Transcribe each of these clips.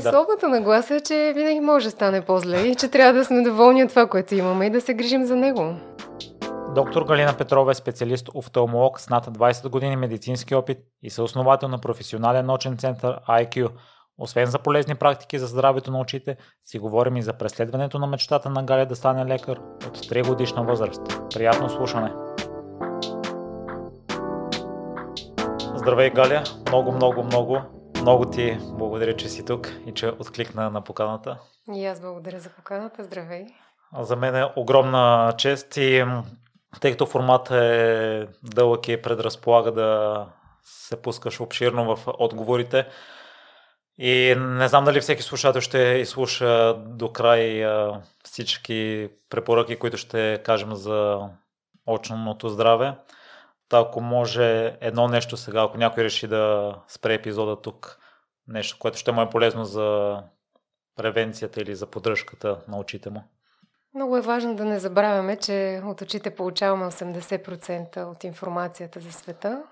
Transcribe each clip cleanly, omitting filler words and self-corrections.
Слабата нагласа е, че винаги може да стане по-зле и че трябва да сме доволни от това, което имаме и да се грижим за него. Доктор Галина Петрова е специалист-офталмолог с над 20 години медицински опит и съосновател на професионален научен център EYE Q. Освен за полезни практики за здравето на очите, си говорим и за преследването на мечтата на Галя да стане лекар от 3-годишна възраст. Приятно слушане! Здравей, Галя! Много ти благодаря, че си тук и че откликна на поканата. И аз благодаря за поканата. Здравей! За мен е огромна чест и тъй като форматът е дълъг и предразполага да се пускаш обширно в отговорите, и не знам дали всеки слушател ще изслуша до край всички препоръки, които ще кажем за очното здраве. Та, ако може едно нещо сега, ако някой реши да спре епизода тук, нещо, което ще му е полезно за превенцията или за поддръжката на очите му. Много е важно да не забравяме, че от очите получаваме 80% от информацията за света.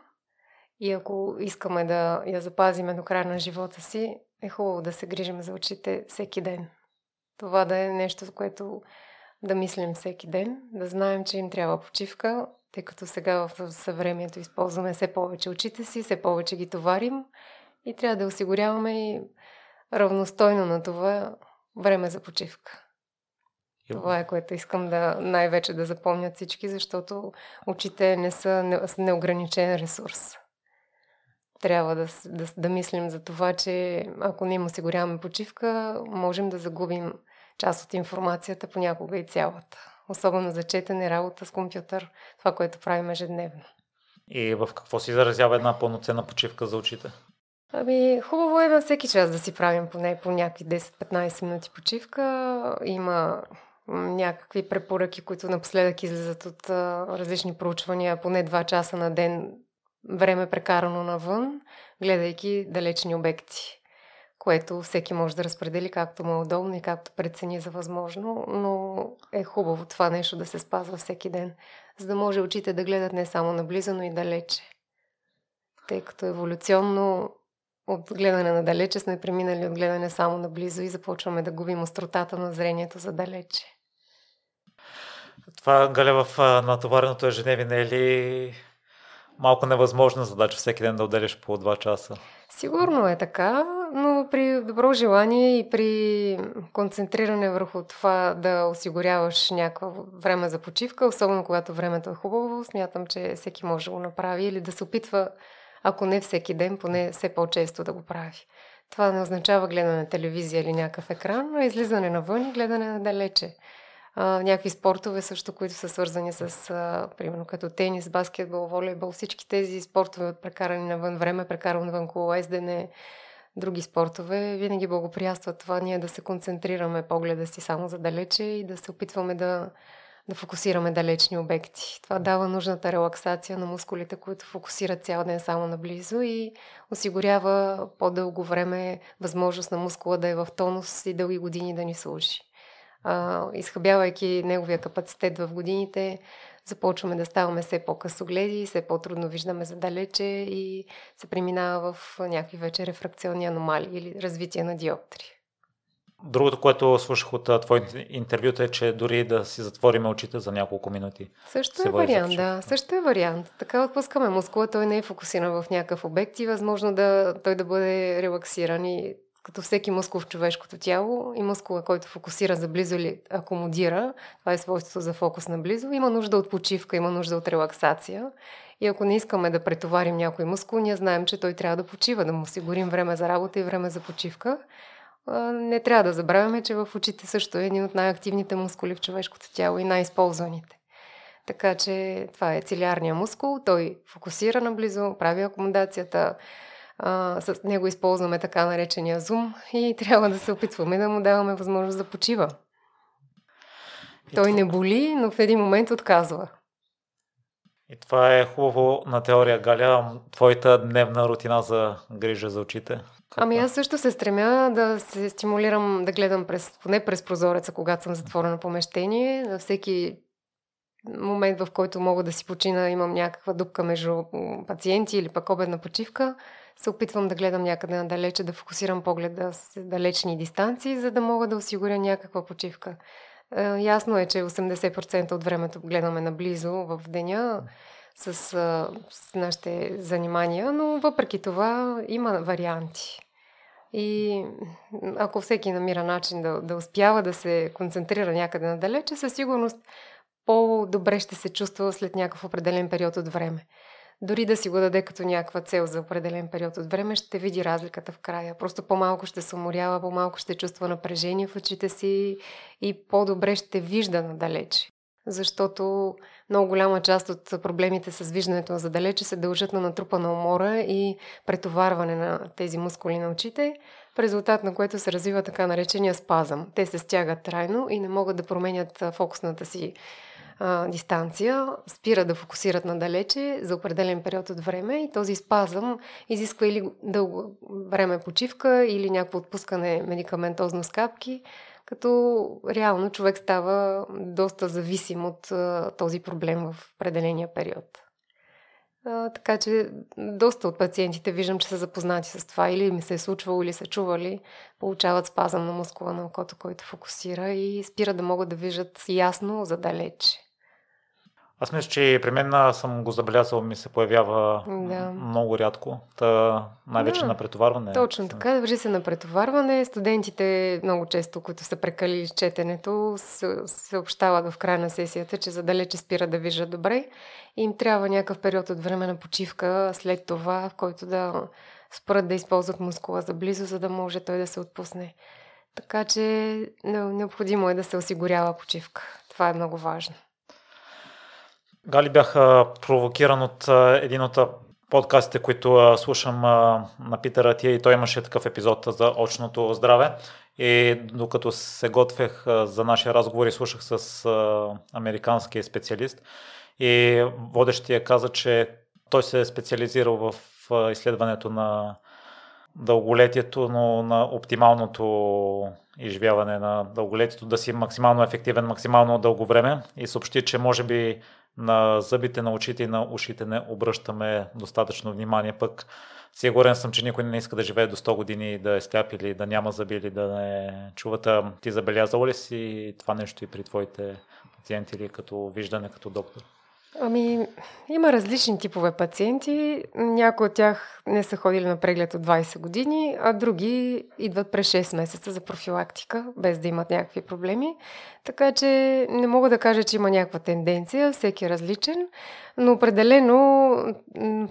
И ако искаме да я запазим до края на живота си, е хубаво да се грижим за очите всеки ден. Това да е нещо, за което да мислим всеки ден, да знаем, че им трябва почивка, тъй като сега в съвремието използваме все повече очите си, все повече ги товарим и трябва да осигуряваме и равностойно на това време за почивка. Това е, което искам да най-вече да запомнят всички, защото очите не са неограничен ресурс. Трябва да мислим за това, че ако не им осигуряваме почивка, можем да загубим част от информацията, понякога и цялата. Особено за четене, работа с компютър, това, което правим ежедневно. И в какво се изразява една пълноценна почивка за очите? Ами, хубаво е на всеки час да си правим поне по някакви 10-15 минути почивка. Има някакви препоръки, които напоследък излизат от различни проучвания, поне 2 часа на ден време прекарано навън, гледайки далечни обекти, което всеки може да разпредели както му е удобно и както прецени за възможно, но е хубаво това нещо да се спазва всеки ден, за да може очите да гледат не само наблизо, но и далече. Тъй като еволюционно от гледане на далече сме преминали от гледане само наблизо и започваме да губим остротата на зрението за далече. Това, Галя, в натовареното ежедневие не е ли малко невъзможна задача всеки ден да отделиш по 2 часа? Сигурно е така, но при добро желание и при концентриране върху това да осигуряваш някакво време за почивка, особено когато времето е хубаво, смятам, че всеки може да го направи или да се опитва, ако не всеки ден, поне все по-често да го прави. Това не означава гледане на телевизия или някакъв екран, но излизане навън и гледане надалече. Някакви спортове също, които са свързани с, примерно като тенис, баскетбол, волейбол, всички тези спортове, прекарани навън време, прекарано навън колоездене, други спортове, винаги благоприятстват това ние да се концентрираме погледа си само за далече и да се опитваме да фокусираме далечни обекти. Това дава нужната релаксация на мускулите, които фокусират цял ден само наблизо и осигурява по-дълго време възможност на мускула да е в тонус и дълги години да ни служи. Изхабявайки неговия капацитет в годините, започваме да ставаме все по-късогледи, все по-трудно виждаме задалече и се преминава в някакви вече рефракционни аномалии или развитие на диоптри. Другото, което слушах от твоите интервюта е, че дори да си затворим очите за няколко минути. Също е вариант, да. Също е вариант. Така отпускаме мускула, той не е фокусиран в някакъв обект и възможно той да бъде релаксиран и като всеки мускул в човешкото тяло и мускула, който фокусира за близо или акомодира, това е свойството за фокус на близо, има нужда от почивка, има нужда от релаксация. И ако не искаме да претоварим някой мускул, ние знаем, че той трябва да почива, да му осигурим време за работа и време за почивка. Не трябва да забравяме, че в очите също е един от най-активните мускули в човешкото тяло и най-използваните. Така че това е цилиарният мускул, той фокусира наблизо, прави акомодацията, с него използваме така наречения зум и трябва да се опитваме да му даваме възможност да почива. Той не боли, но в един момент отказва. И това е хубаво на теория, Галя. Твоята дневна рутина за грижа за очите? Ами аз също се стремя да се стимулирам да гледам поне през прозореца, когато съм затворено помещение. На всеки момент, в който мога да си почина, имам някаква дупка между пациенти или пък обедна почивка, се опитвам да гледам някъде надалече, да фокусирам погледа с далечни дистанции, за да мога да осигуря някаква почивка. Ясно е, че 80% от времето гледаме наблизо в деня с нашите занимания, но въпреки това има варианти. И ако всеки намира начин да успява да се концентрира някъде надалече, със сигурност по-добре ще се чувства след някакъв определен период от време. Дори да си го даде като някаква цел за определен период от време, ще види разликата в края. Просто по-малко ще се уморява, по-малко ще чувства напрежение в очите си и по-добре ще вижда надалече. Защото много голяма част от проблемите с виждането задалече се дължат на натрупана умора и претоварване на тези мускули на очите, в резултат на което се развива така наречения спазъм. Те се стягат трайно и не могат да променят фокусната си дистанция, спират да фокусират надалече за определен период от време и този спазъм изисква или дълго време почивка, или някакво отпускане медикаментозно с капки, като реално човек става доста зависим от този проблем в определения период. Така че доста от пациентите виждам, че са запознати с това, или ми се е случвало, или са чували, получават спазъм на мускула на окото, който фокусира и спира да могат да виждат ясно задалече. Аз мисля, че при мен съм го забелязал, ми се появява много рядко. Най-вече на претоварване. Точно така, държи се на претоварване. Студентите много често, които са прекалили четенето, съобщават в края на сесията, че задалече спира да виждат добре. Им трябва някакъв период от време на почивка след това, в който да спрат да използват мускула за близо, за да може той да се отпусне. Така че необходимо е да се осигурява почивка. Това е много важно. Гали, бях провокиран от един от подкастите, които слушам на Питър Атия, и той имаше такъв епизод за очното здраве. И докато се готвех за нашия разговор и слушах с американския специалист, и водещия каза, че той се е специализирал в изследването на дълголетието, но на оптималното изживяване на дълголетието, да си максимално ефективен, максимално дълго време, и съобщи, че може би на зъбите, на очите и на ушите не обръщаме достатъчно внимание. Пък сигурен съм, че никой не иска да живее до 100 години и да е сляп или да няма зъби или да не чувата. Ти забелязала ли си това нещо и при твоите пациенти или като виждане като доктор? Ами, има различни типове пациенти. Някои от тях не са ходили на преглед от 20 години, а други идват през 6 месеца за профилактика, без да имат някакви проблеми. Така че не мога да кажа, че има някаква тенденция, всеки е различен, но определено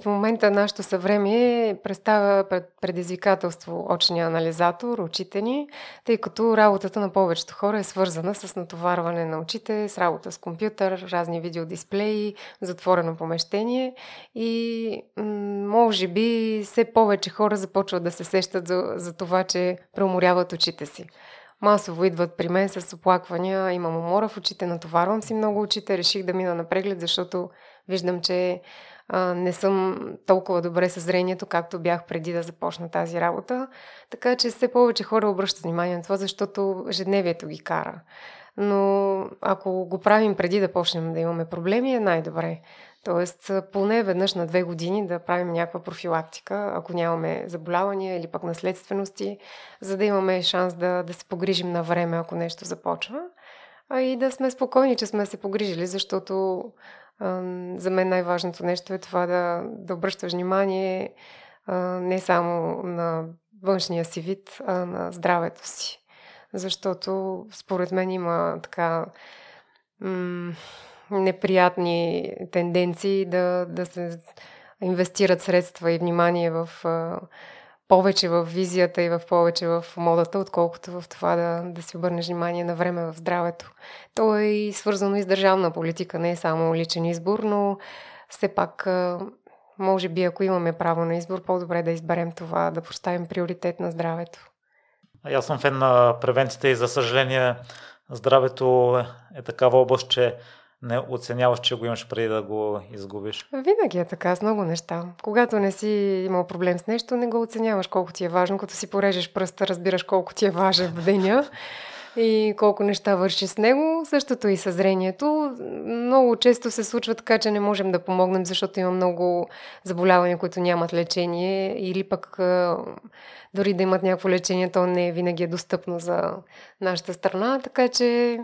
в момента нашето съвремие представя предизвикателство очния анализатор, очите ни, тъй като работата на повечето хора е свързана с натоварване на очите, с работа с компютър, разни видеодисплеи, затворено помещение, и може би все повече хора започват да се сещат за това, че преуморяват очите си. Масово идват при мен с оплаквания, имам умора в очите, натоварвам си много очите, реших да мина на преглед, защото виждам, че не съм толкова добре със зрението, както бях преди да започна тази работа. Така че все повече хора обръщат внимание на това, защото ежедневието ги кара. Но ако го правим преди да почнем да имаме проблеми, е най-добре. Тоест, поне веднъж на 2 години да правим някаква профилактика, ако нямаме заболявания или пък наследствености, за да имаме шанс да се погрижим на време, ако нещо започва. А и да сме спокойни, че сме се погрижили, защото за мен най-важното нещо е това да обръщаш внимание не само на външния си вид, а на здравето си. Защото според мен има така неприятни тенденции да се инвестират средства и внимание в повече в визията и в повече в модата, отколкото в това да си обърнеш внимание на време в здравето. То е и свързано и с държавна политика, не е само личен избор, но все пак може би ако имаме право на избор, по-добре да изберем това, да поставим приоритет на здравето. Аз съм фен на превенцията и за съжаление здравето е такава област, че не оценяваш, че го имаш преди да го изгубиш. Винаги е така с много неща. Когато не си имал проблем с нещо, не го оценяваш колко ти е важно. Като си порежеш пръста, разбираш колко ти е важен в деня. и колко неща върши с него. Същото и със зрението. Много често се случва така, че не можем да помогнем, защото има много заболявания, които нямат лечение, или пък дори да имат някакво лечение, то не винаги е достъпно за нашата страна, така че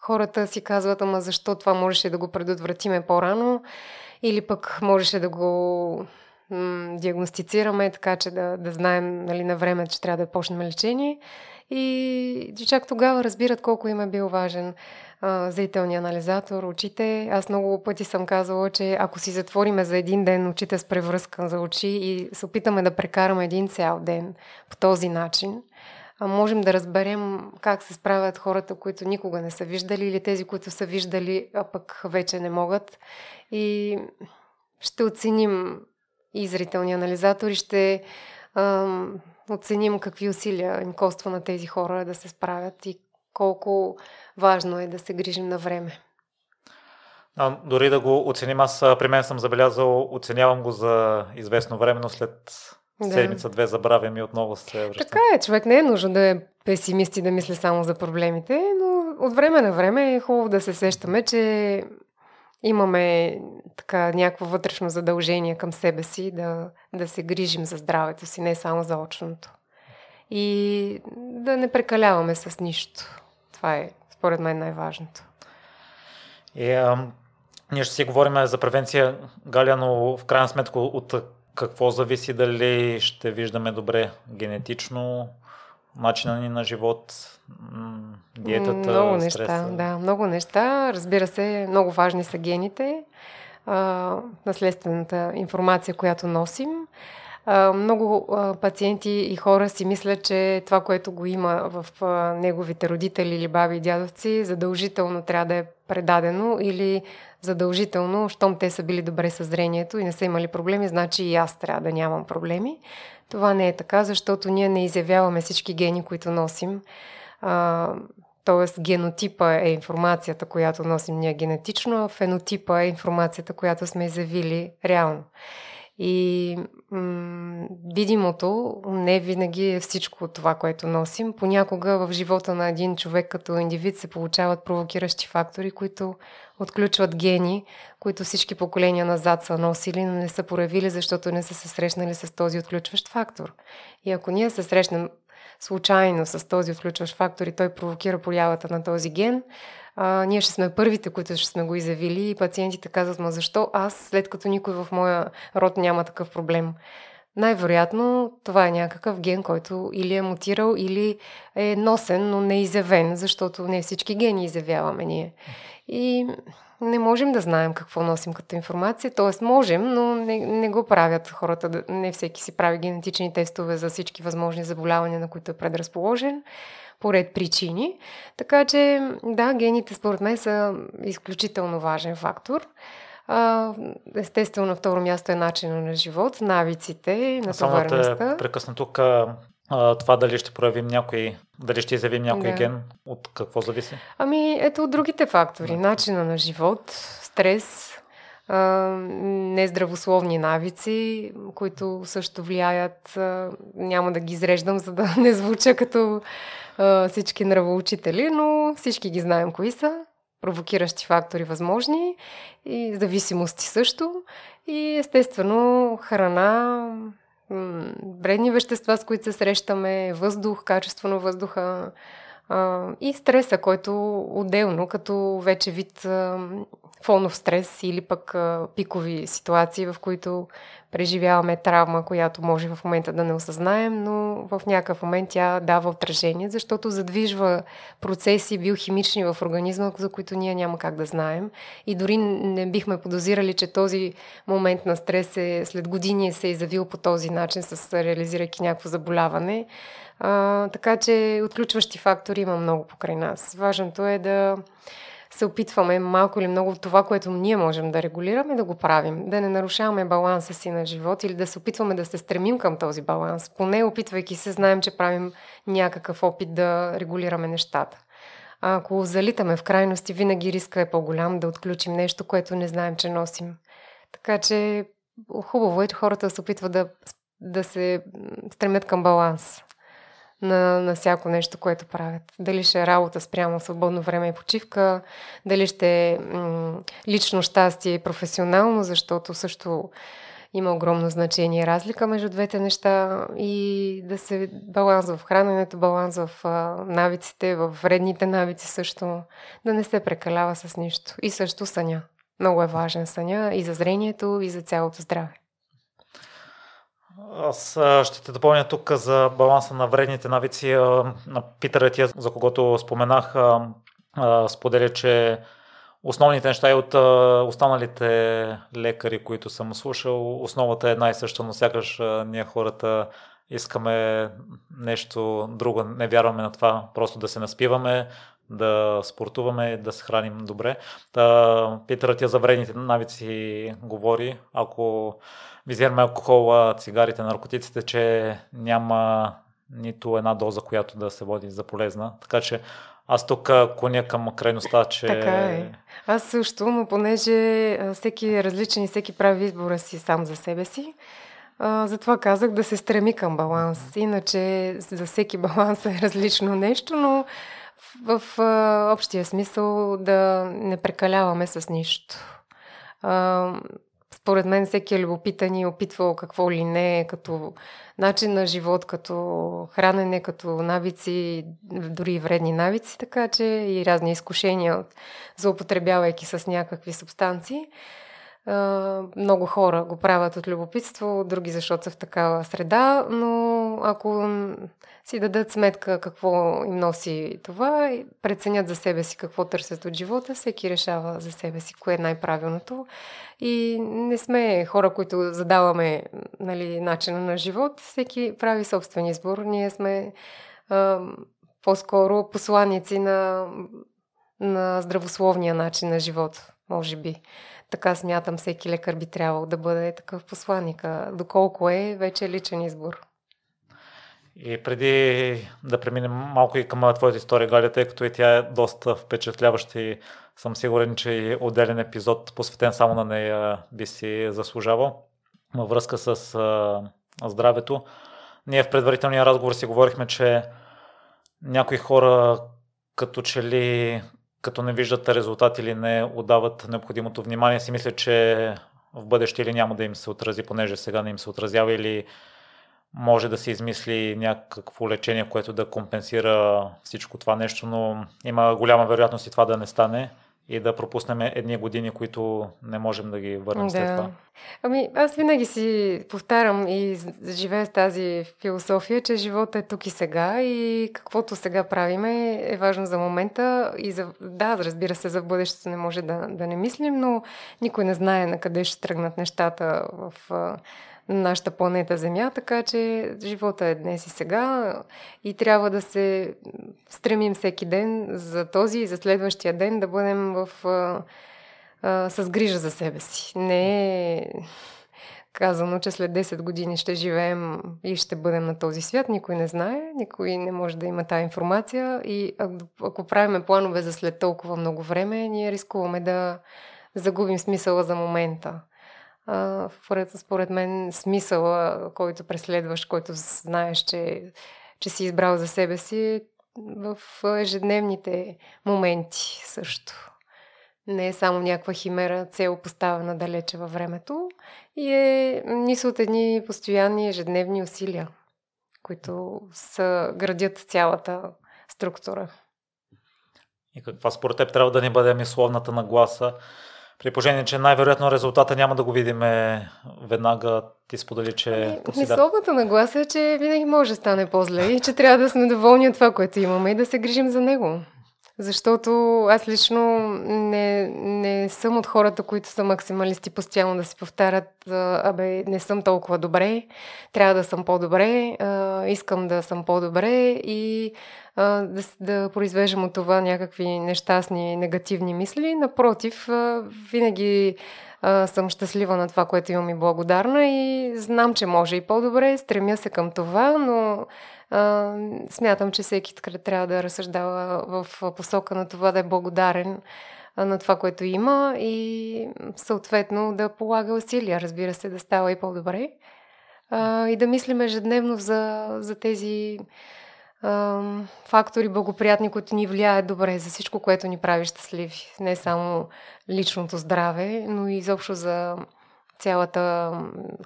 хората си казват, ама защо това можеше да го предотвратиме по-рано, или пък можеше да го диагностицираме, така че да знаем, нали, на време, че трябва да почнем лечение. И чак тогава разбират колко им е бил важен зрителният анализатор, очите. Аз много пъти съм казвала, че ако си затвориме за един ден очите с превръзка за очи и се опитаме да прекараме един цял ден по този начин, можем да разберем как се справят хората, които никога не са виждали, или тези, които са виждали, а пък вече не могат. И ще оценим и зрителни анализатори, ще оценим какви усилия им коства на тези хора да се справят и колко важно е да се грижим на време. Дори да го оценим, аз при мен съм забелязал, оценявам го за известно време, но след седмица-две забравям и отново се връщам. Така е, човек не е нужно да е песимист и да мисли само за проблемите, но от време на време е хубаво да се сещаме, че имаме така някакво вътрешно задължение към себе си да се грижим за здравето си, не само за очното. И да не прекаляваме с нищо. Това е, според мен, най-важното. Ние ще си говорим за превенция, Галя, но в крайна сметка от какво зависи дали ще виждаме добре генетично, начина ни на живот, диетата, стреса? Много неща, да, много неща. Разбира се, много важни са гените, наследствената информация, която носим. Много пациенти и хора си мислят, че това, което го има в неговите родители или баби и дядовци, задължително трябва да е предадено, или задължително, щом те са били добре със зрението и не са имали проблеми, значи и аз трябва да нямам проблеми. Това не е така, защото ние не изявяваме всички гени, които носим. Тоест генотипа е информацията, която носим ние генетично, а фенотипа е информацията, която сме изявили реално. И видимото не винаги е всичко това, което носим. Понякога в живота на един човек като индивид се получават провокиращи фактори, които отключват гени, които всички поколения назад са носили, но не са проявили, защото не са се срещнали с този отключващ фактор. И ако ние се срещнем случайно с този отключващ фактор и той провокира появата на този ген, ние ще сме първите, които ще сме го изявили, и пациентите казват, ма защо аз, след като никой в моя род няма такъв проблем? Най-вероятно това е някакъв ген, който или е мутирал, или е носен, но не изявен, защото не всички гени изявяваме ние. И не можем да знаем какво носим като информация, т.е. можем, но не го правят хората. Не всеки си прави генетични тестове за всички възможни заболявания, на които е предразположен, по ред причини. Така че, да, гените според мен са изключително важен фактор. Естествено, на второ място е начинът на живот, навиците, натовареността. Само да прекъсна тук, това дали ще проявим някой, дали ще изявим някой ген, от какво зависи? Ами, ето от другите фактори. Начина на живот, стрес, нездравословни навици, които също влияят. Няма да ги изреждам, за да не звуча като всички нравоучители, но всички ги знаем кои са. Провокиращи фактори възможни, и зависимости също, и естествено храна, вредни вещества, с които се срещаме, въздух, качество на въздуха и стреса, който отделно, като вече вид фонов стрес или пък пикови ситуации, в които преживяваме травма, която може в момента да не осъзнаем, но в някакъв момент тя дава отражение, защото задвижва процеси биохимични в организма, за които ние няма как да знаем. И дори не бихме подозирали, че този момент на стрес след години се е завил по този начин, реализирайки някакво заболяване. Така че отключващи фактори има много покрай нас. Важното е да се опитваме малко или много това, което ние можем да регулираме, да го правим. Да не нарушаваме баланса си на живот, или да се опитваме да се стремим към този баланс. Поне опитвайки се, знаем, че правим някакъв опит да регулираме нещата. А ако залитаме в крайности, винаги риска е по-голям да отключим нещо, което не знаем, че носим. Така че хубаво е, че хората се опитват да се стремят към баланс. на всяко нещо, което правят. Дали ще е работа спрямо свободно време и почивка, дали ще е лично щастие и професионално, защото също има огромно значение и разлика между двете неща, и да се баланс в храненето, баланс в навиците, в вредните навици също, да не се прекалява с нищо. И също съня. Много е важен съня и за зрението, и за цялото здраве. Аз ще те допълня тук за баланса на вредните навици. На Питър Атия, за когото споменах, споделя, че основните неща и от останалите лекари, които съм слушал, основата е една и съща, но сякаш ние хората искаме нещо друго, не вярваме на това, просто да се наспиваме, да спортуваме, да се храним добре. Питър Атия за вредните навици говори, ако визираме алкохола, цигарите, наркотиците, че няма нито една доза, която да се води за полезна. Така че аз тук коня към крайността, че... Така е. Аз също, но понеже всеки е различен и всеки прави избора си сам за себе си, затова казах да се стреми към баланс. Иначе за всеки баланс е различно нещо, но в общия смисъл да не прекаляваме с нищо. Според мен всеки е любопитен и опитвал какво ли не, като начин на живот, като хранене, като навици, дори и вредни навици, така че и разни изкушения, злоупотребявайки с някакви субстанции. Много хора го правят от любопитство, други защото са в такава среда, но ако си дадат сметка какво им носи това и преценят за себе си какво търсят от живота, всеки решава за себе си кое е най-правилното. И не сме хора, които задаваме, нали, начина на живот, всеки прави собствен избор. Ние сме по-скоро посланици на здравословния начин на живот, може би. Така смятам, всеки лекар би трябвало да бъде такъв посланик. Доколко е, вече е личен избор. И преди да преминем малко и към твоята история, Галя, тъй като и тя е доста впечатляваща и съм сигурен, че и отделен епизод, посветен само на нея, би си заслужавал във връзка с здравето. Ние в предварителния разговор си говорихме, че някои хора като че ли... като не виждат резултати или не отдават необходимото внимание, си мисля, че в бъдеще или няма да им се отрази, понеже сега не им се отразява, или може да се измисли някакво лечение, което да компенсира всичко това нещо, но има голяма вероятност и това да не стане и да пропуснем едни години, които не можем да ги върнем след това. Ами аз винаги си повтарям и живея с тази философия, че живота е тук и сега и каквото сега правиме е важно за момента и за... Да, разбира се, за бъдещето не може да не мислим, но никой не знае на къде ще тръгнат нещата в нашата планета Земя, така че живота е днес и сега и трябва да се стремим всеки ден за този и за следващия ден да бъдем с грижа за себе си. Не е казано, че след 10 години ще живеем и ще бъдем на този свят. Никой не знае, никой не може да има тази информация и ако правиме планове за след толкова много време, ние рискуваме да загубим смисъла за момента. Според мен смисъла, който преследваш, който знаеш, че си избрал за себе си, в ежедневните моменти също. Не е само някаква химера, цел поставена далече във времето и е низ от едни постоянни ежедневни усилия, които градят цялата структура. И каква според теб трябва да ни бъде мисловната нагласа? При положение, че най-вероятно резултата няма да го видим веднага, ти сподели, че... Мисловната нагласа е, че винаги може да стане по-зле и че трябва да сме доволни от това, което имаме и да се грижим за него. Защото аз лично не съм от хората, които са максималисти, постоянно да си повтарят, абе, не съм толкова добре, трябва да съм по-добре, искам да съм по-добре и да произвеждам от това някакви нещастни, негативни мисли. Напротив, винаги съм щастлива на това, което имам и благодарна и знам, че може и по-добре, стремя се към това, но смятам, че всеки трябва да разсъждава в посока на това да е благодарен на това, което има и съответно да полага усилия, разбира се, да става и по-добре и да мислим ежедневно за тези фактори благоприятни, които ни влияят добре за всичко, което ни прави щастливи. Не само личното здраве, но и изобщо за цялата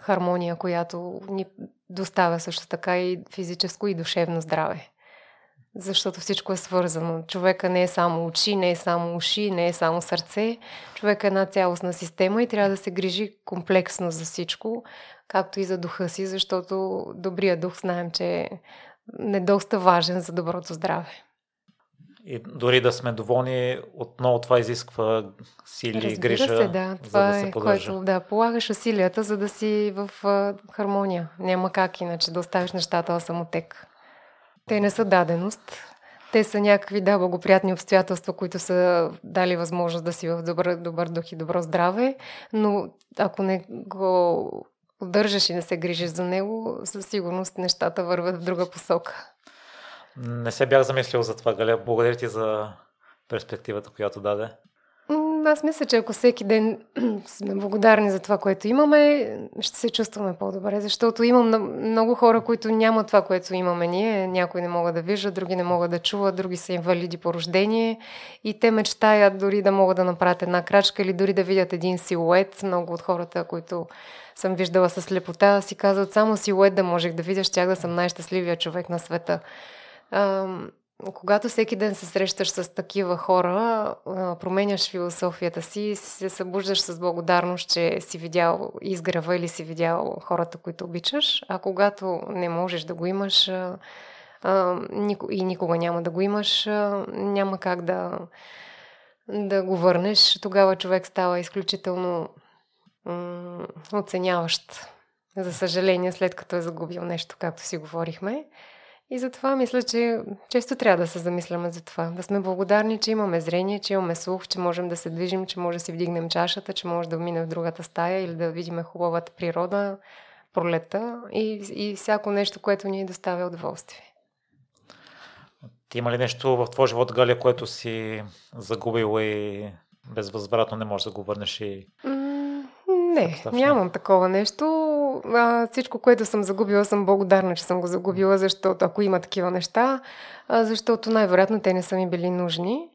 хармония, която ни доставя също така и физическо и душевно здраве. Защото всичко е свързано. Човека не е само очи, не е само уши, не е само сърце. Човек е една цялостна система и трябва да се грижи комплексно за всичко, както и за духа си, защото добрият дух знаем, че е доста важен за доброто здраве. И дори да сме доволни, отново това изисква сили и грижа, за да се поддържа. Което, да, полагаш усилията, за да си в хармония. Няма как иначе да оставиш нещата на самотек. Те не са даденост. Те са някакви, да, благоприятни обстоятелства, които са дали възможност да си в добър дух и добро здраве, но ако не го поддържаш и не се грижиш за него, със сигурност нещата върват в друга посока. Не се бях замислил за това, Галя. Благодаря ти за перспективата, която даде. Аз мисля, че ако всеки ден сме благодарни за това, което имаме, ще се чувстваме по-добре, защото имам много хора, които нямат това, което имаме ние. Някои не могат да виждат, други не могат да чуват, други са инвалиди по рождение и те мечтаят дори да могат да направят една крачка или дори да видят един силует. Много от хората, които съм виждала със слепота, си казват, само силует да можех да видя, щях да съм най-щастливия човек на света. Когато всеки ден се срещаш с такива хора, променяш философията си, се събуждаш с благодарност, че си видял изгрева или си видял хората, които обичаш. А когато не можеш да го имаш и никога няма да го имаш, няма как да го върнеш. Тогава човек става изключително оценяващ. За съжаление, след като е загубил нещо, както си говорихме. И затова мисля, че често трябва да се замисляме за това. Да сме благодарни, че имаме зрение, че имаме слух, че можем да се движим, че може да си вдигнем чашата, че може да минем в другата стая или да видим хубавата природа, пролета и всяко нещо, което ни доставя удоволствие. Ти има ли нещо в твоя живот, Галя, което си загубила и безвъзвратно не можеш да го върнеш и... Не, нямам такова нещо. Всичко, което съм загубила, съм благодарна, че съм го загубила, защото ако има такива неща, защото най-вероятно те не са ми били нужни.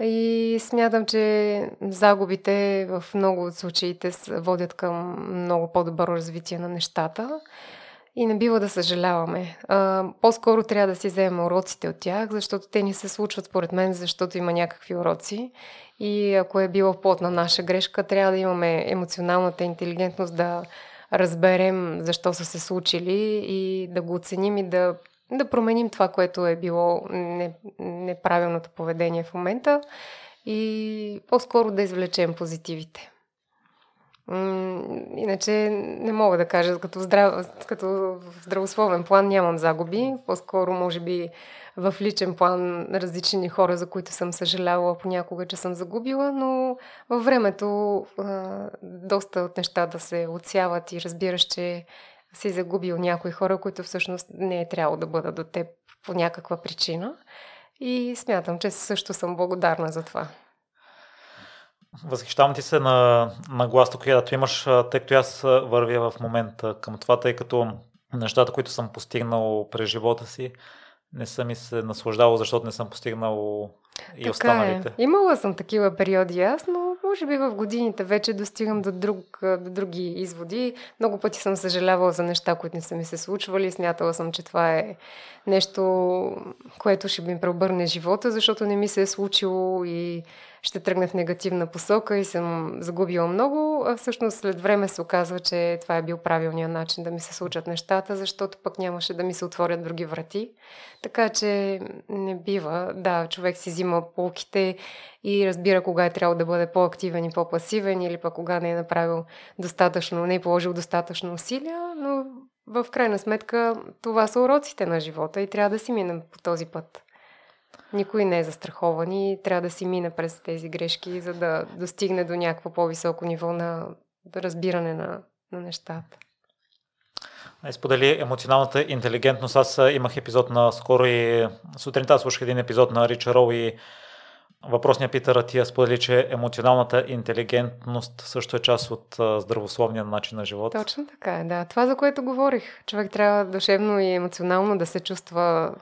И смятам, че загубите в много от случаите водят към много по-добро развитие на нещата и не бива да съжаляваме. По-скоро трябва да си вземем уроците от тях, защото те ни се случват, според мен, защото има някакви уроци. И ако е била плотна наша грешка, трябва да имаме емоционалната интелигентност да разберем защо са се случили и да го оценим и да променим това, което е било неправилното поведение в момента и по-скоро да извлечем позитивите. Иначе не мога да кажа, като в здравословен план нямам загуби, по-скоро може би в личен план различни хора, за които съм съжалявала понякога, че съм загубила, но във времето доста от нещата се отсяват и разбираш, че си загубил някои хора, които всъщност не е трябвало да бъдат до теб по някаква причина и смятам, че също съм благодарна за това. Възхищавам ти се на гласа, която имаш, тъй като аз вървя в момента към това, тъй като нещата, които съм постигнал през живота си, не съм ми се наслаждавал, защото не съм постигнал и останалите. Така е. Имала съм такива периоди аз, но може би в годините вече достигам до други изводи. Много пъти съм съжалявала за неща, които не са ми се случвали. Смятала съм, че това е нещо, което ще ми преобърне живота, защото не ми се е случило и ще тръгна в негативна посока и съм загубила много. А всъщност след време се оказва, че това е бил правилният начин да ми се случат нещата, защото пък нямаше да ми се отворят други врати. Така че не бива. Да, човек си взима полките и разбира кога е трябвало да бъде по-активен и по-пасивен или пък кога не е направил достатъчно, не е положил достатъчно усилия, но в крайна сметка това са уроците на живота и трябва да си минем по този път. Никой не е застрахован и трябва да си мине през тези грешки, за да достигне до някакво по-високо ниво на разбиране на нещата. Сподели емоционалната интелигентност. Аз имах епизод наскоро и сутринта слушах един епизод на Рич Рол и въпросният Питър Атия сподели, че емоционалната интелигентност също е част от здравословния начин на живота. Точно така е, да. Това, за което говорих. Човек трябва душевно и емоционално да се чувства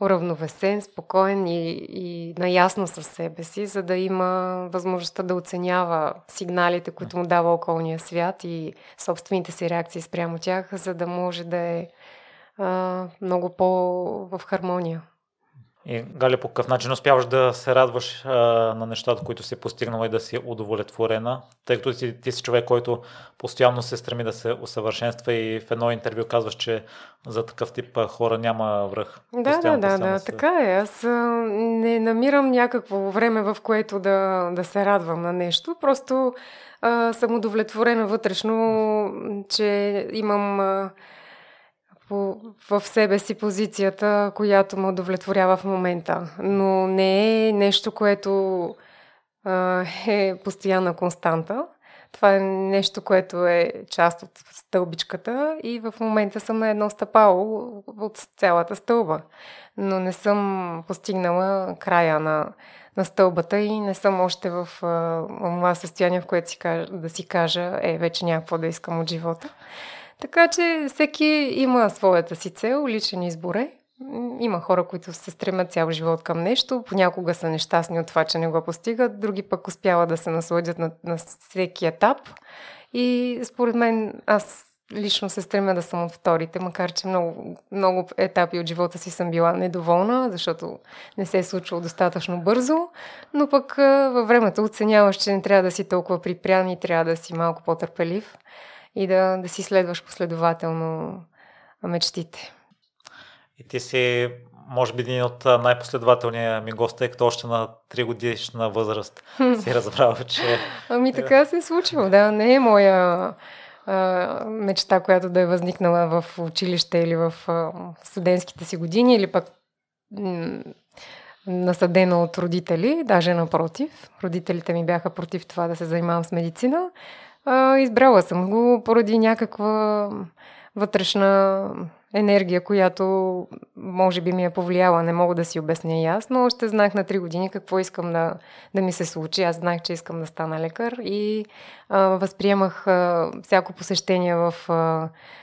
уравновесен, спокоен и наясно със себе си, за да има възможността да оценява сигналите, които му дава околния свят и собствените си реакции спрямо тях, за да може да е много по-в хармония. И, Галя, по какъв начин успяваш да се радваш на нещата, които си постигнала и да си удовлетворена? Тъй като ти си човек, който постоянно се стреми да се усъвършенства и в едно интервю казваш, че за такъв тип хора няма връх. Да, така е. Аз не намирам някакво време, в което да се радвам на нещо. Просто съм удовлетворена вътрешно, че имам... в себе си позицията, която ме удовлетворява в момента. Но не е нещо, което е постоянна константа. Това е нещо, което е част от стълбичката и в момента съм на едно стъпало от цялата стълба. Но не съм постигнала края на стълбата и не съм още в това състояние, в което да си кажа вече някакво да искам от живота. Така че всеки има своята си цел, личен избор е. Има хора, които се стремят цял живот към нещо, понякога са нещастни от това, че не го постигат, други пък успяват да се насладят на всеки етап. И според мен аз лично се стремя да съм от вторите, макар че много, много етапи от живота си съм била недоволна, защото не се е случило достатъчно бързо, но пък във времето оценяваш, че не трябва да си толкова припрян и трябва да си малко по-търпелив и да си следваш последователно мечтите. И ти си, може би, един от най-последователния ми гост, тъй като още на 3 годишна възраст си разбрала, че... Ами така се е случило, да. Не е моя мечта, която да е възникнала в училище или в студентските си години, или пък насадена от родители, даже напротив. Родителите ми бяха против това да се занимавам с медицина. Избрала съм го поради някаква вътрешна енергия, която може би ми е повлияла. Не мога да си обясня ясно. Още знаех на 3 години какво искам да ми се случи. Аз знаех, че искам да стана лекар и възприемах всяко посещение в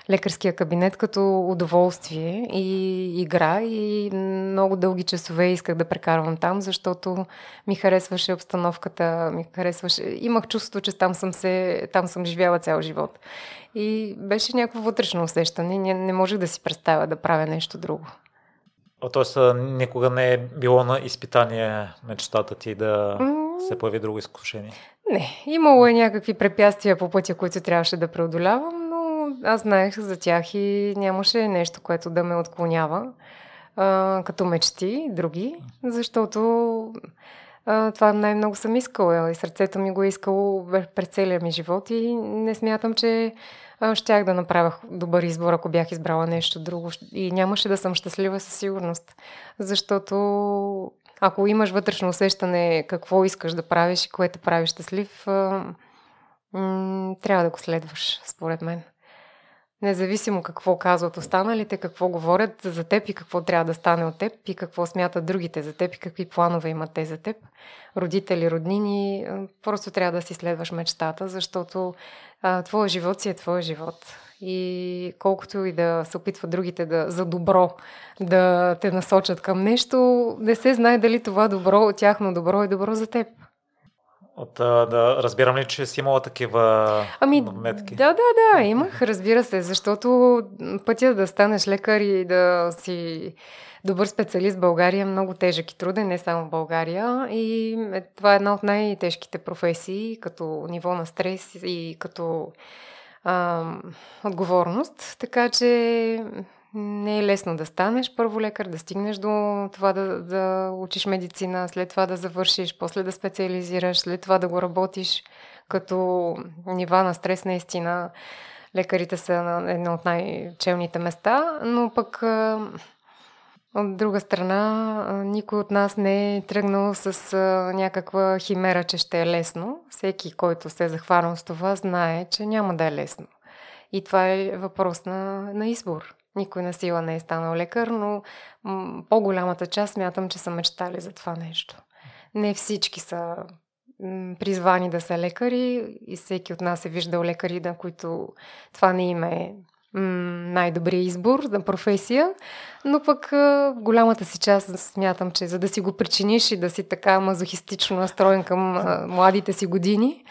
лекарския кабинет като удоволствие и игра. И много дълги часове исках да прекарвам там, защото ми харесваше обстановката, ми харесваше... Имах чувството, че там съм живяла цял живот. И беше някакво вътрешно усещане. Не можех да си представя да правя нещо друго. Тоест, никога не е било на изпитание мечтата ти да се появи друго изкушение? Не. Имало е някакви препятствия по пътя, които трябваше да преодолявам, но аз знаех за тях и нямаше нещо, което да ме отклонява като мечти, други, защото... Това най-много съм искала и сърцето ми го е искало през целия ми живот и не смятам, че щях да направя добър избор, ако бях избрала нещо друго. И нямаше да съм щастлива със сигурност, защото ако имаш вътрешно усещане какво искаш да правиш и което прави щастлив, трябва да го следваш, според мен. Независимо какво казват останалите, какво говорят за теб и какво трябва да стане от теб и какво смятат другите за теб и какви планове имат те за теб. Родители, роднини, просто трябва да си следваш мечтата, защото твоя живот си е твоя живот. И колкото и да се опитват другите за добро да те насочат към нещо, не се знае дали това добро, тяхно добро е добро за теб. Да разбирам ли, че си имала такива метки? Да, имах, разбира се, защото пътя да станеш лекар и да си добър специалист в България е много тежък и труден, не само в България. И това е една от най-тежките професии, като ниво на стрес и като отговорност, така че... Не е лесно да станеш първо лекар, да стигнеш до това да учиш медицина, след това да завършиш, после да специализираш, след това да го работиш като нива на стрес наистина. Лекарите са на едно от най-челните места, но пък от друга страна никой от нас не е тръгнал с някаква химера, че ще е лесно. Всеки, който се е захванал с това, знае, че няма да е лесно. И това е въпрос на избор. Никой на сила не е станал лекар, но по-голямата част смятам, че са мечтали за това нещо. Не всички са призвани да са лекари и всеки от нас е виждал лекари, на които това не им е най-добрия избор на професия, но пък голямата си част смятам, че за да си го причиниш и да си така мазохистично настроен към младите си години,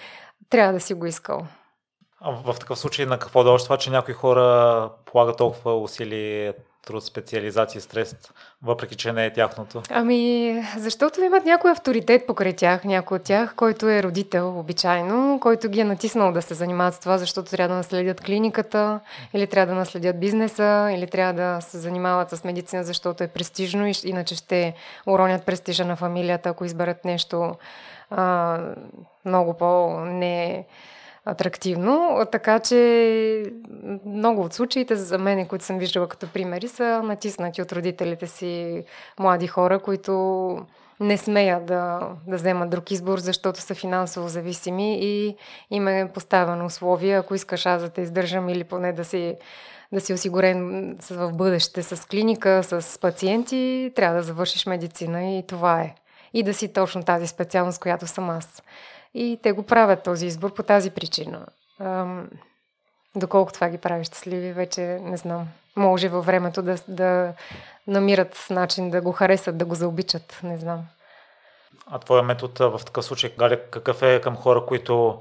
трябва да си го искал. А в такъв случай на какво дължи това, че някои хора полагат толкова усилие, труд, специализация, стрес, въпреки че не е тяхното? Ами, защото имат някой авторитет покрай тях, някой от тях, който е родител обичайно, който ги е натиснал да се занимават с това, защото трябва да наследят клиниката, или трябва да наследят бизнеса, или трябва да се занимават с медицина, защото е престижно и иначе ще уронят престижа на фамилията, ако изберат нещо много по-не... атрактивно, така че много от случаите за мен, които съм виждала като примери, са натиснати от родителите си млади хора, които не смеят да вземат друг избор, защото са финансово зависими и им е поставено условие, ако искаш аз да те издържам или поне да си осигурен в бъдеще с клиника, с пациенти, трябва да завършиш медицина и това е. И да си точно тази специалност, която съм аз. И те го правят този избор по тази причина. Доколко това ги прави щастливи, вече не знам. Може във времето да намират начин да го харесат, да го заобичат, не знам. А твоя метод в такъв случай, Галя, какъв е към хора, които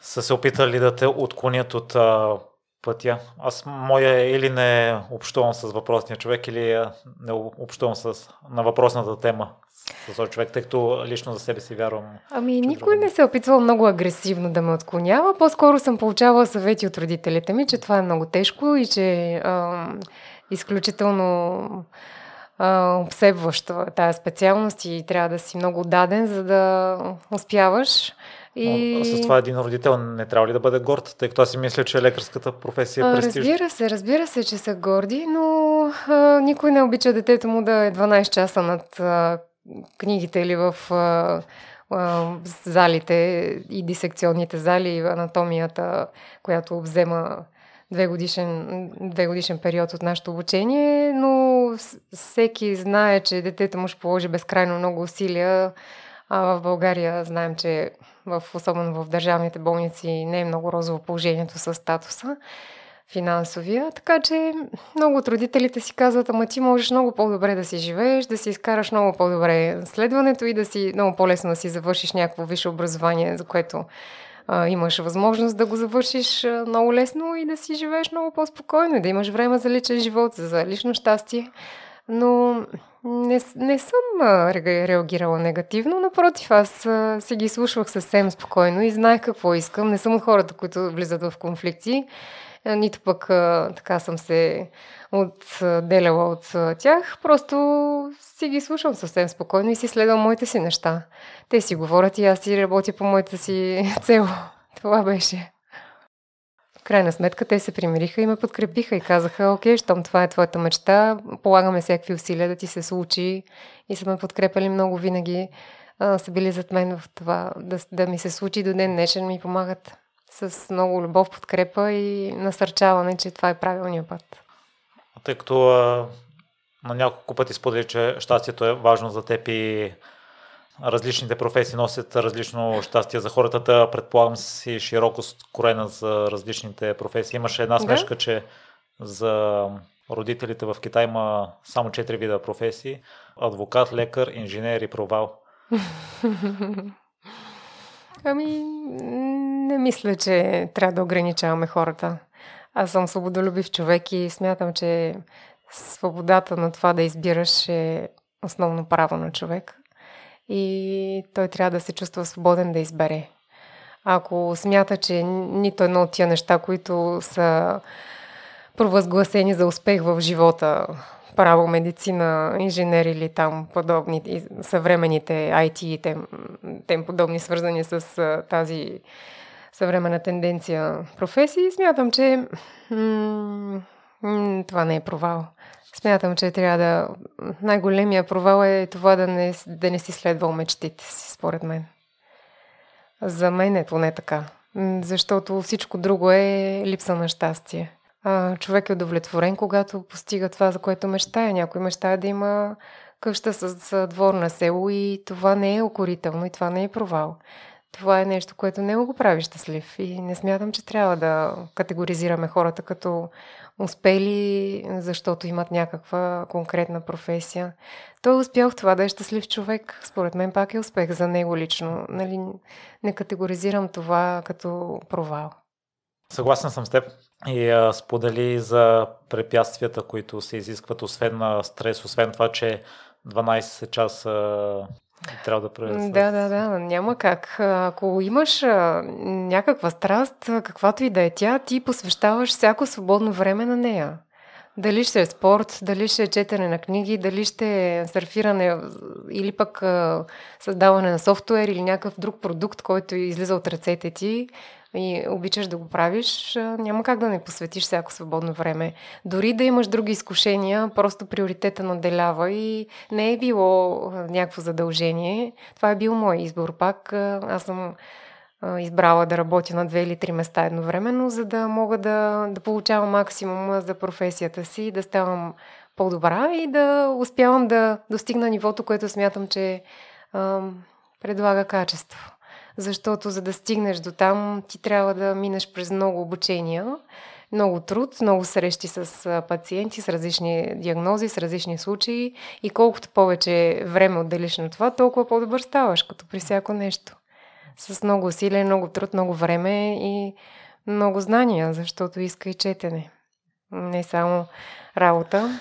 са се опитали да те отклонят от пътя? Аз моя или не общувам с въпросния човек, или не общувам на въпросната тема с този човек, тъй като лично за себе си вярвам. Ами никой не се е опитвал много агресивно да ме отклонява. По-скоро съм получавала съвети от родителите ми, че това е много тежко и че изключително обсебваща тая специалност и трябва да си много даден, за да успяваш. И... С това един родител не трябва ли да бъде горд, тъй като аз си мисля, че лекарската професия е престижна? Разбира се, че са горди, но никой не обича детето му да е 12 часа над книгите или в залите и дисекционните зали и анатомията, която взема 2-годишен период от нашето обучение, но всеки знае, че детето му ще положи безкрайно много усилия. В България знаем, че особено в държавните болници не е много розово положението с статуса финансовия, така че много от родителите си казват, ама ти можеш много по-добре да си живееш, да си изкараш много по-добре следването и да си много по-лесно да си завършиш някакво висше образование, за което имаш възможност да го завършиш много лесно и да си живееш много по-спокойно и да имаш време за личен живот, за лично щастие. Но не съм реагирала негативно, напротив, аз си ги слушвах съвсем спокойно и знаех какво искам. Не съм от хората, които влизат в конфликти, нито пък така съм се отделяла от тях. Просто си ги слушам съвсем спокойно и си следвам моите си неща. Те си говорят и аз си работя по моята си цел. Това беше. В крайна сметка те се примириха и ме подкрепиха и казаха, окей, щом това е твоята мечта, полагаме всякакви усилия да ти се случи и са ме подкрепили много винаги, са били зад мен в това, да ми се случи до ден днешен, ми помагат с много любов, подкрепа и насърчаване, че това е правилният път. Тъй като на няколко пъти сподели, че щастието е важно за теб и различните професии носят различно щастие за хората, предполагам си широко скроена за различните професии. Имаше една смешка, че за родителите в Китай има само 4 вида професии. Адвокат, лекар, инженер и провал. Ами, не мисля, че трябва да ограничаваме хората. Аз съм свободолюбив човек и смятам, че свободата на това да избираш е основно право на човек. И той трябва да се чувства свободен да избере. Ако смята, че нито едно от тия неща, които са провъзгласени за успех в живота, право, медицина, инженер или там подобни, съвременните IT и тем подобни, свързани с тази съвременна тенденция професии, смятам, че това не е провал. Смятам, че трябва да... Най-големия провал е това да не си следвал мечтите си, според мен. За мен е поне така. Защото всичко друго е липса на щастие. Човек е удовлетворен, когато постига това, за което мечтае. Някой мечтае да има къща с двор на село и това не е укорително и това не е провал. това е нещо, което не го прави щастлив. И не смятам, че трябва да категоризираме хората като успели, защото имат някаква конкретна професия. Той е успял в това да е щастлив човек. Според мен пак е успех за него лично. Нали, не категоризирам това като провал. Съгласен съм с теб. И сподели за препятствията, които се изискват, освен на стрес, освен това, че 12 часа... трябва да превързвам. Да, няма как. Ако имаш някаква страст, каквато и да е тя, ти посвещаваш всяко свободно време на нея. Дали ще е спорт, дали ще е четене на книги, дали ще е сърфиране или пък създаване на софтуер или някакъв друг продукт, който излиза от ръцете ти и обичаш да го правиш, няма как да не посветиш всяко свободно време. Дори да имаш други изкушения, просто приоритета наделява и не е било някакво задължение. Това е бил мой избор пак. Аз съм избрала да работя на 2 или 3 места едновременно, за да мога да получавам максимум за професията си, да ставам по-добра и да успявам да достигна нивото, което смятам, че предлага качество. Защото за да стигнеш до там, ти трябва да минеш през много обучения, много труд, много срещи с пациенти, с различни диагнози, с различни случаи и колкото повече време отделиш на това, толкова по-добър ставаш, като при всяко нещо. С много усилие, много труд, много време и много знания, защото иска и четене. Не само работа.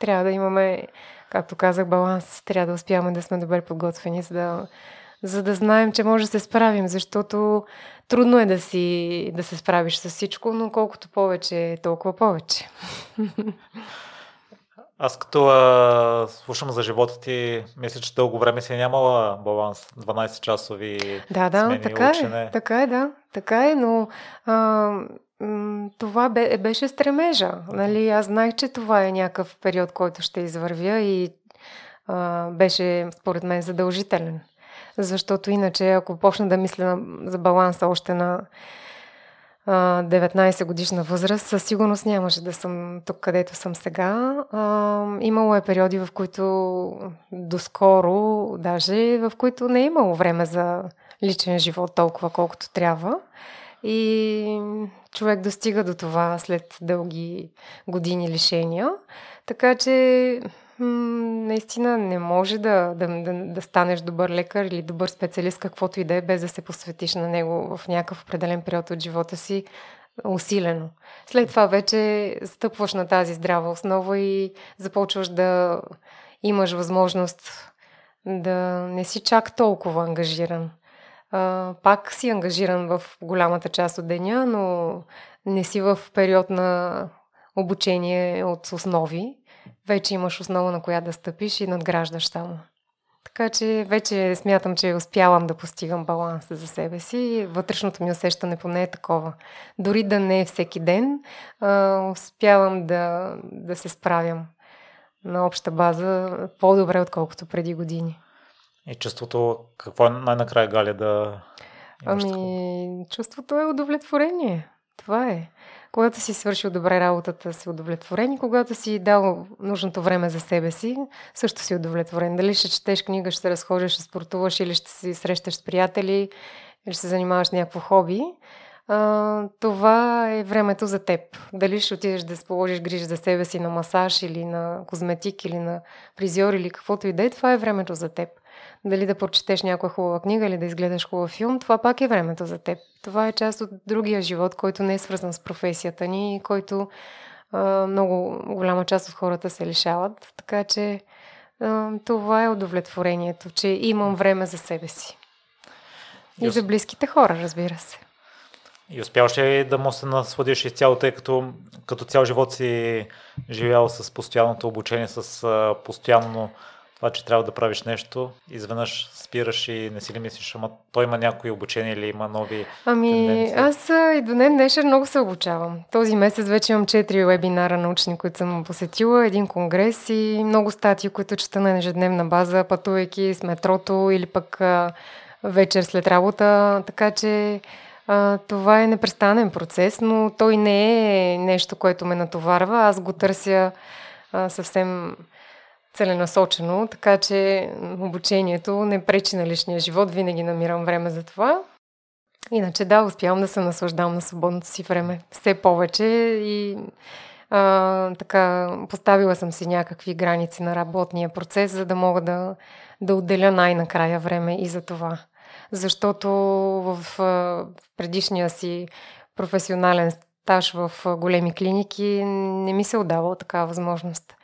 Трябва да имаме, както казах, баланс. Трябва да успяваме да сме добре подготвени, за да знаем, че може да се справим, защото трудно е да се справиш с всичко, но колкото повече, толкова повече. Аз като слушам за живота ти, мисля, че дълго време си нямала баланс, 12-часови смени и учене. Така е, но това беше стремежа. Нали? Аз знаех, че това е някакъв период, който ще извървя и беше според мен задължителен. Защото иначе, ако почна да мисля за баланса още на 19 годишна възраст, със сигурност нямаше да съм тук, където съм сега. Имало е периоди, в които доскоро, даже в които не е имало време за личен живот толкова, колкото трябва. И човек достига до това след дълги години лишения. Така че наистина не може да станеш добър лекар или добър специалист, каквото и да е, без да се посветиш на него в някакъв определен период от живота си усилено. След това вече стъпваш на тази здрава основа и започваш да имаш възможност да не си чак толкова ангажиран. Пак си ангажиран в голямата част от деня, но не си в период на обучение от основи. Вече имаш основа, на която да стъпиш и надграждаш само. Така че вече смятам, че успявам да постигам баланс за себе си и вътрешното ми усещане поне е такова. Дори да не е всеки ден, успявам да се справям на обща база по-добре, отколкото преди години. И чувството, какво е най-накрая, Галя, да имаш такова? Чувството е удовлетворение. Това е. Когато си свършил добре работата, си удовлетворен, и когато си дал нужното време за себе си, също си удовлетворен. Дали ще четеш книга, ще се разходиш, ще спортуваш или ще си срещаш с приятели или ще се занимаваш с някакво хобби, това е времето за теб. Дали ще отидеш да положиш грижи за себе си на масаж или на козметик или на призьор или каквото и да е, това е времето за теб. Дали да прочетеш някоя хубава книга или да изгледаш хубав филм, това пак е времето за теб. Това е част от другия живот, който не е свързан с професията ни и който много голяма част от хората се лишават. Така че това е удовлетворението, че имам време за себе си. И за близките хора, разбира се. И успяваш ли да му се насладиш изцяло, тъй като цял живот си живял с постоянното обучение, с постоянно това, че трябва да правиш нещо, изведнъж спираш и не си ли мислиш, ама той има някои обучения или има нови тенденции? Аз и до ден днешен много се обучавам. Този месец вече имам 4 вебинара научни, които съм посетила, един конгрес и много статии, които чета на ежедневна база, пътувайки с метрото или пък вечер след работа, така че това е непрестанен процес, но той не е нещо, което ме натоварва. Аз го търся съвсем целенасочено, така че обучението не пречи на личния живот, винаги намирам време за това. Иначе да, успявам да се наслаждавам на свободното си време. Все повече и така поставила съм си някакви граници на работния процес, за да мога да отделя най-накрая време и за това. Защото в предишния си професионален стаж в големи клиники не ми се отдавала такава възможност.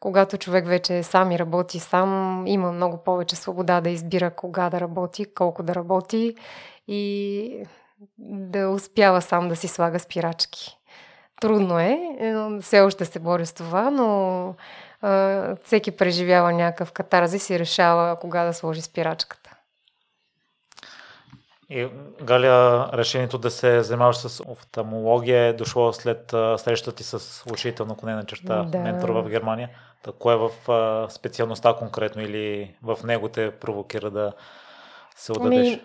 Когато човек вече е сам и работи сам, има много повече свобода да избира кога да работи, колко да работи и да успява сам да си слага спирачки. Трудно е, все още се боря с това, но всеки преживява някакъв катарзис и решава кога да сложи спирачката. И, Галя, решението да се занимаваш с офталмология е дошло след срещата ти с учител на ментор в Германия. Кое е в специалността конкретно или в него те провокира да се отдадеш?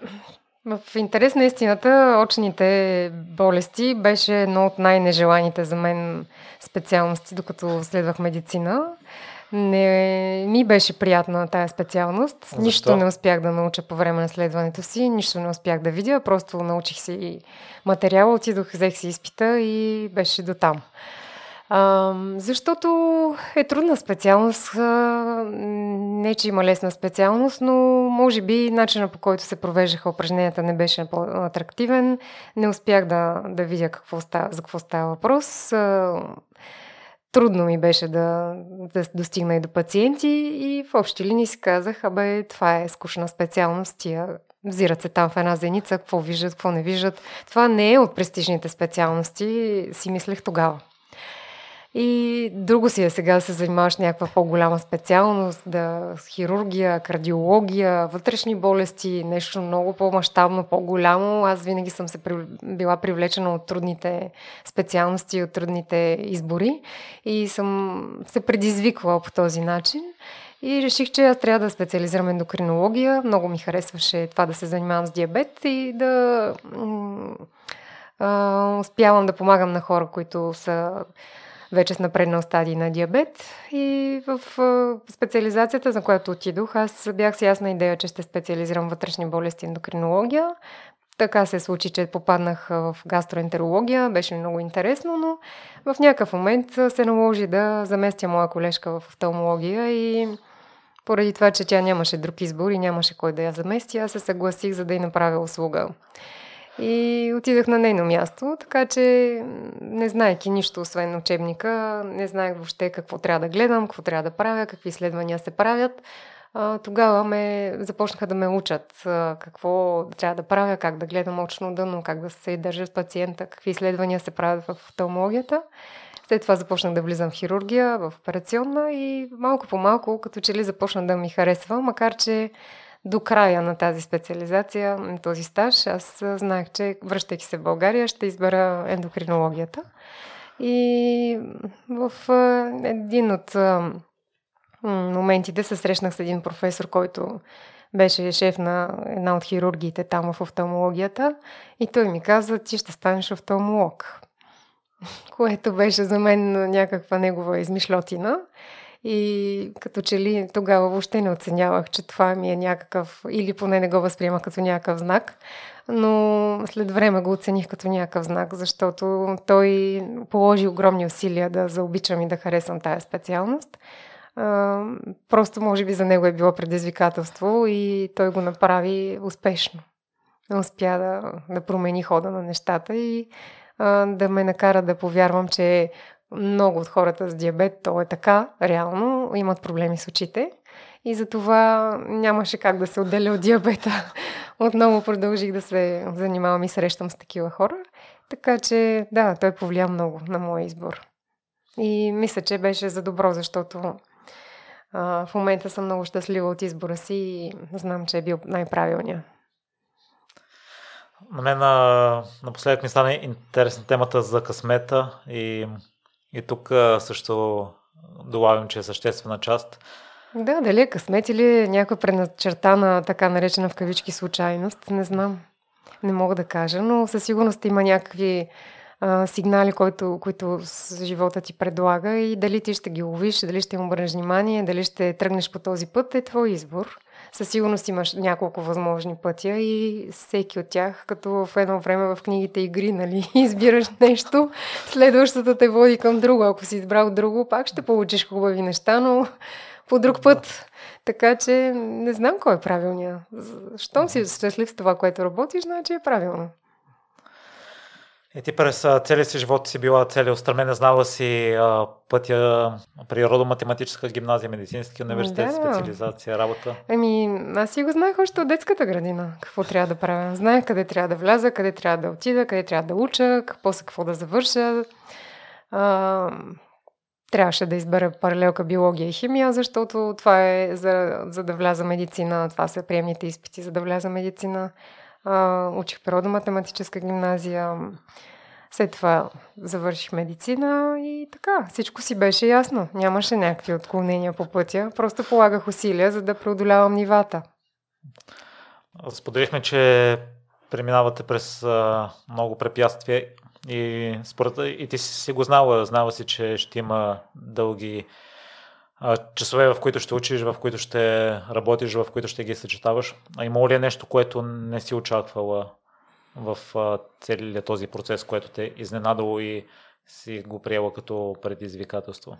В интерес на истината, очните болести беше едно от най-нежеланите за мен специалности, докато следвах медицина. Не ми беше приятна тая специалност. Защо? Нищо не успях да науча по време на следването си, нищо не успях да видя, просто научих си материала, отидох, взех си изпита и беше до там. Защото е трудна специалност, не че има лесна специалност, но може би начина, по който се провеждаха упражненията, не беше по-атрактивен. Не успях да видя за какво става въпрос. Трудно ми беше да достигна и до пациенти и в общи линии си казах, това е скучна специалност, тия взират се там в една зеница, какво виждат, какво не виждат. Това не е от престижните специалности, си мислех тогава. И друго си е сега да се занимаваш някаква по-голяма специалност, хирургия, кардиология, вътрешни болести, нещо много по-мащабно, по-голямо. Аз винаги съм била привлечена от трудните специалности, от трудните избори и съм се предизвиквала по този начин. И реших, че аз трябва да специализирам ендокринология. Много ми харесваше това да се занимавам с диабет и да успявам да помагам на хора, които са вече с напреднал стадий на диабет. И в специализацията, за която отидох, аз бях с ясна идея, че ще специализирам вътрешни болести и ендокринология. Така се случи, че попаднах в гастроентерология, беше много интересно, но в някакъв момент се наложи да заместя моя колежка в офталмология и поради това, че тя нямаше друг избор и нямаше кой да я замести, аз се съгласих, за да й направя услуга. И отидах на нейно място, така че не знаеки нищо освен учебника, не знаех въобще какво трябва да гледам, какво трябва да правя, какви изследвания се правят. Тогава започнаха да ме учат какво трябва да правя, как да гледам очно дъно, как да се държа с пациента, какви изследвания се правят в офталмологията. След това започнах да влизам в хирургия, в операционна и малко по малко, като че ли започна да ми харесва, макар че до края на тази специализация, на този стаж, аз знаех, че връщайки се в България, ще избера ендокринологията. И в един от моментите се срещнах с един професор, който беше шеф на една от хирургиите там в офталмологията и той ми каза, ти ще станеш офталмолог. Което беше за мен някаква негова измишлотина. И като че ли тогава въобще не оценявах, че това ми е някакъв, или поне не го възприемах като някакъв знак, но след време го оцених като някакъв знак, защото той положи огромни усилия да заобичам и да харесам тая специалност. Просто може би за него е било предизвикателство и той го направи успешно. Успя да промени хода на нещата и да ме накара да повярвам, че много от хората с диабет, то е така, реално, имат проблеми с очите и затова нямаше как да се отделя от диабета. Отново продължих да се занимавам и срещам с такива хора, така че да, той повлия много на моя избор. И мисля, че беше за добро, защото в момента съм много щастлива от избора си и знам, че е бил най-правилния. На мен напоследък ми стана интересна темата за късмета и тук също долавям, че е съществена част. Да, дали е късмет или някаква предначертана, така наречена в кавички случайност, не знам. Не мога да кажа, но със сигурност има някакви сигнали, които живота ти предлага, и дали ти ще ги ловиш, дали ще им обърнеш внимание, дали ще тръгнеш по този път, е твой избор. Със сигурност имаш няколко възможни пътя и всеки от тях, като в едно време в книгите игри, нали, избираш нещо, следващото те води към друго. Ако си избрал друго, пак ще получиш хубави неща, но по друг път. Така че не знам кой е правилният. Щом си щастлив с това, което работиш, значи е правилно. И ти през целия си живот си била целеустремена, знала си пътя, природо-математическа гимназия, медицински университет, да, специализация, работа. Ами, аз си го знаех още от детската градина, какво трябва да правя. Знаех къде трябва да вляза, къде трябва да отида, къде трябва да уча, после какво да завърша. Трябваше да избера паралелка биология и химия, защото това е за да вляза медицина, това са приемните изпити, за да вляза медицина. Учих природо-математическа гимназия, след това завърших медицина и така, всичко си беше ясно. Нямаше някакви отклонения по пътя, просто полагах усилия, за да преодолявам нивата. Споделихме, че преминавате през много препятствия и, и ти си го знала си, че ще има дълги часове, в които ще учиш, в които ще работиш, в които ще ги съчетаваш. А имало ли е нещо, което не си очаквала в целия този процес, което те е изненадало и си го приела като предизвикателство?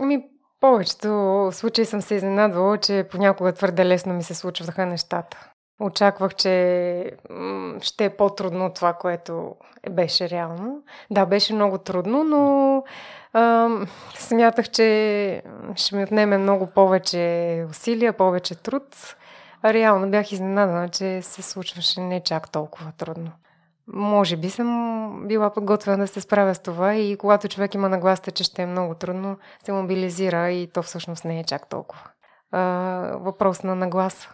Ами, повечето случаи съм се изненадвала, че понякога твърде лесно ми се случваха нещата. Очаквах, че ще е по-трудно от това, което беше реално. Да, беше много трудно, но смятах, че ще ми отнеме много повече усилия, повече труд. А реално бях изненадана, че се случваше не чак толкова трудно. Може би съм била подготвена да се справя с това, и когато човек има нагласа, че ще е много трудно, се мобилизира и то всъщност не е чак толкова. Въпрос на нагласа.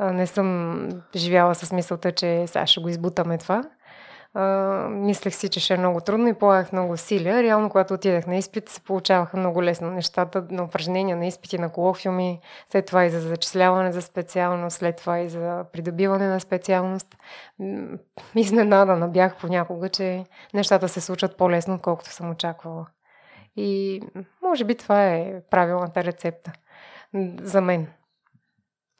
Не съм живяла с мисълта, че сега ще го избутаме това. Мислех си, че ще е много трудно и полагах много усилия. Реално, когато отидах на изпит, се получаваха много лесно нещата, на упражнения, на изпити, на колоквиуми, след това и за зачисляване за специалност, след това и за придобиване на специалност. Изненадана бях понякога, че нещата се случват по-лесно, отколкото съм очаквала. И може би това е правилната рецепта за мен.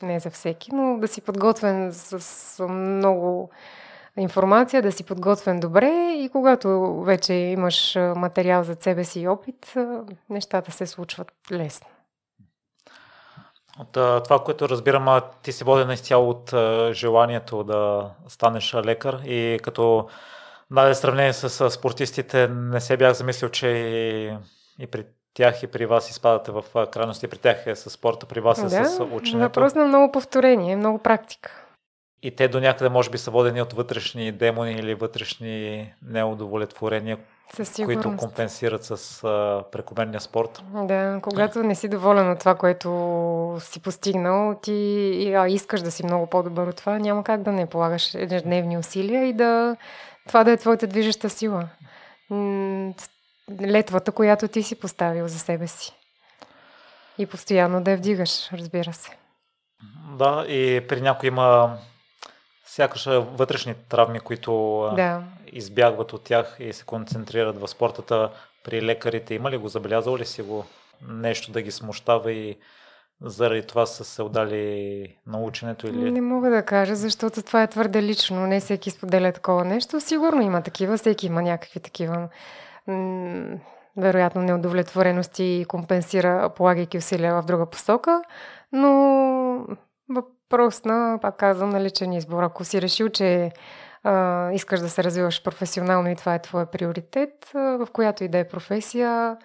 Не за всеки, но да си подготвен с много информация, да си подготвен добре, и когато вече имаш материал за себе си и опит, нещата се случват лесно. От това, което разбирам, ти си водена изцяло от желанието да станеш лекар, и като даде сравнение с спортистите, не се бях замислил, че и при тях и при вас изпадате в крайности, при тях е с спорта, при вас е с ученето. Въпрос на много повторение, много практика. И те до някъде може би са водени от вътрешни демони или вътрешни неудовлетворения, които компенсират с прекомерния спорт. Да, когато не си доволен от това, което си постигнал, ти искаш да си много по-добър от това, няма как да не полагаш ежедневни усилия и да това да е твоята движеща сила. Летвата, която ти си поставил за себе си. И постоянно да я вдигаш, разбира се. Да, и при някой има сякаш вътрешни травми, които избягват от тях и се концентрират в спорта. При лекарите има ли го? Забелязал ли си го? Нещо да ги смущава и заради това са се отдали на ученето? Или... Не мога да кажа, защото това е твърде лично. Не всеки споделя такова нещо. Сигурно има такива, всеки има някакви такива вероятно неудовлетвореност и компенсира, полагайки усилия в друга посока, но въпрос на, пак казвам, на личен избор. Ако си решил, че искаш да се развиваш професионално и това е твой приоритет, в която и да е професия,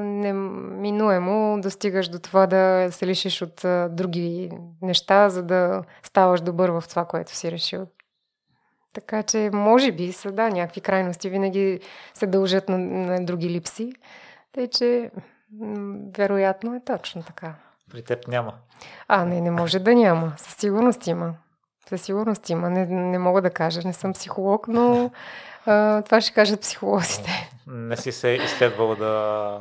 неминуемо достигаш до това да се лишиш от други неща, за да ставаш добър в това, което си решил. Така че, може би са, да, някакви крайности винаги се дължат на други липси. Тъй, че вероятно е точно така. При теб няма? Не може да няма. Със сигурност има. Не мога да кажа, не съм психолог, но това ще кажат психолозите. Не си се изследвала да...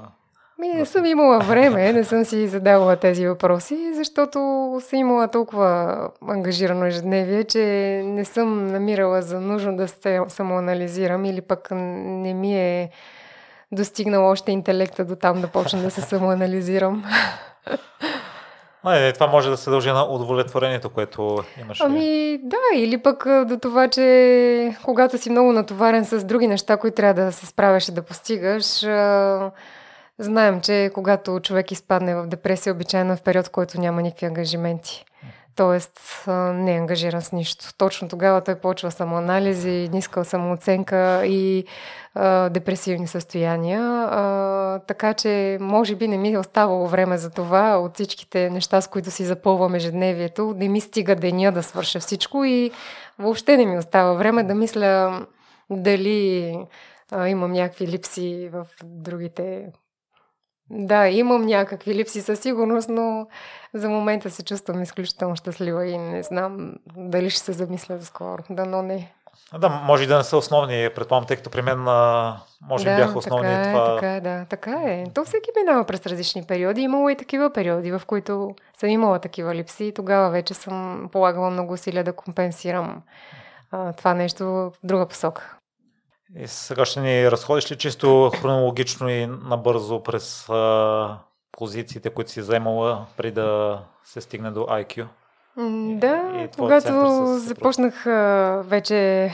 Не съм имала време, не съм си задавала тези въпроси, защото съм имала толкова ангажирано ежедневие, че не съм намирала за нужно да се самоанализирам или пък не ми е достигнал още интелекта до там да почна да се самоанализирам. Това може да се дължи на удовлетворението, което имаш. Ами да, или пък до това, че когато си много натоварен с други неща, които трябва да се справяш и да постигаш, знаем, че когато човек изпадне в депресия, обичайно е в период, в който няма никакви ангажименти. Тоест не е ангажиран с нищо. Точно тогава той почва самоанализи, ниска самооценка и депресивни състояния. Така че може би не ми е оставало време за това. От всичките неща, с които си запълвам ежедневието, не ми стига деня да свърша всичко и въобще не ми остава време да мисля дали имам някакви липси в другите. Да, имам някакви липси със сигурност, но за момента се чувствам изключително щастлива и не знам дали ще се замисля скоро. Да, но не. Да, може и да не са основни, предполагам, тъй като при мен може да бяха основни. Така е, това... така е. То всеки минава през различни периоди. Имало и такива периоди, в които съм имала такива липси и тогава вече съм полагала много усилия да компенсирам това нещо в друга посока. И сега ще ни разходиш ли чисто хронологично и набързо през позициите, които си заемала преди да се стигне до EYE Q? Да, когато започнах вече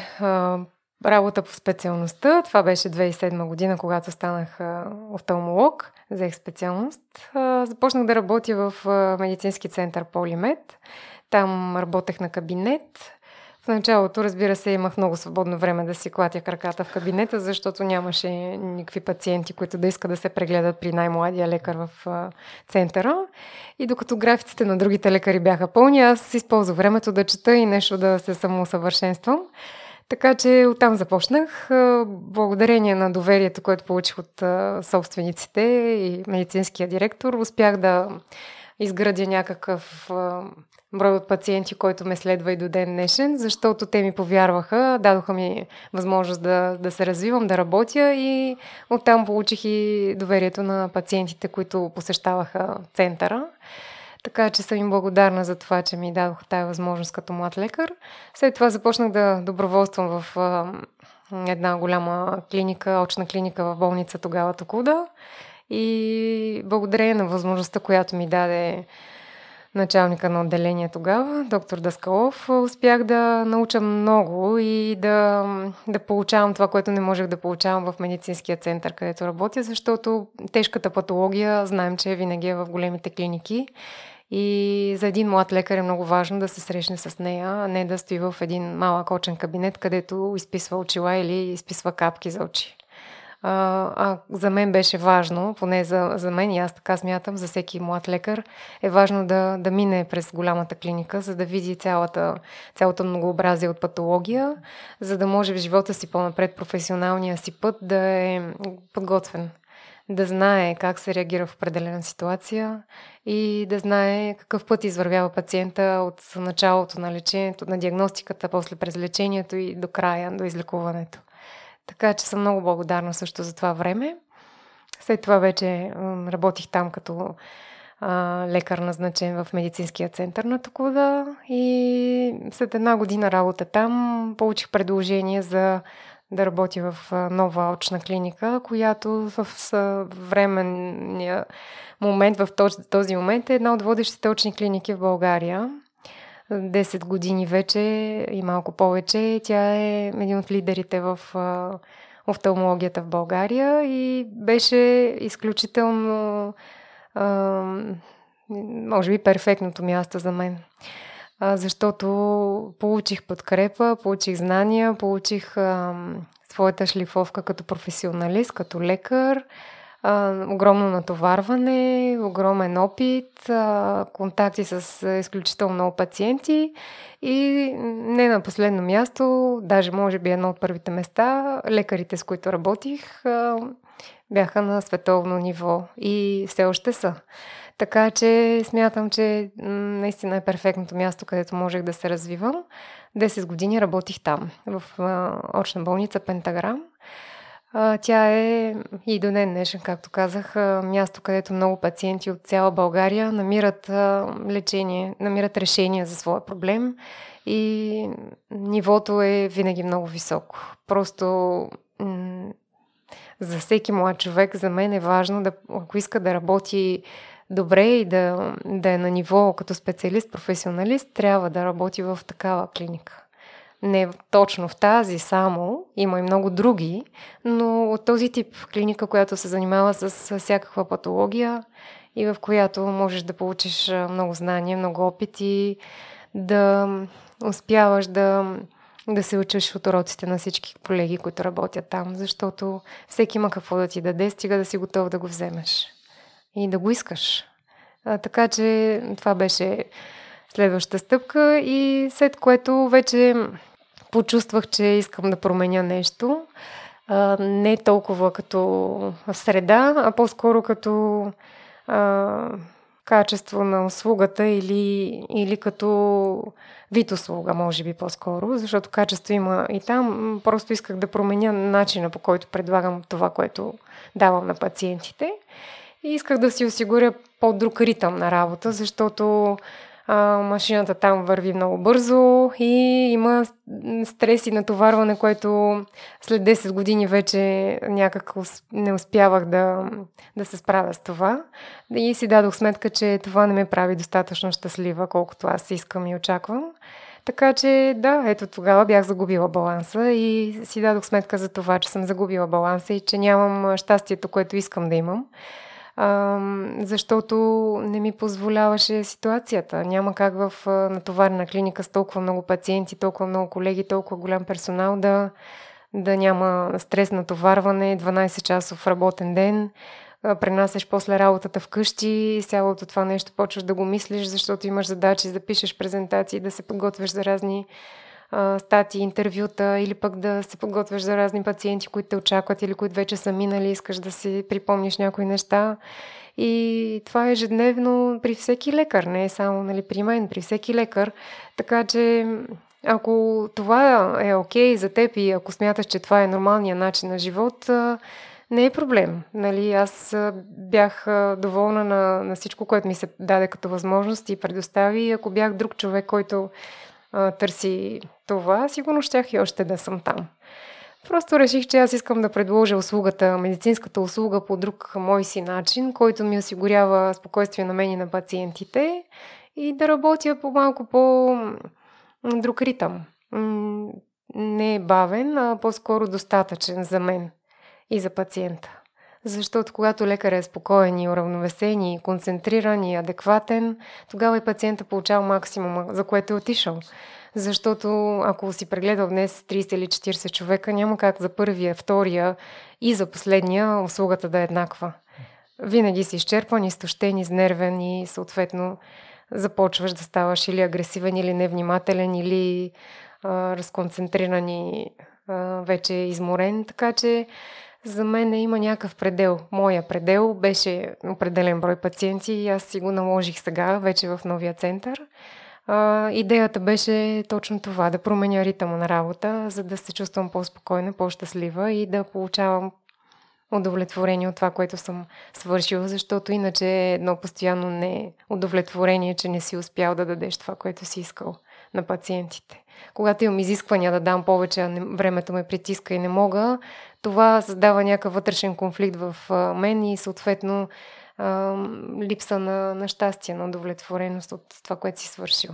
работа по специалността, това беше 2007 година, когато станах офталмолог, взех специалност. Започнах да работя в медицински център Полимед. Там работех на кабинет. В началото, разбира се, имах много свободно време да си клатя краката в кабинета, защото нямаше никакви пациенти, които да искат да се прегледат при най-младия лекар в центъра. И докато графиците на другите лекари бяха пълни, аз използвах времето да чета и нещо да се самоусъвършенствам. Така че оттам започнах. Благодарение на доверието, което получих от собствениците и медицинския директор, успях да изградя някакъв брой от пациенти, който ме следва и до ден днешен, защото те ми повярваха, дадоха ми възможност да се развивам, да работя и оттам получих и доверието на пациентите, които посещаваха центъра. Така че съм им благодарна за това, че ми дадоха тая възможност като млад лекар. След това започнах да доброволствам в една голяма клиника, очна клиника в болница тогава Токуда. И благодарение на възможността, която ми даде началника на отделение тогава, доктор Даскалов, успях да науча много и да получавам това, което не можех да получавам в медицинския център, където работя, защото тежката патология, знаем, че винаги е в големите клиники и за един млад лекар е много важно да се срещне с нея, а не да стои в един малък очен кабинет, където изписва очила или изписва капки за очи. А за мен беше важно, поне за мен и аз така смятам, за всеки млад лекар е важно да мине през голямата клиника, за да види цялото многообразие от патология, за да може в живота си по-напред професионалния си път да е подготвен, да знае как се реагира в определена ситуация и да знае какъв път извървява пациента от началото на лечението, на диагностиката, после през лечението и до края, до излекуването. Така че съм много благодарна също за това време. След това вече работих там като лекар, назначен в медицинския център на Токуда и след една година работа там получих предложение за да работя в нова очна клиника, която в съвременния момент, в този момент е една от водещите очни клиники в България. 10 години вече и малко повече. Тя е един от лидерите в офталмологията в България и беше изключително, може би, перфектното място за мен. Защото получих подкрепа, получих знания, получих своята шлифовка като професионалист, като лекар, огромно натоварване, огромен опит, контакти с изключително много пациенти и не на последно място, даже може би едно от първите места, лекарите, с които работих, бяха на световно ниво и все още са. Така че смятам, че наистина е перфектното място, където можех да се развивам. 10 години работих там, в очна болница Пентаграм. Тя е и до ден днешен, както казах, място, където много пациенти от цяла България намират лечение, намират решение за своя проблем и нивото е винаги много високо. Просто за всеки млад човек, за мен е важно, да, ако иска да работи добре и да е на ниво като специалист, професионалист, трябва да работи в такава клиника. Не точно в тази само, има и много други, но от този тип клиника, която се занимава с всякаква патология и в която можеш да получиш много знания, много опит и да успяваш да се учиш от уроците на всички колеги, които работят там, защото всеки има какво да ти даде, стига да си готов да го вземеш и да го искаш. Така че това беше следващата стъпка и след което вече почувствах, че искам да променя нещо. Не толкова като среда, а по-скоро като качество на услугата или като вид услуга, може би по-скоро, защото качество има и там. Просто исках да променя начина, по който предлагам това, което давам на пациентите. И исках да си осигуря по-друг ритъм на работа, защото машината там върви много бързо и има стрес и натоварване, което след 10 години вече някак не успявах да се справя с това. И си дадох сметка, че това не ме прави достатъчно щастлива, колкото аз искам и очаквам. Така че да, ето тогава бях загубила баланса и си дадох сметка за това, че съм загубила баланса и че нямам щастието, което искам да имам. Защото не ми позволяваше ситуацията. Няма как в натоварена клиника с толкова много пациенти, толкова много колеги, толкова голям персонал да няма стрес, натоварване, 12-часов работен ден, пренасяш после работата вкъщи и цялото това нещо почваш да го мислиш, защото имаш задачи да пишеш презентации, да се подготвяш за разни статии, интервюта или пък да се подготвяш за разни пациенти, които те очакват или които вече са минали, искаш да си припомниш някои неща. И това е ежедневно при всеки лекар, не е само при мен, при всеки лекар. Така че ако това е окей за теб и ако смяташ, че това е нормалният начин на живот, не е проблем. Аз бях доволна на всичко, което ми се даде като възможност и предостави. Ако бях друг човек, който търси това, сигурно щях и още да съм там. Просто реших, че аз искам да предложа услугата, медицинската услуга по друг мой си начин, който ми осигурява спокойствие на мен и на пациентите и да работя по малко по-друг ритъм. Не е бавен, а по-скоро достатъчен за мен и за пациента. Защото когато лекарът е спокоен и уравновесен и концентриран и адекватен, тогава и пациента получава максимума, за което е отишъл. Защото ако си прегледал днес 30 или 40 човека, няма как за първия, втория и за последния услугата да е еднаква. Винаги си изчерпан, изтощен, изнервен и съответно започваш да ставаш или агресивен, или невнимателен, или разконцентриран и вече изморен. Така че за мен има някакъв предел. Моя предел беше определен брой пациенти и аз си го наложих сега, вече в новия център. Идеята беше точно това, да променя ритъма на работа, за да се чувствам по-спокойна, по-щастлива и да получавам удовлетворение от това, което съм свършила, защото иначе е едно постоянно неудовлетворение, че не си успял да дадеш това, което си искал на пациентите. Когато имам изисквания да дам повече, а времето ме притиска и не мога, това създава някакъв вътрешен конфликт в мен и съответно липса на щастие, на удовлетвореност от това, което си свършил.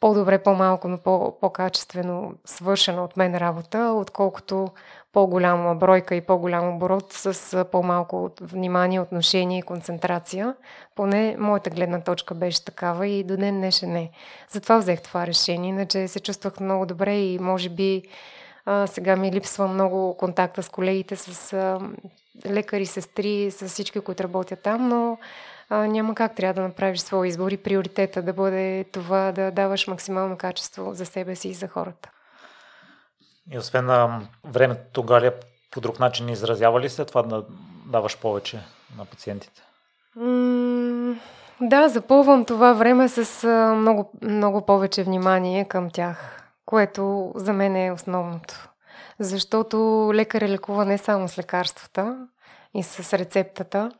По-добре, по-малко, но по-качествено свършена от мен работа, отколкото по-голяма бройка и по-голям оборот с по-малко внимание, отношение и концентрация. Поне моята гледна точка беше такава и до ден днешен не. Затова взех това решение, иначе се чувствах много добре и може би сега ми липсва много контакта с колегите, с лекари, сестри, с всички, които работят там, но няма как, трябва да направиш своя избор и приоритета да бъде това да даваш максимално качество за себе си и за хората. И освен времето, Галя, по друг начин изразява ли се това да даваш повече на пациентите? Да, запълвам това време с много, много повече внимание към тях, което за мен е основното. защото лекарът лекува не само с лекарствата и с рецептата,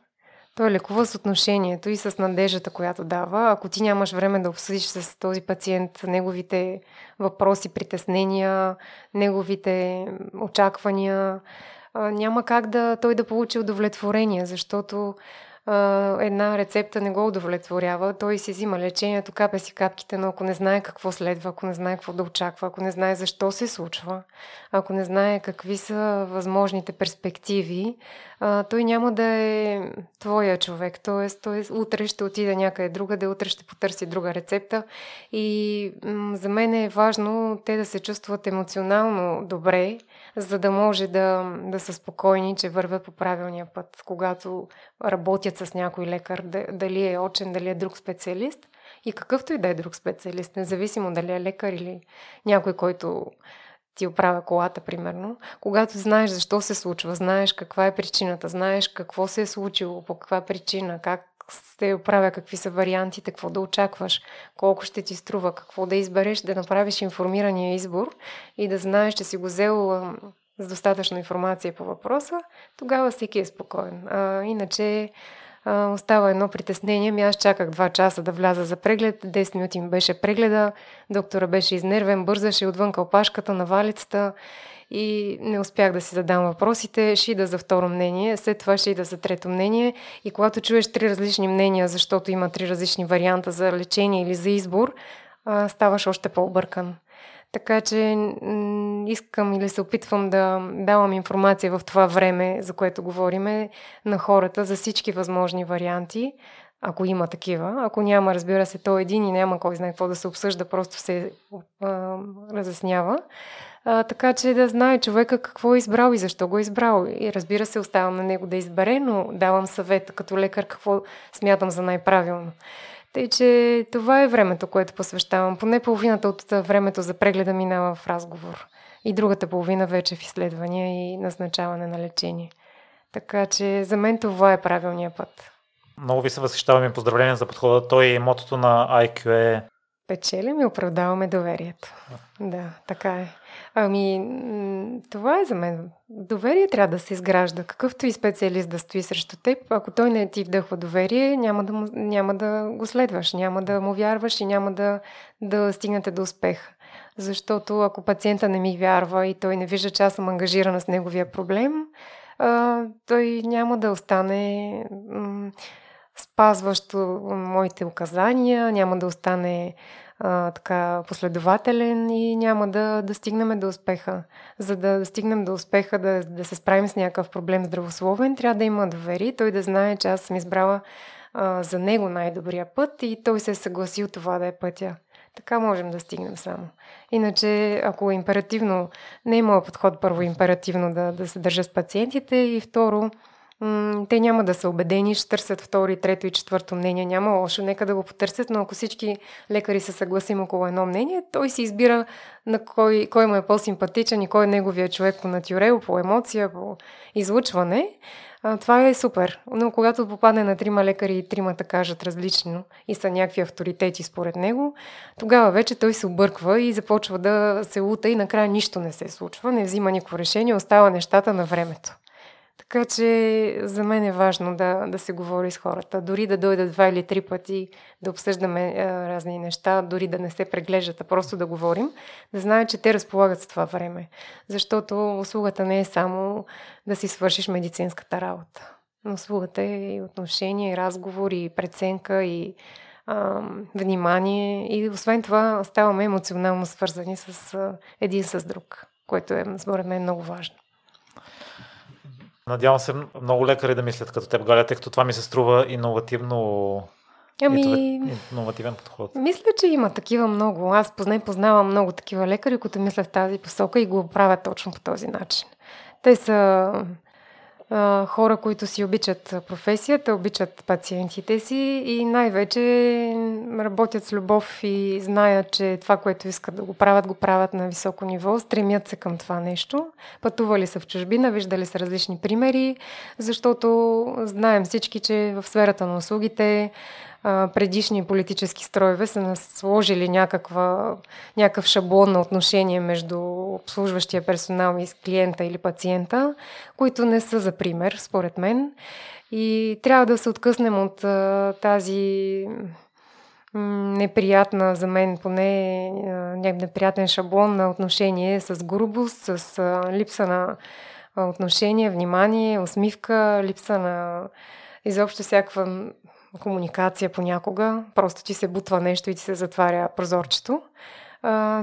той лекува с отношението и с надеждата, която дава. Ако ти нямаш време да обсъдиш с този пациент неговите въпроси, притеснения, неговите очаквания, няма как да той да получи удовлетворение, защото една рецепта не го удовлетворява. Той си взима лечението, капе си капките, но ако не знае какво следва, ако не знае какво да очаква, ако не знае защо се случва, ако не знае какви са възможните перспективи, той няма да е твоя човек. Тоест, той утре ще отиде някъде другаде, утре ще потърси друга рецепта. И за мен е важно те да се чувстват емоционално добре, за да може да са спокойни, че вървят по правилния път, когато работят с някой лекар, дали е очен, дали е друг специалист и какъвто и да е друг специалист, независимо дали е лекар или някой, който ти оправя колата, примерно. Когато знаеш защо се случва, знаеш каква е причината, знаеш какво се е случило, по каква причина, как се оправя, какви са вариантите, какво да очакваш, колко ще ти струва, какво да избереш, да направиш информирания избор и да знаеш, че си го взел с достатъчно информация по въпроса, тогава всеки е спокоен. Иначе остава едно притеснение. Аз чаках 2 часа да вляза за преглед, 10 минути им беше прегледа, доктора беше изнервен, бързаше отвън калпашката на валицата и не успях да си задам въпросите. Ще ида за второ мнение, след това ще ида за трето мнение и когато чуеш 3 различни мнения, защото има 3 различни варианта за лечение или за избор, ставаш още по-объркан. Така че искам или се опитвам да давам информация в това време, за което говориме, на хората за всички възможни варианти, ако има такива. Ако няма, разбира се, той един и няма кой знае какво да се обсъжда, просто се разяснява. Така че да знае човека какво е избрал и защо го е избрал. И разбира се, оставам на него да избере, но давам съвет като лекар какво смятам за най-правилно. Тъй, че това е времето, което посвещавам. Поне половината от времето за прегледа минава в разговор. И другата половина вече в изследвания и назначаване на лечение. Така че за мен това е правилният път. Много ви се възхищавам и поздравления за подхода. Той и мотото на IQ е... Печелим и оправдаваме доверието. Да, така е. Това е за мен. Доверие трябва да се изгражда. Какъвто и специалист да стои срещу теб, ако той не ти вдъхва доверие, няма да го следваш, няма да му вярваш и няма да стигнете до успеха. Защото ако пациента не ми вярва и той не вижда, че аз съм ангажирана с неговия проблем, той няма да остане... спазващо моите указания, няма да остане така последователен и няма да стигнем до успеха. За да стигнем до успеха, да се справим с някакъв проблем здравословен, трябва да има доверие, той да знае, че аз съм избрала за него най-добрия път и той се е съгласил това да е пътя. Така можем да стигнем само. Иначе, ако императивно, не е моят подход, първо императивно да се държа с пациентите и второ, те няма да са убедени, ще търсят второ, трето и четвърто мнение. Няма лошо, нека да го потърсят, но ако всички лекари се съгласим около едно мнение, той си избира на кой му е по-симпатичен и кой е неговия човек по натюрел, по емоция, по излучване. Това е супер, но когато попадне на 3 лекари и 3-мата кажат различно и са някакви авторитети според него, тогава вече той се обърква и започва да се лута и накрая нищо не се случва, не взима никакво решение, остава нещата на времето. Така че за мен е важно да се говори с хората. Дори да дойдат 2 или 3 пъти да обсъждаме разни неща, дори да не се преглеждат, а просто да говорим, да знаят, че те разполагат с това време. Защото услугата не е само да си свършиш медицинската работа. Услугата е и отношение, и разговор, и преценка, и внимание. И освен това ставаме емоционално свързани с един с друг, което е, според мен, много важно. Надявам се много лекари да мислят като теб, Галя, тъй като това ми се струва иновативно. Иновативен подход. Мисля, че има такива много. Аз познавам много такива лекари, които мислят в тази посока и го правят точно по този начин. Те са хора, които си обичат професията, обичат пациентите си и най-вече работят с любов и знаят, че това, което искат да го правят на високо ниво, стремят се към това нещо. Пътували са в чужбина, виждали са различни примери, защото знаем всички, че в сферата на услугите предишни политически строеве са насложили някакъв шаблон на отношение между обслужващия персонал и клиента или пациента, които не са за пример, според мен. И трябва да се откъснем от тази неприятна, за мен поне неприятен шаблон на отношение с грубост, с липса на отношение, внимание, усмивка, липса на изобщо всякаква комуникация понякога. Просто ти се бутва нещо и ти се затваря прозорчето.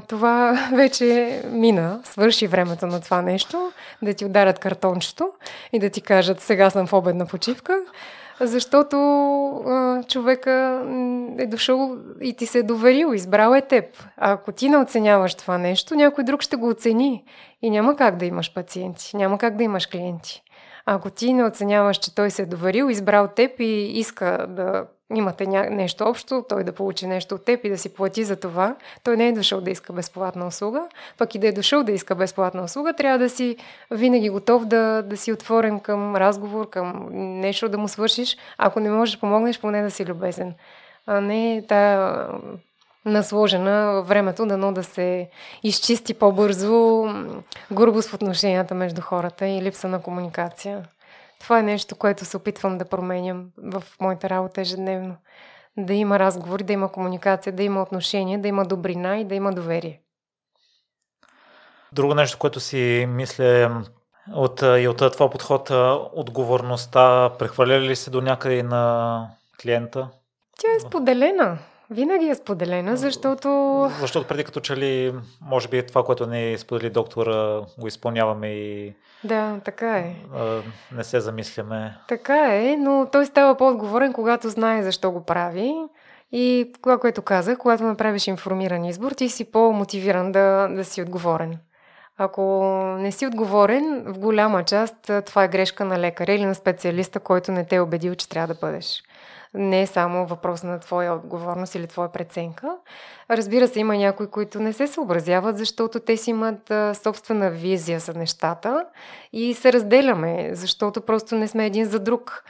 Това вече мина, свърши времето на това нещо, да ти ударят картончето и да ти кажат сега съм в обедна почивка, защото човека е дошъл и ти се е доверил, избрал е теб. А ако ти не оценяваш това нещо, някой друг ще го оцени и няма как да имаш пациенти, няма как да имаш клиенти. А ако ти не оценяваш, че той се е доверил, избрал теб и иска да имате нещо общо, той да получи нещо от теб и да си плати за това, той не е дошъл да иска безплатна услуга, пък и да е дошъл да иска безплатна услуга, трябва да си винаги готов да си отворен към разговор, към нещо да му свършиш. Ако не можеш да помогнеш, поне да си любезен. А не тая насложена времето, дано да се изчисти по-бързо грубост в отношенията между хората и липса на комуникация. Това е нещо, което се опитвам да променям в моята работа ежедневно. Да има разговори, да има комуникация, да има отношение, да има добрина и да има доверие. Друго нещо, което си мисля от това подход, отговорността, прехвърля ли се до някъде на клиента? Тя е споделена. Винаги е споделена, защото... Защото преди като че ли, може би това, което ни сподели доктора, го изпълняваме и... Да, така е. Не се замисляме. Така е, но той става по-отговорен, когато знае защо го прави. И това, което казах, когато направиш информиран избор, ти си по-мотивиран да си отговорен. Ако не си отговорен, в голяма част това е грешка на лекаря или на специалиста, който не те е убедил, че трябва да бъдеш. Не е само въпрос на твоя отговорност или твоя преценка. Разбира се, има някои, които не се съобразяват, защото те си имат собствена визия за нещата и се разделяме, защото просто не сме един за друг.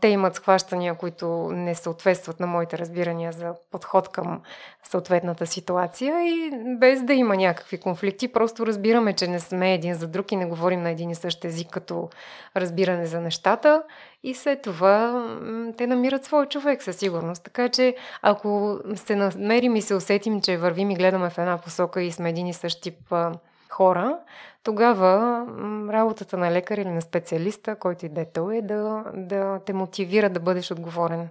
Те имат схващания, които не съответстват на моите разбирания за подход към съответната ситуация и без да има някакви конфликти, просто разбираме, че не сме един за друг и не говорим на един и същ език като разбиране за нещата. И след това те намират свой човек със сигурност. Така че ако се намерим и се усетим, че вървим и гледаме в една посока и сме един и същ тип хора, тогава работата на лекар или на специалиста, който и да е той, е да те мотивира да бъдеш отговорен.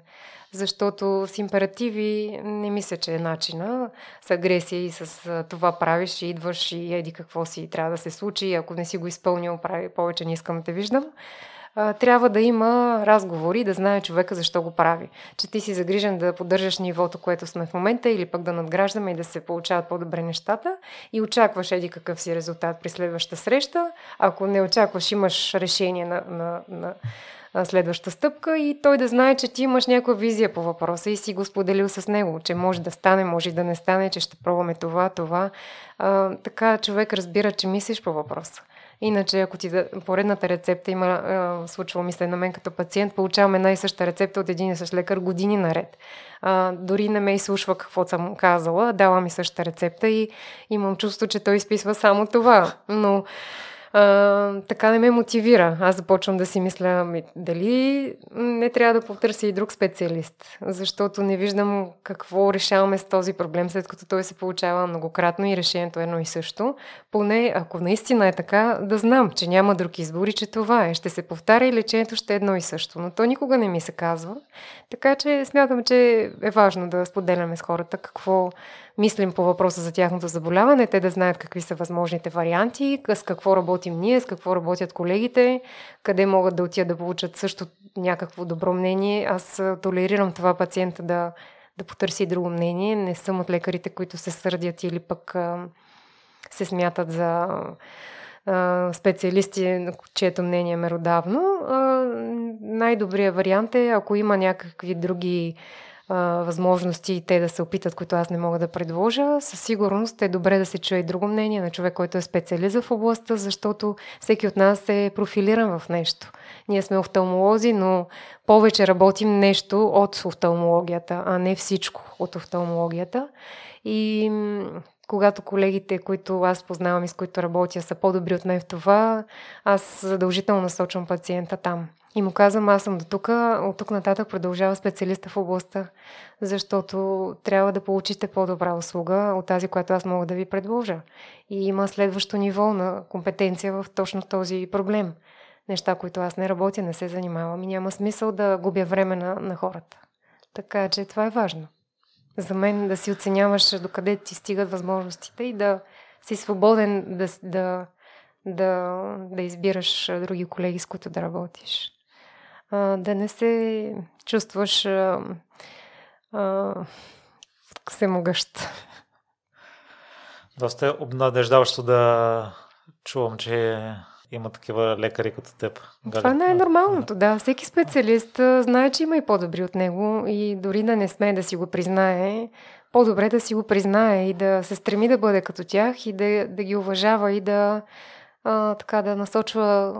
Защото с императиви не мисля, че е начина. С агресия и с това правиш и идваш и еди какво си трябва да се случи. Ако не си го изпълнил, прави повече, не искам да те виждам. Трябва да има разговори, да знае човека защо го прави. Че ти си загрижен да поддържаш нивото, което сме в момента, или пък да надграждаме и да се получават по-добре нещата и очакваш еди какъв си резултат при следващата среща. Ако не очакваш, имаш решение на следващата стъпка и той да знае, че ти имаш някаква визия по въпроса и си го споделил с него, че може да стане, може и да не стане, че ще пробваме това. Така човек разбира, че мислиш по въпроса. Иначе, ако ти поредната рецепта случва ми се на мен като пациент, получавам една и съща рецепта от един и същ лекар години наред. Дори не ме изслушва какво съм казала, дава ми същата рецепта и имам чувство, че той изписва само това. Но така не ме мотивира. Аз започвам да си мисля, дали не трябва да потърся и друг специалист, защото не виждам какво решаваме с този проблем, след като той се получава многократно и решението е едно и също. Поне, ако наистина е така, да знам, че няма друг избор и че това е. Ще се повтаря и лечението ще е едно и също, но то никога не ми се казва. Така че смятам, че е важно да споделяме с хората какво мислим по въпроса за тяхното заболяване, те да знаят какви са възможните варианти, с какво работим ние, с какво работят колегите, къде могат да отидат да получат също някакво добро мнение. Аз толерирам това пациента да потърси друго мнение. Не съм от лекарите, които се сърдят или пък се смятат за специалисти, чието мнение е меродавно. Най-добрият вариант е, ако има някакви други възможности те да се опитат, които аз не мога да предложа. Със сигурност е добре да се чуе и друго мнение на човек, който е специалист в областта, защото всеки от нас е профилиран в нещо. Ние сме офталмолози, но повече работим нещо от офталмологията, а не всичко от офталмологията. И когато колегите, които аз познавам и с които работя, са по-добри от мен в това, аз задължително насочвам пациента там. И му казвам, аз съм до тук, от тук нататък продължава специалиста в областта, защото трябва да получите по-добра услуга от тази, която аз мога да ви предложа. И има следващо ниво на компетенция в точно този проблем. Неща, които аз не работя, не се занимавам и няма смисъл да губя време на хората. Така че това е важно. За мен да си оценяваш докъде ти стигат възможностите и да си свободен да избираш други колеги, с които да работиш. Да не се чувстваш всемогъщ. Доста обнадеждаващо да чувам, че има такива лекари като теб. Това не е нормалното, да. Всеки специалист знае, че има и по-добри от него и дори да не смее да си го признае, по-добре да си го признае и да се стреми да бъде като тях и да ги уважава и да насочва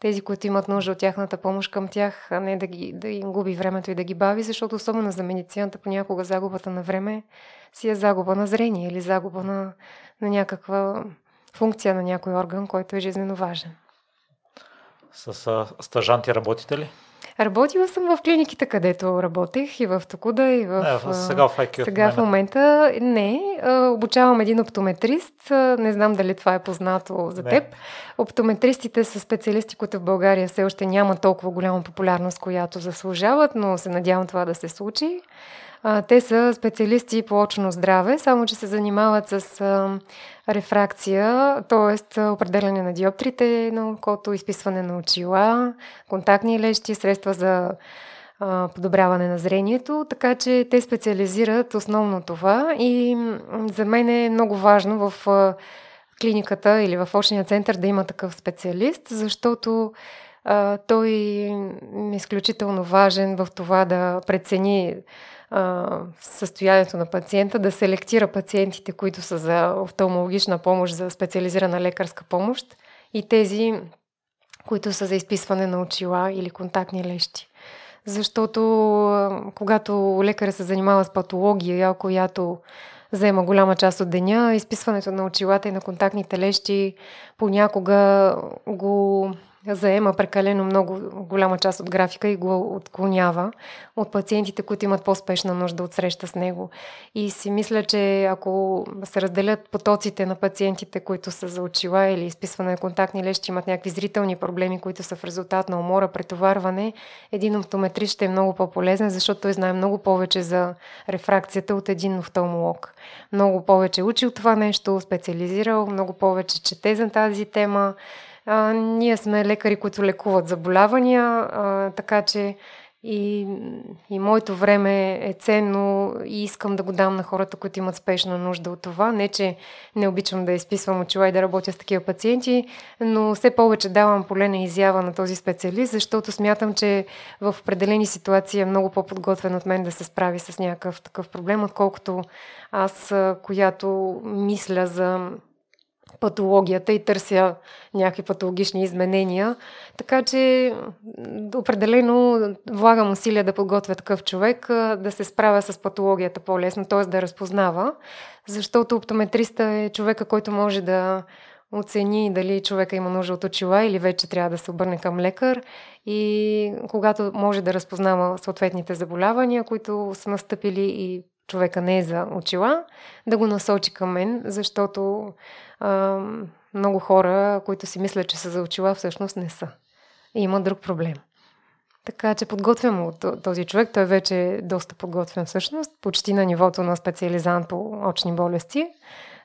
тези, които имат нужда от тяхната помощ към тях, а не да им губи времето и да ги бави, защото особено за медицината понякога загубата на време си е загуба на зрение или загуба на някаква функция на някой орган, който е жизненно важен. С стажанти работите ли? Работила съм в клиниките, където работех, и в Токуда, и в... Сега в EYE Q. Сега в момента не. Обучавам един оптометрист. Не знам дали това е познато за теб. Оптометристите са специалисти, които в България все още няма толкова голяма популярност, която заслужават, но се надявам това да се случи. Те са специалисти по очно здраве, само че се занимават с рефракция, т.е. определяне на диоптрите на окото, изписване на очила, контактни лещи, средства за подобряване на зрението, така че те специализират основно това и за мен е много важно в клиниката или в очния център да има такъв специалист, защото той е изключително важен в това да прецени състоянието на пациента, да селектира пациентите, които са за офталмологична помощ, за специализирана лекарска помощ и тези, които са за изписване на очила или контактни лещи. Защото когато лекарът се занимава с патология, която заема голяма част от деня, изписването на очилата и на контактните лещи понякога го заема прекалено много голяма част от графика и го отклонява от пациентите, които имат по-спешна нужда от среща с него. И си мисля, че ако се разделят потоците на пациентите, които са за очила или изписване на контактни лещи, имат някакви зрителни проблеми, които са в резултат на умора, претоварване, един оптометрист ще е много по-полезен, защото той знае много повече за рефракцията от един офталмолог. Много повече учи от това нещо, специализирал, много повече чете за тази тема. Ние сме лекари, които лекуват заболявания, така че и моето време е ценно и искам да го дам на хората, които имат спешна нужда от това. Не, че не обичам да изписвам очила и да работя с такива пациенти, но все повече давам поле на изява на този специалист, защото смятам, че в определени ситуации е много по-подготвен от мен да се справи с някакъв такъв проблем, отколкото аз, която мисля за патологията и търся някакви патологични изменения. Така че определено влагам усилия да подготвя такъв човек да се справя с патологията по-лесно, т.е. да разпознава, защото оптометриста е човека, който може да оцени дали човека има нужда от очила или вече трябва да се обърне към лекар и когато може да разпознава съответните заболявания, които са настъпили и човека не е за очила, да го насочи към мен, защото много хора, които си мислят, че са за очила, всъщност не са. И има друг проблем. Така че подготвям от този човек, той вече е доста подготвен всъщност, почти на нивото на специализант по очни болести,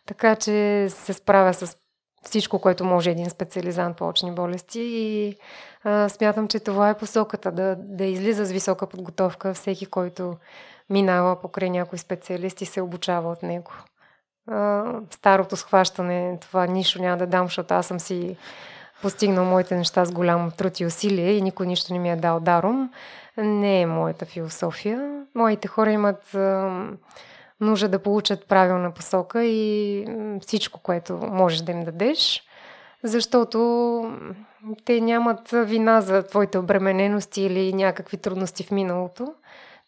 така че се справя с всичко, което може един специализант по очни болести и смятам, че това е посоката, да излиза с висока подготовка всеки, който минава покрай някой специалист и се обучава от него. Старото схващане, това нищо няма да дам, защото аз съм си постигнал моите неща с голям труд и усилие и никой нищо не ми е дал даром. Не е моята философия. Моите хора имат нужда да получат правилна посока и всичко, което можеш да им дадеш, защото те нямат вина за твоите обременености или някакви трудности в миналото,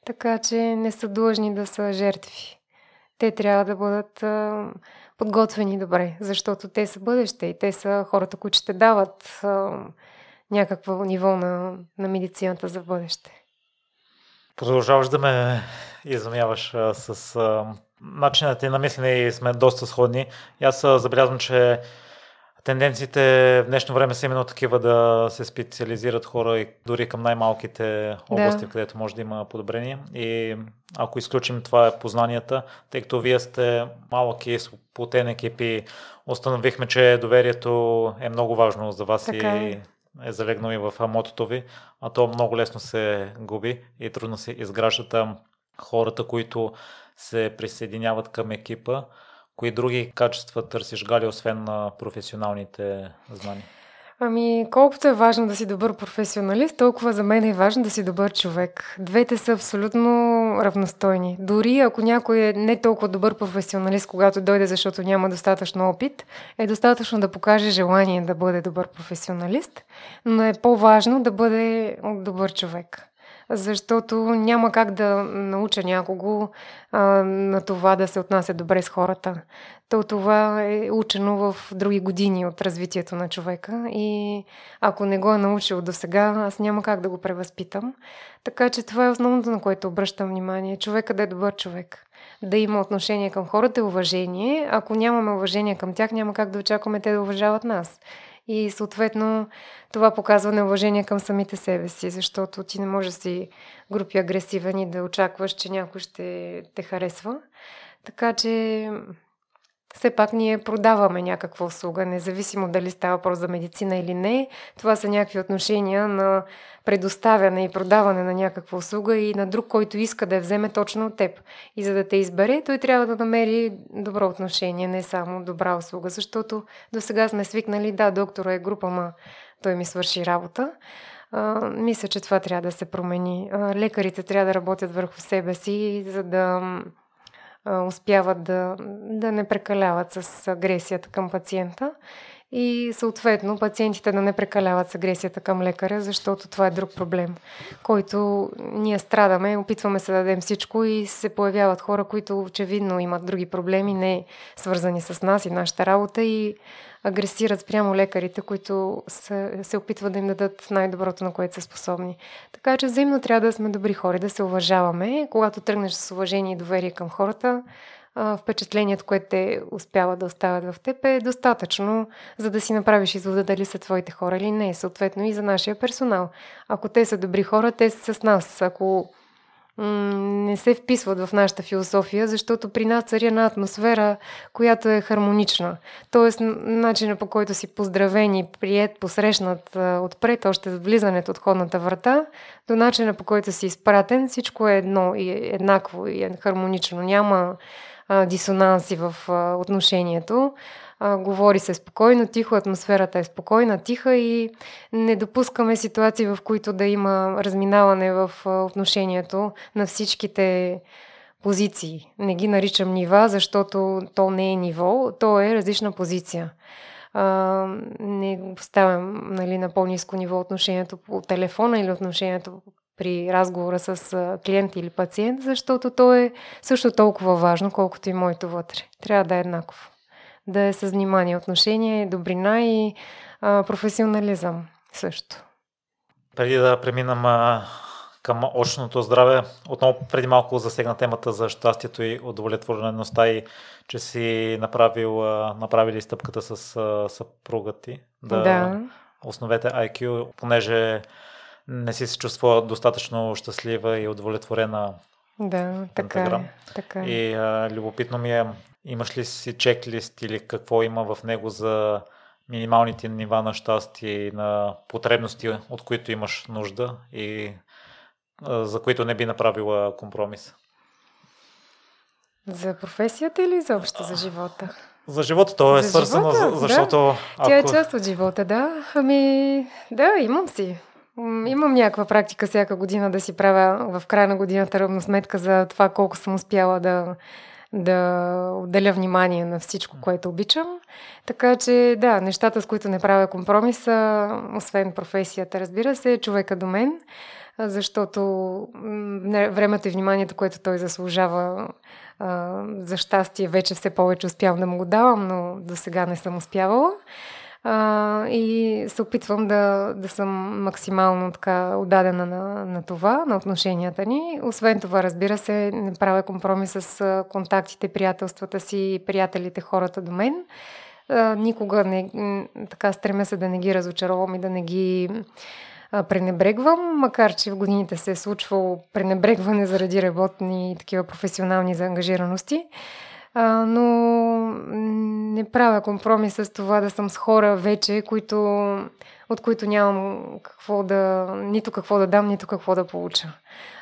така че не са длъжни да са жертви. Те трябва да бъдат подготвени добре, защото те са бъдеще и те са хората, които ще дават някакво ниво на медицината за бъдеще. Продължаваш да ме изумяваш с начинът ти на мислене и сме доста сходни. И аз забелязвам, че тенденциите в днешно време са именно такива да се специализират хора и дори към най-малките области, да, където може да има подобрение. И ако изключим това е познанията, тъй като вие сте малък и сплотен екип и установихме, че доверието е много важно за вас и е залегнало и в мотото ви, а то много лесно се губи и трудно се изграждат хората, които се присъединяват към екипа. Кои други качества търсиш, Гали, освен на професионалните знания? Ами, колкото е важно да си добър професионалист, толкова за мен е важно да си добър човек. Двете са абсолютно равностойни. Дори ако някой е не толкова добър професионалист, когато дойде, защото няма достатъчно опит, е достатъчно да покаже желание да бъде добър професионалист, но е по-важно да бъде добър човек. Защото няма как да науча някого на това да се отнася добре с хората. То това е учено в други години от развитието на човека и ако не го е научил до сега, аз няма как да го превъзпитам. Така че това е основното, на което обръщам внимание. Човека да е добър човек. Да има отношение към хората и уважение. Ако нямаме уважение към тях, няма как да очакваме те да уважават нас. И съответно това показва неуважение към самите себе си, защото ти не можеш да си групи агресивен и да очакваш, че някой ще те харесва. Така че все пак ние продаваме някаква услуга, независимо дали става въпрос за медицина или не. Това са някакви отношения на предоставяне и продаване на някаква услуга и на друг, който иска да я вземе точно от теб. И за да те избере, той трябва да намери добро отношение, не само добра услуга, защото до сега сме свикнали, да, доктора е група, ма той ми свърши работа. Мисля, че това трябва да се промени. Лекарите трябва да работят върху себе си, за да успяват да не прекаляват с агресията към пациента и съответно пациентите да не прекаляват с агресията към лекаря, защото това е друг проблем, който ние страдаме, опитваме се да дадем всичко и се появяват хора, които очевидно имат други проблеми, не свързани с нас и нашата работа и агресират спрямо лекарите, които се опитват да им дадат най-доброто, на което са способни. Така че взаимно трябва да сме добри хора, да се уважаваме. Когато тръгнеш с уважение и доверие към хората, впечатлението, което те успяват да оставят в теб, е достатъчно, за да си направиш извода дали са твоите хора или не. Съответно и за нашия персонал. Ако те са добри хора, те са с нас. Ако не се вписват в нашата философия, защото при нас цари една атмосфера, която е хармонична. Тоест, начинът по който си поздравен и приет, посрещнат отпред, още с влизането от входната врата, до начина по който си изпратен, всичко е едно и еднакво и е хармонично. Няма дисонанси в отношението. Говори се спокойно, тихо, атмосферата е спокойна, тиха и не допускаме ситуации, в които да има разминаване в отношението на всичките позиции. Не ги наричам нива, защото то не е ниво, то е различна позиция. Не поставям на по-ниско ниво отношението по телефона или отношението при разговора с клиент или пациент, защото то е също толкова важно, колкото и моето вътре. Трябва да е еднакво. Да е със внимание, отношение, добрина и професионализъм също. Преди да преминам към очното здраве, отново преди малко засегна темата за щастието и удовлетвореността и че си направили стъпката с съпруга ти. Да. Основете IQ, понеже не си се чувства достатъчно щастлива и удовлетворена. Да, така. И любопитно ми е, имаш ли си чеклист или какво има в него за минималните нива на щастие и на потребности, от които имаш нужда и за които не би направила компромис? За професията или заобщо за живота? За живота то е свързано, защото... Да. Ако... Тя е част от живота, да. Ами, да, имам си. Имам някаква практика всяка година да си правя в края на годината равносметка за това колко съм успяла да отделя внимание на всичко, което обичам. Така че, да, нещата, с които не правя компромиса, освен професията, разбира се, е човека до мен, защото времето и вниманието, което той заслужава, за щастие, вече все повече успявам да му го давам, но до сега не съм успявала. И се опитвам да съм максимално така отдадена на това, на отношенията ни. Освен това, разбира се, не правя компромис с контактите, приятелствата си, приятелите, хората до мен. Никога не, така стремя се да не ги разочаровам и да не ги пренебрегвам, макар че в годините се е случвало пренебрегване заради работни и такива професионални заангажираности. Но не правя компромис с това да съм с хора вече, от които нямам нито какво да дам, нито какво да получа.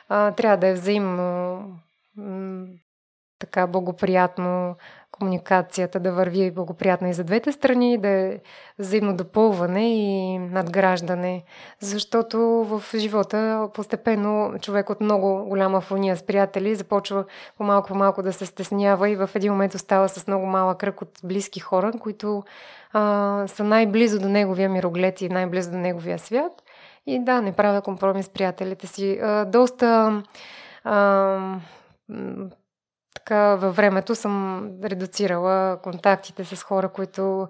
Трябва да е взаимно така благоприятно комуникацията, да върви благоприятно и за двете страни, да е взаимно допълване и надграждане. Защото в живота постепенно човек от много голяма фуния с приятели започва по-малко да се стеснява и в един момент остава с много малък кръг от близки хора, които са най-близо до неговия мироглед и най-близо до неговия свят. И да, не правя компромис с приятелите си. Доста... Така, във времето съм редуцирала контактите с хора, които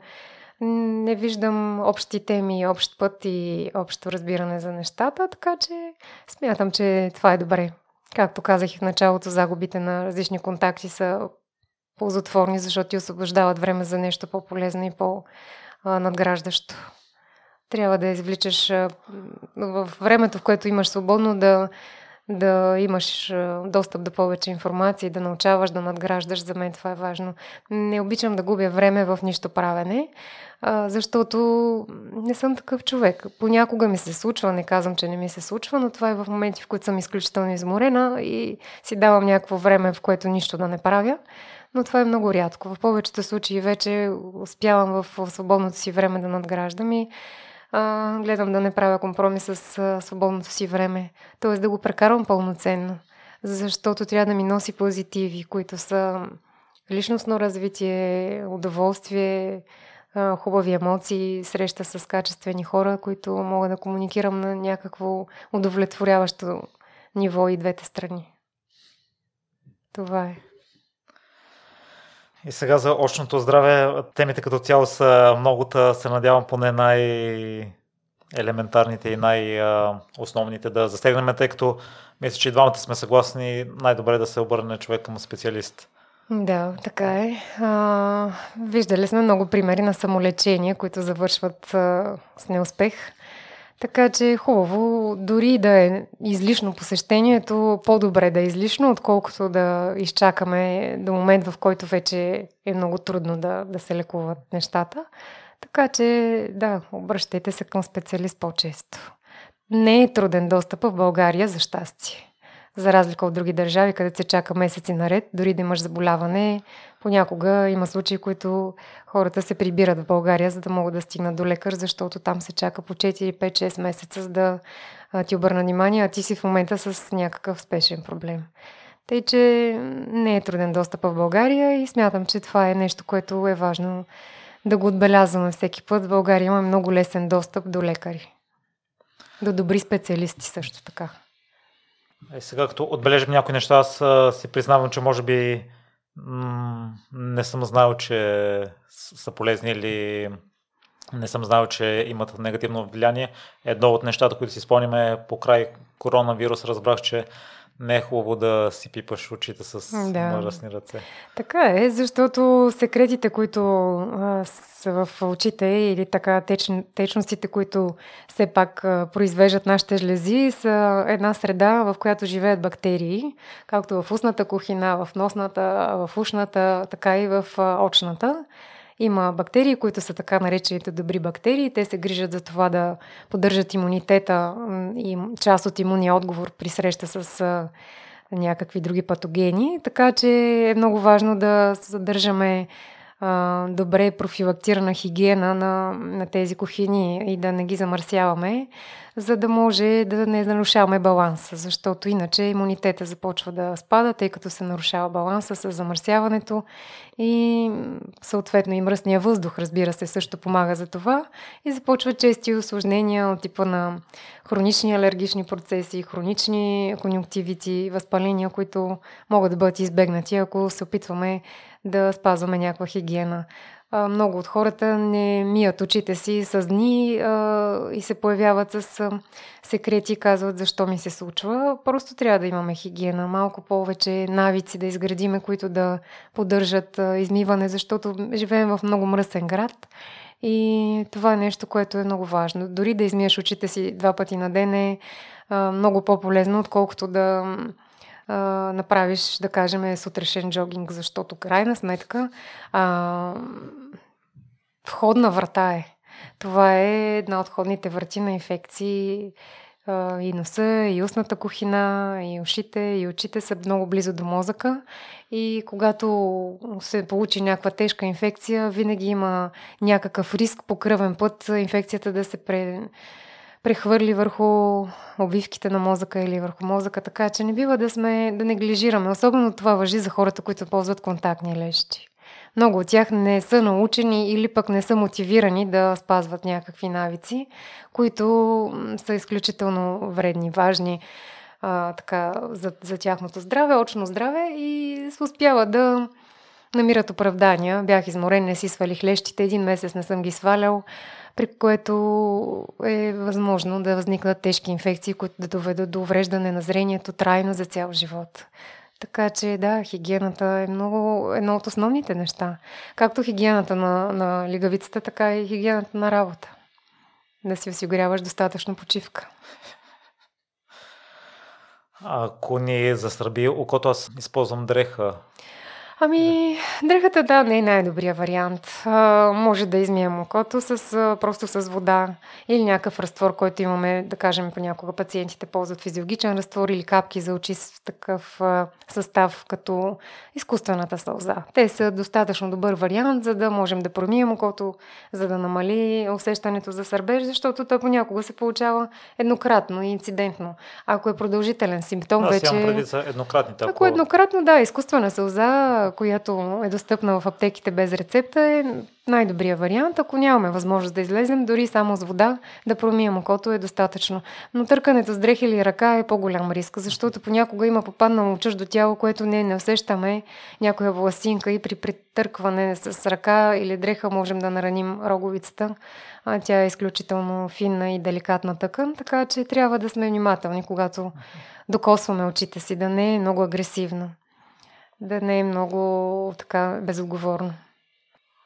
не виждам общи теми, общ път и общо разбиране за нещата, така че смятам, че това е добре. Както казах и в началото, загубите на различни контакти са ползотворни, защото ти освобождават време за нещо по-полезно и по-надграждащо. Трябва да извличаш във времето, в което имаш свободно, да имаш достъп до повече информация, да научаваш, да надграждаш. За мен това е важно. Не обичам да губя време в нищо правене, защото не съм такъв човек. Понякога ми се случва, не казвам, че не ми се случва, но това е в моменти, в които съм изключително изморена и си давам някакво време, в което нищо да не правя. Но това е много рядко. В повечето случаи вече успявам в свободното си време да надграждам и гледам да не правя компромис с свободното си време, т.е. да го прекарвам пълноценно, защото трябва да ми носи позитиви, които са личностно развитие, удоволствие, хубави емоции, среща с качествени хора, които мога да комуникирам на някакво удовлетворяващо ниво и двете страни. Това е. И сега за очното здраве, темите като цяло са многото, се надявам поне най-елементарните и най-основните да застегнем, тъй като мисля, че и двамата сме съгласни, най-добре е да се обърне човек към специалист. Да, така е. Виждали сме много примери на самолечения, които завършват с неуспех. Така че е хубаво, дори да е излишно посещението, по-добре да е излишно, отколкото да изчакаме до момент, в който вече е много трудно да се лекуват нещата. Така че, да, обръщайте се към специалист по-често. Не е труден достъп в България, за щастие. За разлика от други държави, където се чака месеци наред, дори да имаш заболяване, понякога има случаи, които хората се прибират в България, за да могат да стигнат до лекар, защото там се чака по 4, 5, 6 месеца, за да ти обърна внимание, а ти си в момента с някакъв спешен проблем. Тъй, че не е труден достъп в България и смятам, че това е нещо, което е важно да го отбелязваме всеки път. В България има много лесен достъп до лекари, до добри специалисти също така. Е, сега като отбележим някои неща, аз си признавам, че може би не съм знал, че са полезни или не съм знал, че имат негативно влияние. Едно от нещата, които си спомням е покрай коронавирус, разбрах, че не е хубаво да си пипаш очите с мръсни ръце. Така е, защото секретите, които са в очите или така течностите, които все пак произвеждат нашите жлези, са една среда, в която живеят бактерии, както в устната кухина, в носната, в ушната, така и в очната. Има бактерии, които са така наречените добри бактерии. Те се грижат за това да поддържат имунитета и част от имунния отговор при среща с някакви други патогени. Така че е много важно да задържаме добре профилактирана хигиена на тези кухини и да не ги замърсяваме, за да може да не нарушаваме баланса, защото иначе имунитета започва да спада, тъй като се нарушава баланса с замърсяването и съответно и мръсния въздух, разбира се, също помага за това и започват чести усложнения от типа на хронични алергични процеси, хронични конюнктивити, възпаления, които могат да бъдат избегнати, ако се опитваме да спазваме някаква хигиена. Много от хората не мият очите си с дни и се появяват с секрети и казват защо ми се случва. Просто трябва да имаме хигиена, малко повече навици да изградиме, които да поддържат измиване, защото живеем в много мръсен град и това е нещо, което е много важно. Дори да измиеш очите си 2 пъти на ден е много по-полезно, отколкото да направиш, да кажем, сутрешен джогинг, защото крайна сметка входна врата е. Това е една от входните врати на инфекции. И носа, и устната кухина, и ушите, и очите са много близо до мозъка. И когато се получи някаква тежка инфекция, винаги има някакъв риск по кръвен път инфекцията да се прехвърли върху обвивките на мозъка или върху мозъка, така че не бива да неглижираме. Особено това важи за хората, които ползват контактни лещи. Много от тях не са научени или пък не са мотивирани да спазват някакви навици, които са изключително вредни, важни за тяхното здраве, очно здраве и се успява да намират оправдания. Бях изморен, не си свалих лещите, 1 месец не съм ги свалял, при което е възможно да възникнат тежки инфекции, които да доведат до увреждане на зрението трайно за цял живот. Така че да, хигиената е едно от основните неща. Както хигиената на лигавицата, така и хигиената на работа. Да си осигуряваш достатъчно почивка. Ако не е засръби окото, аз използвам дреха. Дрехата, да, не е най-добрият вариант. Може да измием окото просто с вода или някакъв разтвор, който имаме, да кажем, понякога пациентите ползват физиологичен разтвор или капки за очи с такъв състав, като изкуствената сълза. Те са достатъчно добър вариант, за да можем да промием окото, за да намали усещането за сърбеж, защото той понякога се получава еднократно и инцидентно. Ако е продължителен симптом, Ако еднократно, да, изкуствена сълза, която е достъпна в аптеките без рецепта, е най-добрият вариант. Ако нямаме възможност да излезем, дори само с вода да промием окото е достатъчно. Но търкането с дрех или ръка е по-голям риск, защото понякога има попаднало чуждо тяло, което не усещаме, някоя власинка, и при претъркване с ръка или дреха можем да нараним роговицата. Тя е изключително финна и деликатна тъкан, така че трябва да сме внимателни, когато докосваме очите си, да не е много агресивно. Да не е много така безотговорно.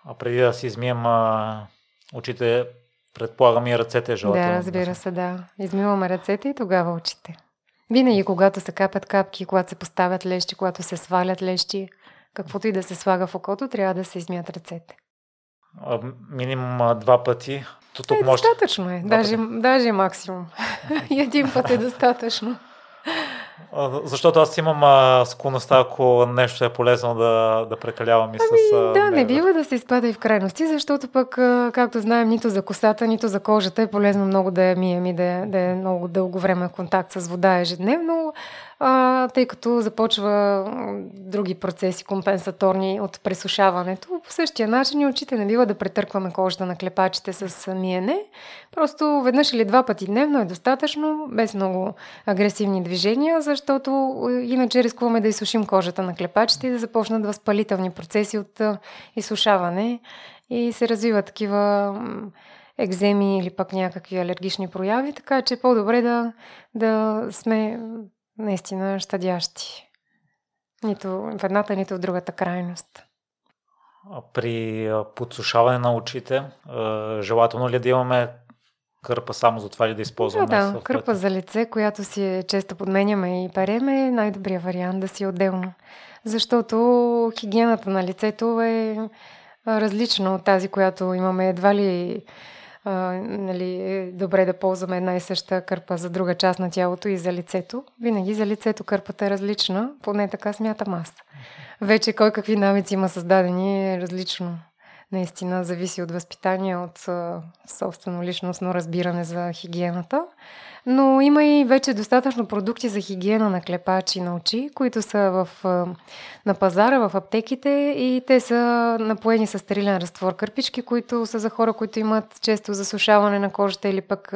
А преди да си измием очите, предполагам и ръцете желателно. Да, разбира се, да. Измиваме ръцете и тогава очите. Винаги, когато се капят капки, когато се поставят лещи, когато се свалят лещи, каквото и да се слага в окото, трябва да се измият ръцете. Минимум 2 пъти. Достатъчно е. Даже максимум. И 1 път е достатъчно. Защото аз имам склонността, ако нещо е полезно, да прекалявам и с... Да, не бива да се изпада и в крайности, защото пък, както знаем, нито за косата, нито за кожата е полезно много да я мием и да е много дълго време контакт с вода ежедневно, тъй като започва други процеси компенсаторни от пресушаването. По същия начин и очите не бива да претъркваме кожата на клепачите с миене. Просто 1 или 2 пъти дневно е достатъчно, без много агресивни движения, защото иначе рискуваме да изсушим кожата на клепачите и да започнат възпалителни процеси от изсушаване и се развиват такива екземи или пък някакви алергични прояви, така че по-добре да сме наистина щадящи. Нито в едната, нито в другата крайност. При подсушаване на очите, желателно ли да имаме кърпа само за това ли да използваме? Да, кърпа за лице, която си често подменяме и парем, е най-добрият вариант да си отделно. Защото хигиената на лицето е различна от тази, която имаме. Едва ли нали, добре да ползваме една и съща кърпа за друга част на тялото и за лицето. Винаги за лицето кърпата е различна, поне така смятам аз. Вече кой какви навици има създадени е различно. Наистина зависи от възпитание, от собствено личностно разбиране за хигиената. Но има и вече достатъчно продукти за хигиена на клепачи на очи, които са на пазара, в аптеките, и те са напоени с стерилен разтвор кърпички, които са за хора, които имат често засушаване на кожата или пък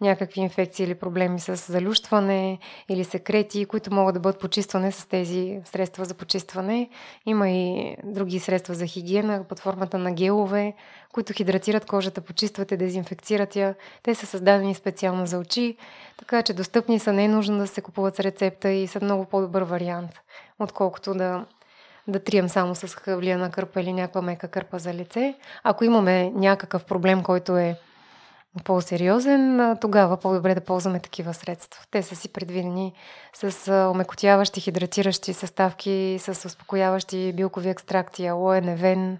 някакви инфекции или проблеми с залющване или секрети, които могат да бъдат почиствани с тези средства за почистване. Има и други средства за хигиена под формата на гелове, които хидратират кожата, почистват и дезинфекцират я. Те са създадени специално за очи, така че достъпни са, не е нужно да се купуват с рецепта и са много по-добър вариант, отколкото да трием само с хавлияна кърпа или някаква мека кърпа за лице. Ако имаме някакъв проблем, който е по-сериозен, тогава по-добре да ползваме такива средства. Те са си предвидени с омекотяващи, хидратиращи съставки, с успокояващи билкови екстракти, алое, невен,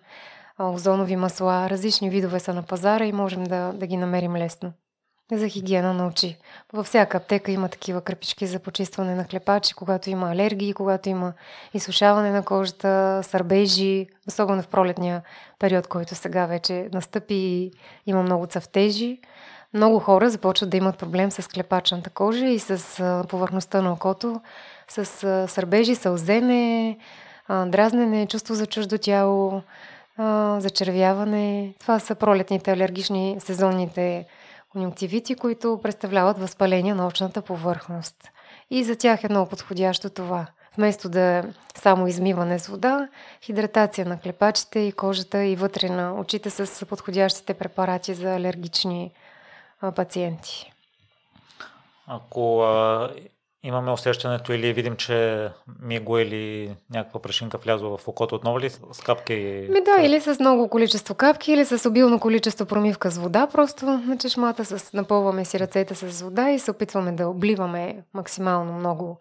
озонови масла, различни видове са на пазара и можем да ги намерим лесно. За хигиена на очи. Във всяка аптека има такива кърпички за почистване на клепачи, когато има алергии, когато има изсушаване на кожата, сърбежи, особено в пролетния период, който сега вече настъпи и има много цъфтежи. Много хора започват да имат проблем с клепачната кожа и с повърхността на окото, с сърбежи, сълзене, дразнене, чувство за чуждо тяло, зачервяване. Това са пролетните алергични сезонните конюнктивити, които представляват възпаление на очната повърхност. И за тях е много подходящо това. Вместо да е само измиване с вода, хидратация на клепачите и кожата и вътре на очите с подходящите препарати за алергични пациенти. Ако имаме усещането или видим, че миго или някаква прашинка влязла в окото, отново ли с капки? Да, или с много количество капки, или с обилно количество промивка с вода. Просто на чешмата напълваме си ръцете с вода и се опитваме да обливаме максимално много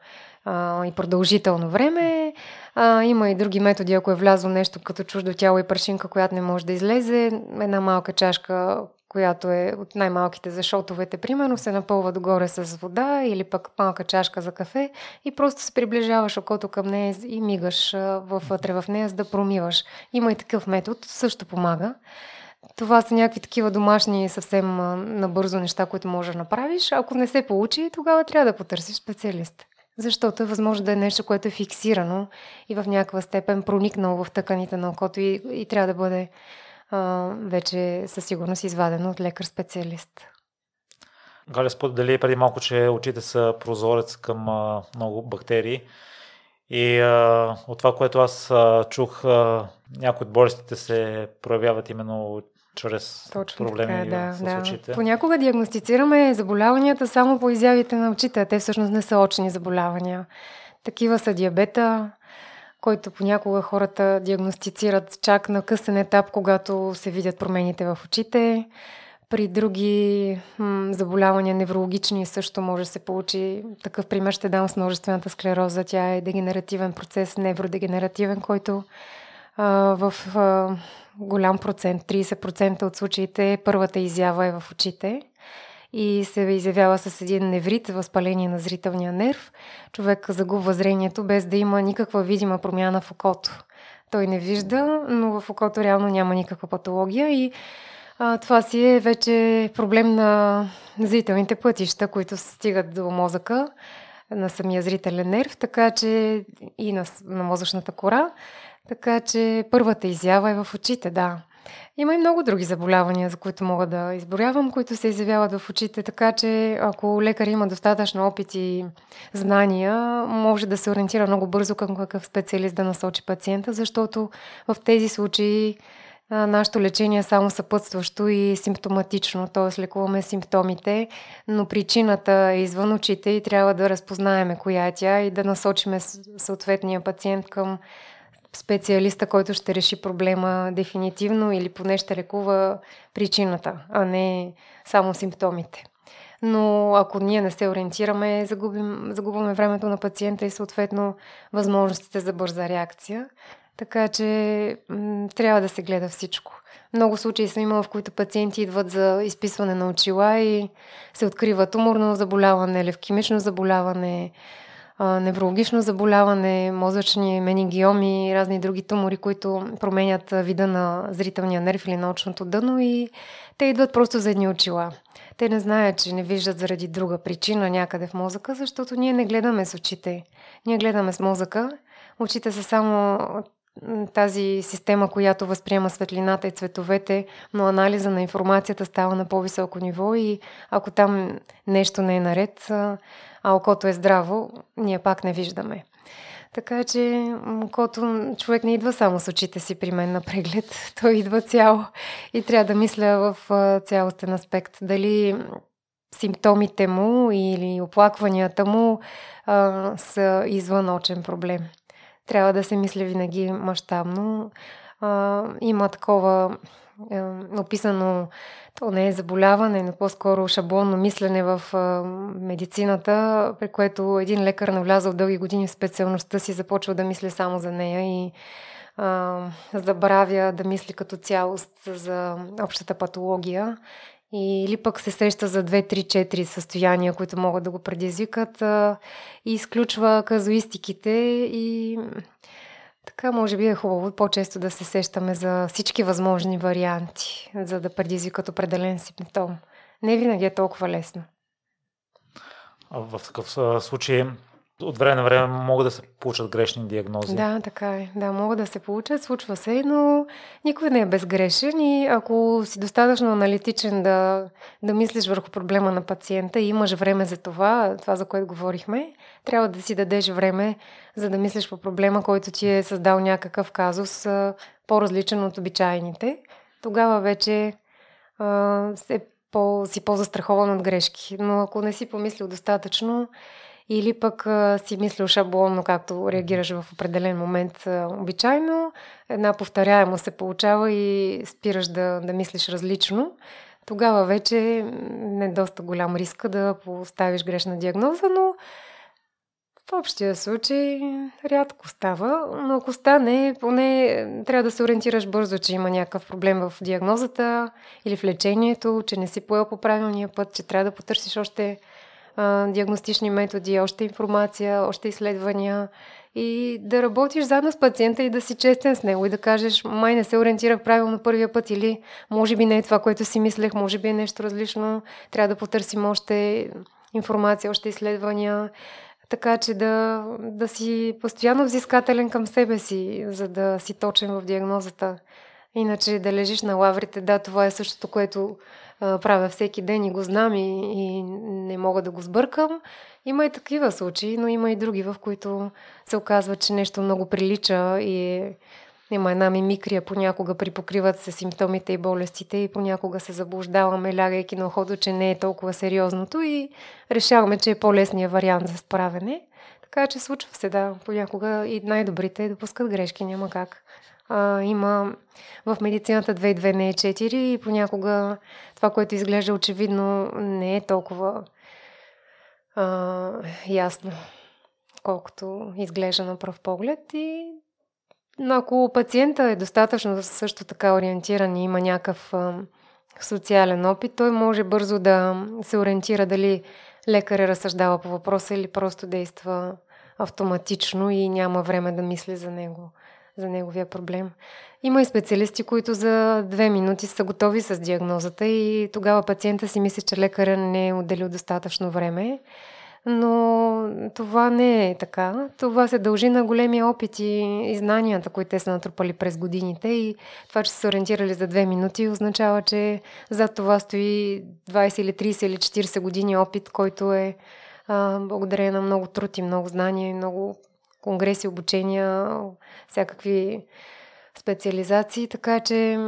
и продължително време. Има и други методи, ако е влязло нещо като чуждо тяло и прашинка, която не може да излезе. Една малка чашка, която е от най-малките за шотовете, примерно, се напълва догоре с вода или пък малка чашка за кафе и просто се приближаваш окото към нея и мигаш вътре в нея, за да промиваш. Има и такъв метод, също помага. Това са някакви такива домашни, съвсем набързо неща, които можеш да направиш. Ако не се получи, тогава трябва да потърсиш специалист. Защото е възможно да е нещо, което е фиксирано и в някаква степен проникнало в тъканите на окото и трябва да бъде вече със сигурност извадено от лекар-специалист. Галя сподели преди малко, че очите са прозорец към много бактерии и от това, което аз чух, някои от болестите се проявяват именно чрез точно проблеми така, с очите. Понякога диагностицираме заболяванията само по изявите на очите, те всъщност не са очни заболявания. Такива са диабета, който понякога хората диагностицират чак на късен етап, когато се видят промените в очите. При други заболявания неврологични също може да се получи. Такъв пример ще дам с множествената склероза. Тя е дегенеративен процес, невродегенеративен, който в голям процент, 30% от случаите, първата изява е в очите. И се изявява с един неврит, възпаление на зрителния нерв. Човек загубва зрението без да има никаква видима промяна в окото. Той не вижда, но в окото реално няма никаква патология и това си е вече проблем на зрителните пътища, които стигат до мозъка на самия зрителен нерв, така че и на мозъчната кора. Така че първата изява е в очите, да. Има и много други заболявания, за които мога да изборявам, които се изявяват в очите, така че ако лекар има достатъчно опит и знания, може да се ориентира много бързо към какъв специалист да насочи пациента, защото в тези случаи нашето лечение е само съпътстващо и симптоматично, т.е. лекуваме симптомите, но причината е извън очите и трябва да разпознаеме коя е тя и да насочиме съответния пациент към специалиста, който ще реши проблема дефинитивно или поне ще лекува причината, а не само симптомите. Но ако ние не се ориентираме, загубваме времето на пациента и съответно възможностите за бърза реакция. Така че трябва да се гледа всичко. Много случаи съм имала, в които пациенти идват за изписване на очила и се открива туморно заболяване, левкемично заболяване, неврологично заболяване, мозъчни менингиоми и разни други тумори, които променят вида на зрителния нерв или на очното дъно, и те идват просто за едни очила. Те не знаят, че не виждат заради друга причина някъде в мозъка, защото ние не гледаме с очите. Ние гледаме с мозъка. Очите са само тази система, която възприема светлината и цветовете, но анализа на информацията става на по-високо ниво и ако там нещо не е наред, а окото е здраво, ние пак не виждаме. Така че окото, човек не идва само с очите си при мен на преглед, той идва цяло и трябва да мисля в цялостен аспект. Дали симптомите му или оплакванията му са извън очен проблем. Трябва да се мисли винаги мащабно. Има такова описано, то не е заболяване, но по-скоро шаблонно мислене в медицината, при което един лекар, навлязъл дълги години в специалността си, започва да мисли само за нея и забравя да мисли като цялост за общата патология. Или пък се среща за 2-3-4 състояния, които могат да го предизвикат, и изключва казуистиките, и така може би е хубаво по-често да се сещаме за всички възможни варианти, за да предизвикат определен симптом. Не винаги е толкова лесно. В такъв случай от време на време могат да се получат грешни диагнози. Да, така е. Да, могат да се получат, случва се, но никой не е безгрешен и ако си достатъчно аналитичен да мислиш върху проблема на пациента и имаш време за това, за което говорихме, трябва да си дадеш време, за да мислиш по проблема, който ти е създал някакъв казус, по-различен от обичайните. Тогава вече си по-застрахован от грешки. Но ако не си помислил достатъчно, или пък си мислил шаблонно, както реагираш в определен момент обичайно, една повторяемо се получава и спираш да мислиш различно, тогава вече не е доста голям риск да поставиш грешна диагноза, но в общия случай рядко става, но ако стане, поне трябва да се ориентираш бързо, че има някакъв проблем в диагнозата или в лечението, че не си поел по правилния път, че трябва да потърсиш още диагностични методи, още информация, още изследвания и да работиш заедно с пациента и да си честен с него и да кажеш: май не се ориентирах правилно първия път, или може би не е това, което си мислех, може би е нещо различно, трябва да потърсим още информация, още изследвания, така че да си постоянно взискателен към себе си, за да си точен в диагнозата. Иначе да лежиш на лаврите, да, това е същото, което правя всеки ден и го знам и не мога да го сбъркам. Има и такива случаи, но има и други, в които се оказва, че нещо много прилича и има една мимикрия, понякога припокриват се симптомите и болестите и понякога се заблуждаваме, лягайки на охото, че не е толкова сериозното и решаваме, че е по-лесният вариант за справяне. Така че случва се, да, понякога и най-добрите допускат грешки, няма как. Има в медицината 2.2 не е 4 и понякога това, което изглежда очевидно, не е толкова ясно, колкото изглежда на пръв поглед. Но ако пациента е достатъчно също така ориентиран и има някакъв социален опит, той може бързо да се ориентира дали лекар е разсъждава по въпроса или просто действа автоматично и няма време да мисли за него, за неговия проблем. Има и специалисти, които за 2 минути са готови с диагнозата и тогава пациента си мисли, че лекарът не е отделил достатъчно време. Но това не е така. Това се дължи на големия опит и знанията, които те са натрупали през годините, и това, че са се ориентирали за 2 минути, означава, че зад това стои 20 или 30 или 40 години опит, който е благодарение на много труд и много знания и много конгреси, обучения, всякакви специализации, така че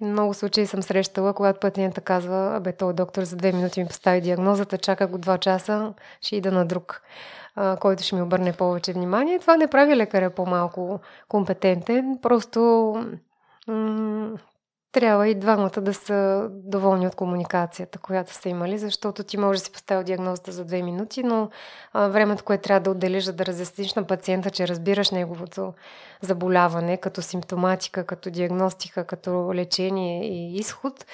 много случаи съм срещала, когато пациента казва: абе, той доктор за 2 минути ми постави диагнозата, чаках го 2 часа, ще ида на друг, който ще ми обърне повече внимание. Това не прави лекаря по-малко компетентен, просто трябва и двамата да са доволни от комуникацията, която са имали, защото ти можеш да си постави диагнозата за 2 минути, но времето, което трябва да отделиш, за да разясниш на пациента, че разбираш неговото заболяване като симптоматика, като диагностика, като лечение и изход,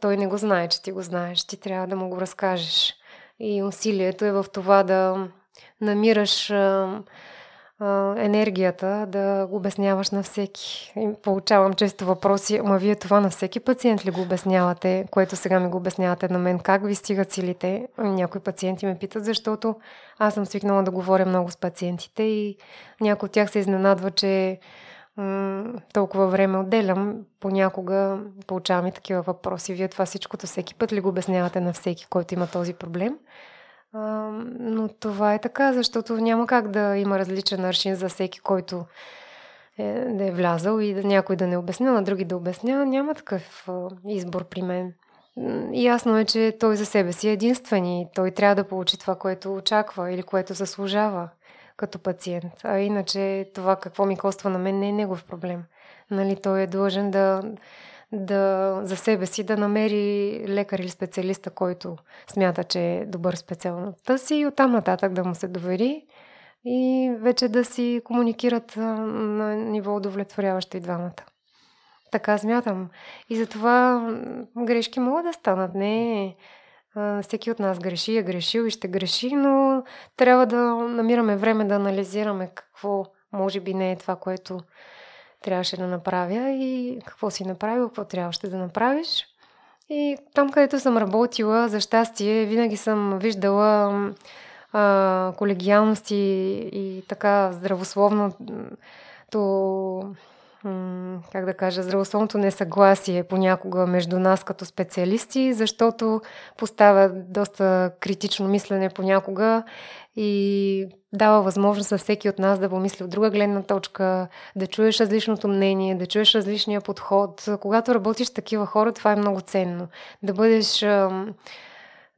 той не го знае, че ти го знаеш. Ти трябва да му го разкажеш. И усилието е в това да намираш енергията да го обясняваш на всеки. И получавам често въпроси: ама вие това на всеки пациент ли го обяснявате, което сега ми го обяснявате на мен? Как ви стигат силите? Някои пациенти ме питат, защото аз съм свикнала да говоря много с пациентите и някой от тях се изненадва, че толкова време отделям. Понякога получавам и такива въпроси: вие това всичкото всеки път ли го обяснявате на всеки, който има този проблем? Но това е така, защото няма как да има различен аршин за всеки, който да е влязал и някой да не обясня, на други да обясня. Няма такъв избор при мен. Ясно е, че той за себе си е единствен и той трябва да получи това, което очаква или което заслужава като пациент. А иначе това какво ми коства на мен не е негов проблем. Нали, той е длъжен да за себе си да намери лекар или специалиста, който смята, че е добър специалността си, и оттам нататък да му се довери и вече да си комуникират на ниво удовлетворяващо и двамата. Така смятам. И затова грешки могат да станат. Не, всеки от нас греши, е грешил и ще греши, но трябва да намираме време да анализираме какво може би не е това, което трябваше да направя и какво си направил, какво трябваше да направиш. И там, където съм работила, за щастие, винаги съм виждала колегиалност и така здравословното несъгласие понякога между нас като специалисти, защото поставя доста критично мислене понякога и дава възможност на всеки от нас да помисли от друга гледна точка, да чуеш различното мнение, да чуеш различния подход. Когато работиш с такива хора, това е много ценно. Да бъдеш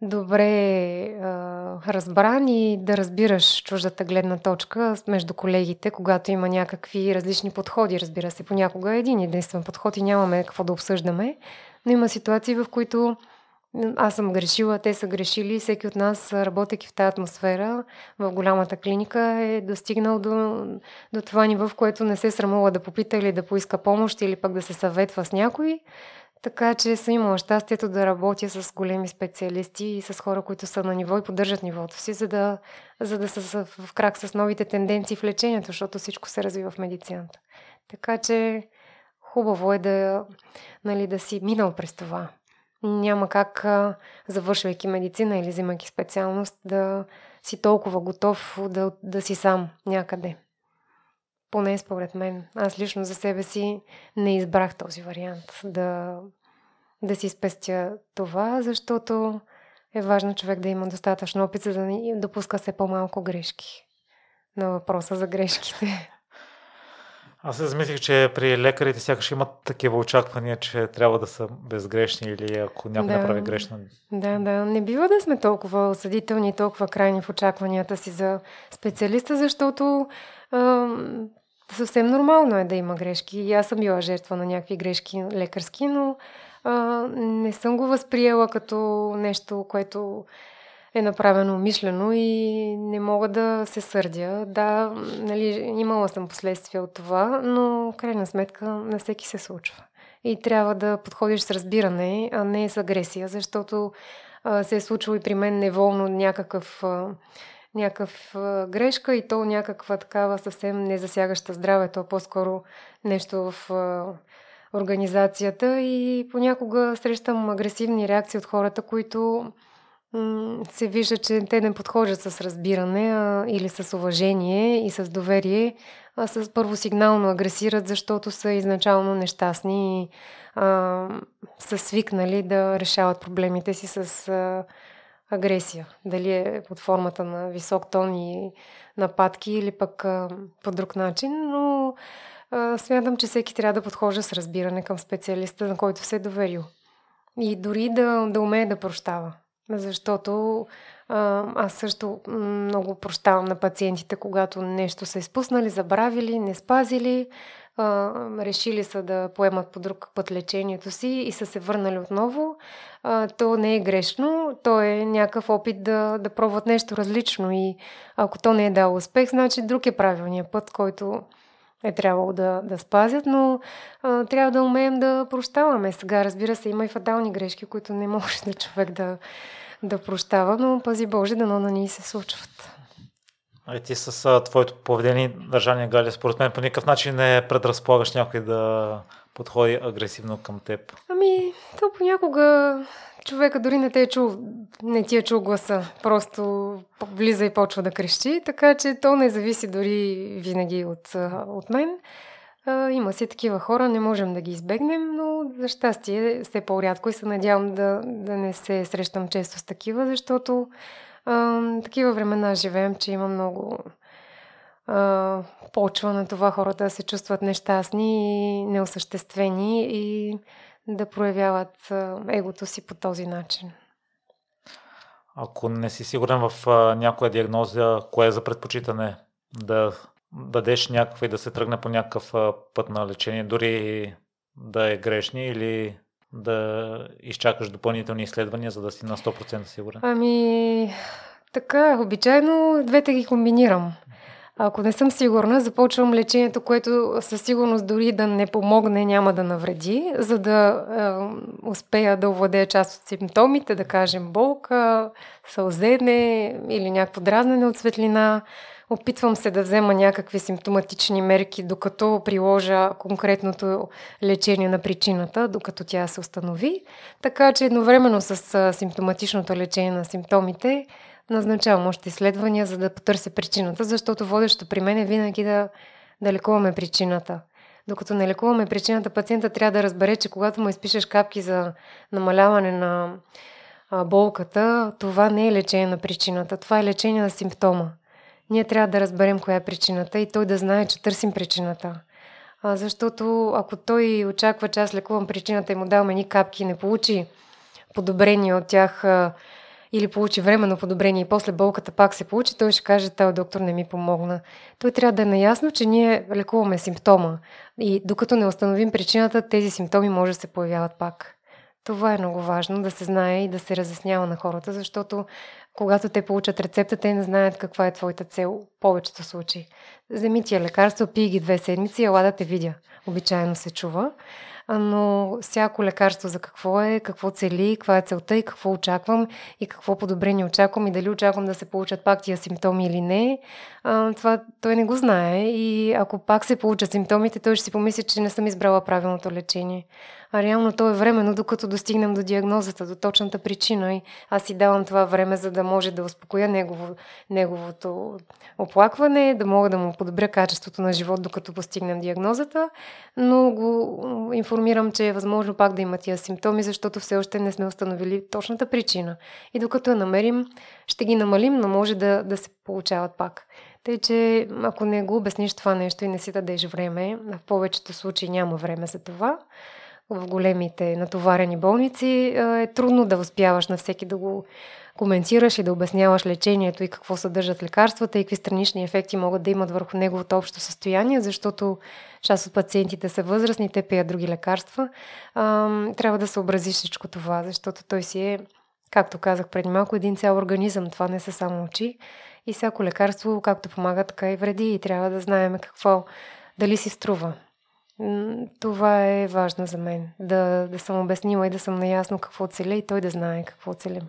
добре разбран и да разбираш чуждата гледна точка между колегите, когато има някакви различни подходи. Разбира се, понякога е един единствен подход и нямаме какво да обсъждаме, но има ситуации, в които аз съм грешила, те са грешили, всеки от нас, работейки в тази атмосфера в голямата клиника, е достигнал до това ниво, в което не се срамува да попита или да поиска помощ или пък да се съветва с някой. Така че съм имала щастието да работя с големи специалисти и с хора, които са на ниво и поддържат нивото си, за да са в крак с новите тенденции в лечението, защото всичко се развива в медицината. Така че хубаво е да си минал през това. Няма как, завършвайки медицина или взимайки специалност, да си толкова готов да си сам някъде. Поне според мен. Аз лично за себе си не избрах този вариант да си спестя това, защото е важно човек да има достатъчно опит, за да не допуска все по-малко грешки. На въпроса за грешките. Аз се замислих, че при лекарите сякаш имат такива очаквания, че трябва да са безгрешни или ако някой направи грешно. Да. Не бива да сме толкова осъдителни и толкова крайни в очакванията си за специалиста, защото съвсем нормално е да има грешки. И аз съм била жертва на някакви грешки лекарски, но не съм го възприела като нещо, което е направено умишлено и не мога да се сърдя. Да, имала съм последствия от това, но в крайна сметка на всеки се случва. И трябва да подходиш с разбиране, а не с агресия, защото се е случило и при мен неволно някаква грешка и то някаква такава съвсем не засягаща здравето, а по-скоро нещо в организацията. И понякога срещам агресивни реакции от хората, които се вижда, че те не подхождат с разбиране или с уважение и с доверие, а с първосигнално агресират, защото са изначално нещастни и са свикнали да решават проблемите си с агресия. Дали е под формата на висок тон и нападки или пък по друг начин, но смятам, че всеки трябва да подхожда с разбиране към специалиста, на който се е доверил. И дори да умее да прощава. Защото аз също много прощавам на пациентите, когато нещо са изпуснали, забравили, не спазили. решили са да поемат по друг път лечението си и са се върнали отново, то не е грешно, то е някакъв опит да пробват нещо различно и ако то не е дал успех, значи друг е правилният път, който е трябвало да спазят, но трябва да умеем да прощаваме. Сега, разбира се, има и фатални грешки, които не може да човек да прощава, но пази Боже, дано на ни се случват. И ти с твоето поведение и държание, Гали, според мен по никакъв начин не предразполагаш някой да подходи агресивно към теб. Ами, то понякога човека дори не ти е чул гласа, просто влиза и почва да крещи, така че то не зависи дори винаги от мен. Има си такива хора, не можем да ги избегнем, но за щастие все по-рядко и се надявам да не се срещам често с такива, защото такива времена живеем, че има много почва на това хората да се чувстват нещастни и неосъществени и да проявяват егото си по този начин. Ако не си сигурен в някоя диагноза, кое е за предпочитане? Да дадеш някаква и да се тръгне по някакъв път на лечение, дори да е грешни или да изчакаш допълнителни изследвания, за да си на 100% сигурен? Ами, така, обичайно двете ги комбинирам. Ако не съм сигурна, започвам лечението, което със сигурност дори да не помогне, няма да навреди, за да успея да овладея част от симптомите, да кажем болка, сълзене или някакво дразнене от светлина. Опитвам се да взема някакви симптоматични мерки, докато приложа конкретното лечение на причината, докато тя се установи. Така че едновременно с симптоматичното лечение на симптомите назначавам още изследвания, за да потърся причината, защото водещо при мен е винаги да лекуваме причината. Докато не лекуваме причината, пациента трябва да разбере, че когато му изпишеш капки за намаляване на болката, това не е лечение на причината, това е лечение на симптома. Ние трябва да разберем коя е причината и той да знае, че търсим причината. Защото ако той очаква, че аз лекувам причината и му давам едни капки и не получи подобрение от тях или получи временно подобрение и после болката пак се получи, той ще каже, този доктор не ми помогна. Той трябва да е наясно, че ние лекуваме симптома и докато не установим причината, тези симптоми може да се появяват пак. Това е много важно да се знае и да се разяснява на хората, защото когато те получат рецепта, те не знаят каква е твоята цел в повечето случаи. Вземи тия лекарства, пий ги 2 седмици, ела да те видя. Обичайно се чува, но всяко лекарство за какво е, какво цели, каква е целта и какво очаквам и какво подобрение очаквам и дали очаквам да се получат пак тия симптоми или не, това той не го знае и ако пак се получат симптомите, той ще си помисли, че не съм избрала правилното лечение. А реално то е временно, докато достигнем до диагнозата, до точната причина и аз си давам това време, за да може да успокоя неговото оплакване, да мога да му подобря качеството на живот, докато постигнем диагнозата, но го информирам, че е възможно пак да има тия симптоми, защото все още не сме установили точната причина. И докато я намерим, ще ги намалим, но може да се получават пак. Тъй, че ако не го обясниш това нещо и не си дадеш време, в повечето случаи няма време за това, в големите натоварени болници е трудно да успяваш на всеки да го коментираш и да обясняваш лечението и какво съдържат лекарствата и какви странични ефекти могат да имат върху неговото общо състояние, защото част от пациентите са възрастни, те пият други лекарства. Трябва да съобразиш всичко това, защото той си е, както казах преди малко, един цял организъм. Това не са само очи и всяко лекарство както помага, така и вреди и трябва да знаем какво, дали си струва. Това е важно за мен, да съм обяснила и да съм наясно какво целя и той да знае какво целим.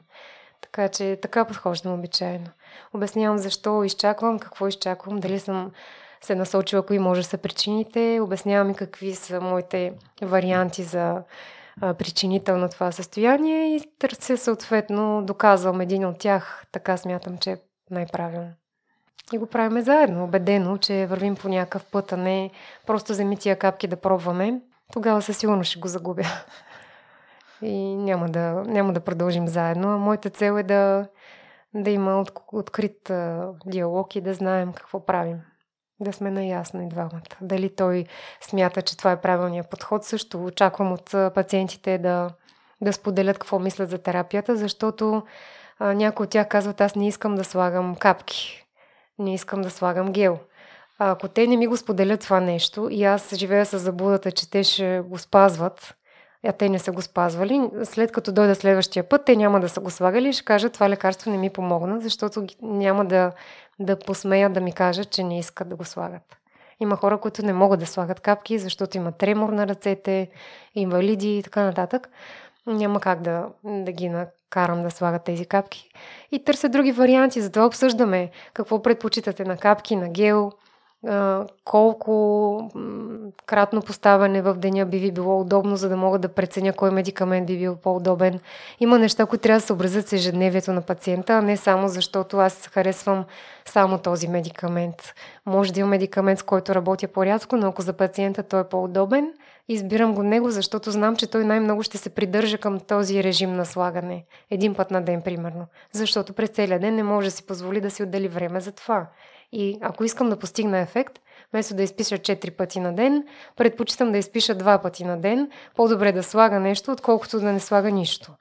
Така че така подхождам обичайно. Обяснявам защо изчаквам, какво изчаквам, дали съм се насочила, кои може да са причините, обяснявам и какви са моите варианти за причинител на това състояние и търся съответно, доказвам един от тях, така смятам, че е най-правилно. И го правиме заедно, убедено, че вървим по някакъв път, а не просто вземи тия капки да пробваме. Тогава със сигурност ще го загубя. И няма да продължим заедно. А моята цел е да има открит диалог и да знаем какво правим. Да сме наясно и двамата. Дали той смята, че това е правилният подход, също очаквам от пациентите да споделят какво мислят за терапията, защото някои от тях казват, аз не искам да слагам капки. Не искам да слагам гел. Ако те не ми го споделят това нещо и аз живея с заблудата, че те ще го спазват, а те не са го спазвали, след като дойда следващия път, те няма да са го слагали и ще кажат, това лекарство не ми помогна, защото няма да посмеят да ми кажат, че не искат да го слагат. Има хора, които не могат да слагат капки, защото има тремор на ръцете, инвалиди и така нататък. Няма как да ги накарам да слагат тези капки. И търся други варианти, затова обсъждаме какво предпочитате на капки, на гел, колко кратно поставяне в деня би ви било удобно, за да мога да преценя кой медикамент би бил по-удобен. Има неща, които трябва да се образят с ежедневието на пациента, а не само защото аз харесвам само този медикамент. Може да има медикамент, с който работя по-рядко, но ако за пациента той е по-удобен, избирам го него, защото знам, че той най-много ще се придържа към този режим на слагане. Един път на ден, примерно. Защото през целия ден не може да си позволи да си отдели време за това. И ако искам да постигна ефект, вместо да изпиша 4 пъти на ден, предпочитам да изпиша 2 пъти на ден. По-добре да слага нещо, отколкото да не слага нищо.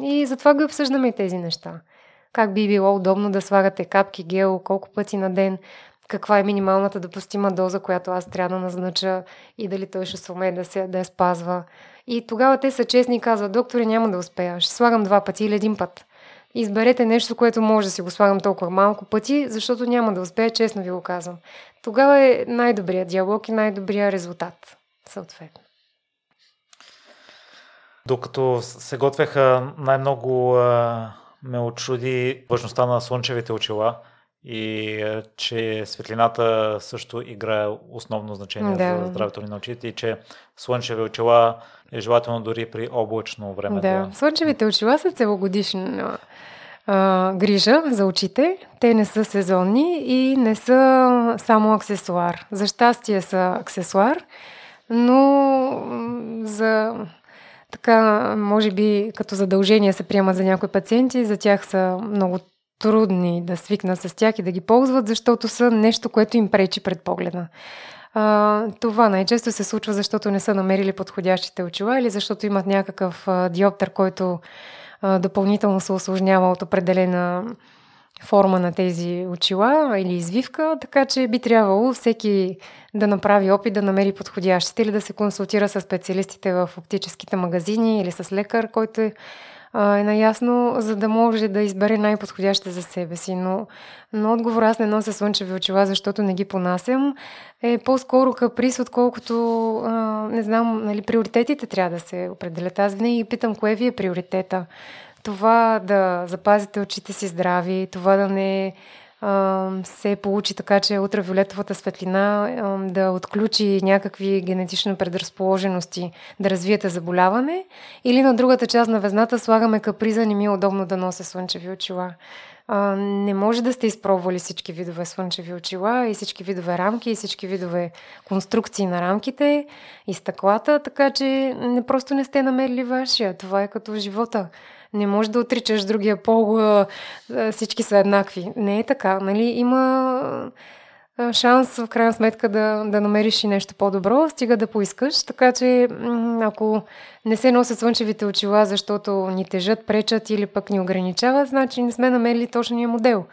И затова ги обсъждаме и тези неща. Как би било удобно да слагате капки, гел, колко пъти на ден, каква е минималната допустима доза, която аз трябва да назнача и дали той ще се умее да я спазва. И тогава те са честни и казват, доктори, няма да успея, ще слагам 2 пъти или 1 път. Изберете нещо, което може да си го слагам толкова малко пъти, защото няма да успея, честно ви го казвам. Тогава е най-добрият диалог и най-добрият резултат, съответно. Докато се готвеха, най-много ме очуди важността на слънчевите очила и че светлината също играе основно значение за здравето ни на очите и че слънчеви очила е желателно дори при облачно време. Да. Слънчевите очила са целогодишна грижа за очите. Те не са сезонни и не са само аксесоар. За щастие са аксесоар, но за... Така, може би, като задължение се приемат за някои пациенти, за тях са много трудни да свикнат с тях и да ги ползват, защото са нещо, което им пречи пред погледа. Това най-често се случва, защото не са намерили подходящите очила или защото имат някакъв диоптер, който допълнително се усложнява от определена форма на тези очила или извивка, така че би трябвало всеки да направи опит да намери подходящите или да се консултира с специалистите в оптическите магазини или с лекар, който е наясно, за да може да избере най-подходящите за себе си. Но отговор аз не нося слънчеви очила, защото не ги понасям. Е по-скоро каприз, отколкото не знам, нали, приоритетите трябва да се определят. Аз винаги питам, кое ви е приоритета? Това да запазите очите си здрави, това да не се получи така, че ултравиолетовата светлина да отключи някакви генетични предразположености, да развиете заболяване, или на другата част на везната слагаме каприза, не ми е удобно да нося слънчеви очила. Не може да сте изпробвали всички видове слънчеви очила и всички видове рамки и всички видове конструкции на рамките и стъклата, така че просто не сте намерили вашия. Това е като живота. Не можеш да отричаш другия пол, всички са еднакви. Не е така, нали? Има шанс в крайна сметка да намериш и нещо по-добро, стига да поискаш. Така че ако не се носят слънчевите очила, защото ни тежат, пречат или пък ни ограничават, значи не сме намерили точния модел.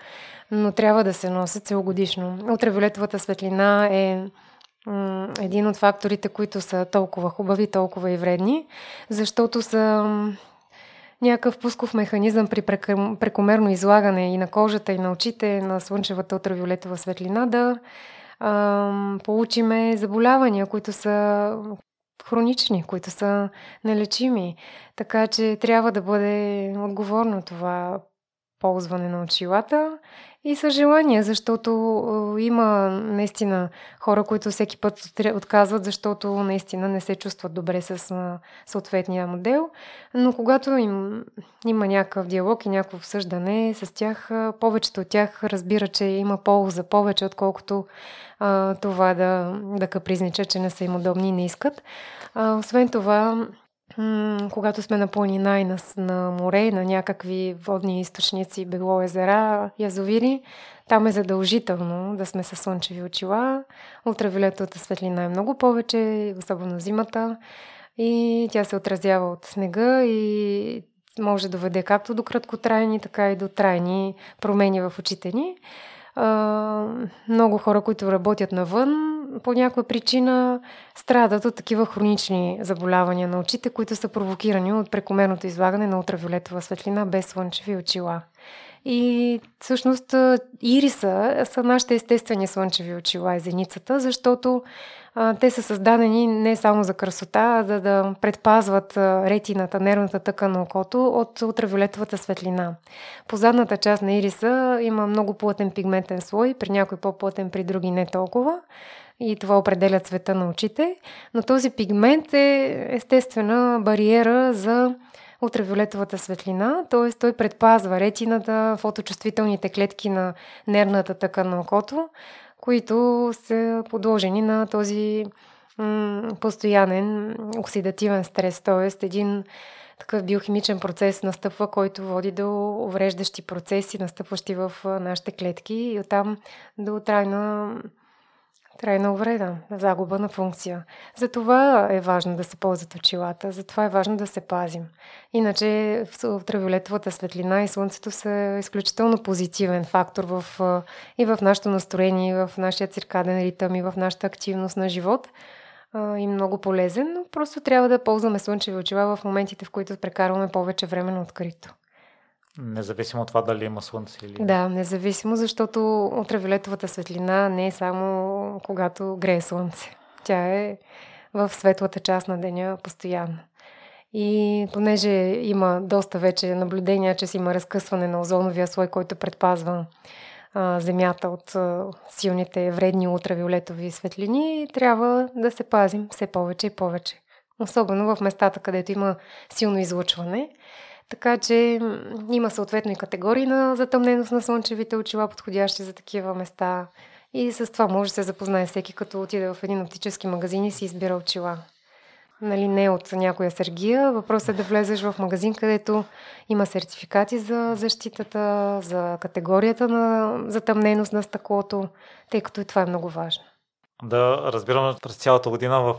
Но трябва да се носят целогодишно. Ултравиолетовата светлина е един от факторите, които са толкова хубави, толкова и вредни, защото са... някакъв пусков механизъм при прекомерно излагане и на кожата, и на очите, на слънчевата ултравиолетова светлина, да получиме заболявания, които са хронични, които са нелечими. Така че трябва да бъде отговорно това ползване на очилата и със желание, защото има наистина хора, които всеки път отказват, защото наистина не се чувстват добре с съответния модел, но когато има някакъв диалог и някакво обсъждане с тях, повечето от тях разбира, че има полза повече, отколкото това да капризнича, че не са им удобни и не искат. Освен това, когато сме на планина и на море, на някакви водни източници, било езера, язовири, там е задължително да сме със слънчеви очила. Ултравиолетовата светлина е много повече, особено зимата, и тя се отразява от снега и може да доведе както до краткотрайни, така и до трайни промени в очите ни. много хора, които работят навън, по някаква причина страдат от такива хронични заболявания на очите, които са провокирани от прекомерното излагане на ултравиолетова светлина без слънчеви очила. И всъщност ириса са нашите естествени слънчеви очила и зеницата, защото те са създадени не само за красота, а да предпазват ретината, нервната тъкан на окото от ултравиолетовата светлина. По задната част на ириса има много плътен пигментен слой, при някой по-плътен, при други не толкова. И това определя цвета на очите, но този пигмент е естествена бариера за ултравиолетовата светлина, т.е. той предпазва ретината, фоточувствителните клетки на нервната тъкан на окото, които са подложени на този постоянен оксидативен стрес, т.е. един такъв биохимичен процес настъпва, който води до увреждащи процеси, настъпващи в нашите клетки и оттам до трайна увреда, загуба на функция. Затова е важно да се ползват очилата, затова е важно да се пазим. Иначе ултравиолетовата светлина и слънцето са изключително позитивен фактор и в нашето настроение, и в нашия циркаден ритъм, и в нашата активност на живот и много полезен, но просто трябва да ползваме слънчеви очила в моментите, в които прекарваме повече време на открито. Независимо от това дали има слънце или... Да, независимо, защото ултравиолетовата светлина не е само когато грее слънце. Тя е в светлата част на деня постоянно. И понеже има доста вече наблюдения, че си има разкъсване на озоновия слой, който предпазва Земята от силните вредни ултравиолетови светлини, трябва да се пазим все повече и повече. Особено в местата, където има силно излъчване. Така че има съответно и категории на затъмненост на слънчевите очила, подходящи за такива места. И с това може да се запознае всеки, като отиде в един оптически магазин и си избира очила. Нали, не от някоя сергия. Въпросът е да влезеш в магазин, където има сертификати за защитата, за категорията на затъмненост на стъклото, тъй като и това е много важно. Да, разбирам, през цялата година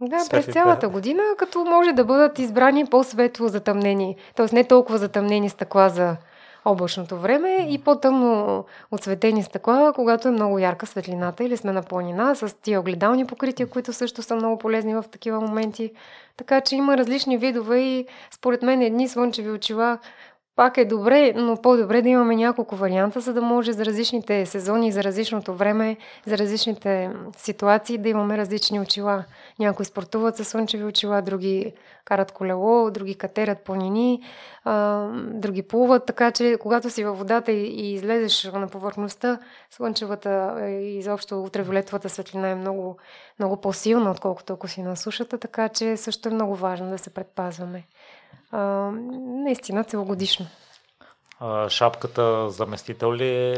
Да, през цялата година, като може да бъдат избрани по-светло затъмнени, т.е. не толкова затъмнени стъкла за облачното време и по-тъмно отцветени стъкла, когато е много ярка светлината или сме на планина с тия огледални покрития, които също са много полезни в такива моменти. Така че има различни видове и според мен едни слънчеви очила пак е добре, но по-добре да имаме няколко варианта, за да може за различните сезони, за различното време, за различните ситуации да имаме различни очила. Някои спортуват със слънчеви очила, други карат колело, други катерят планини, други плуват. Така че когато си във водата и излезеш на повърхността, слънчевата и изобщо ултравиолетовата светлина е много, много по-силна, отколкото ако си на сушата, така че също е много важно да се предпазваме. Наистина целогодишно. Шапката заместител ли е?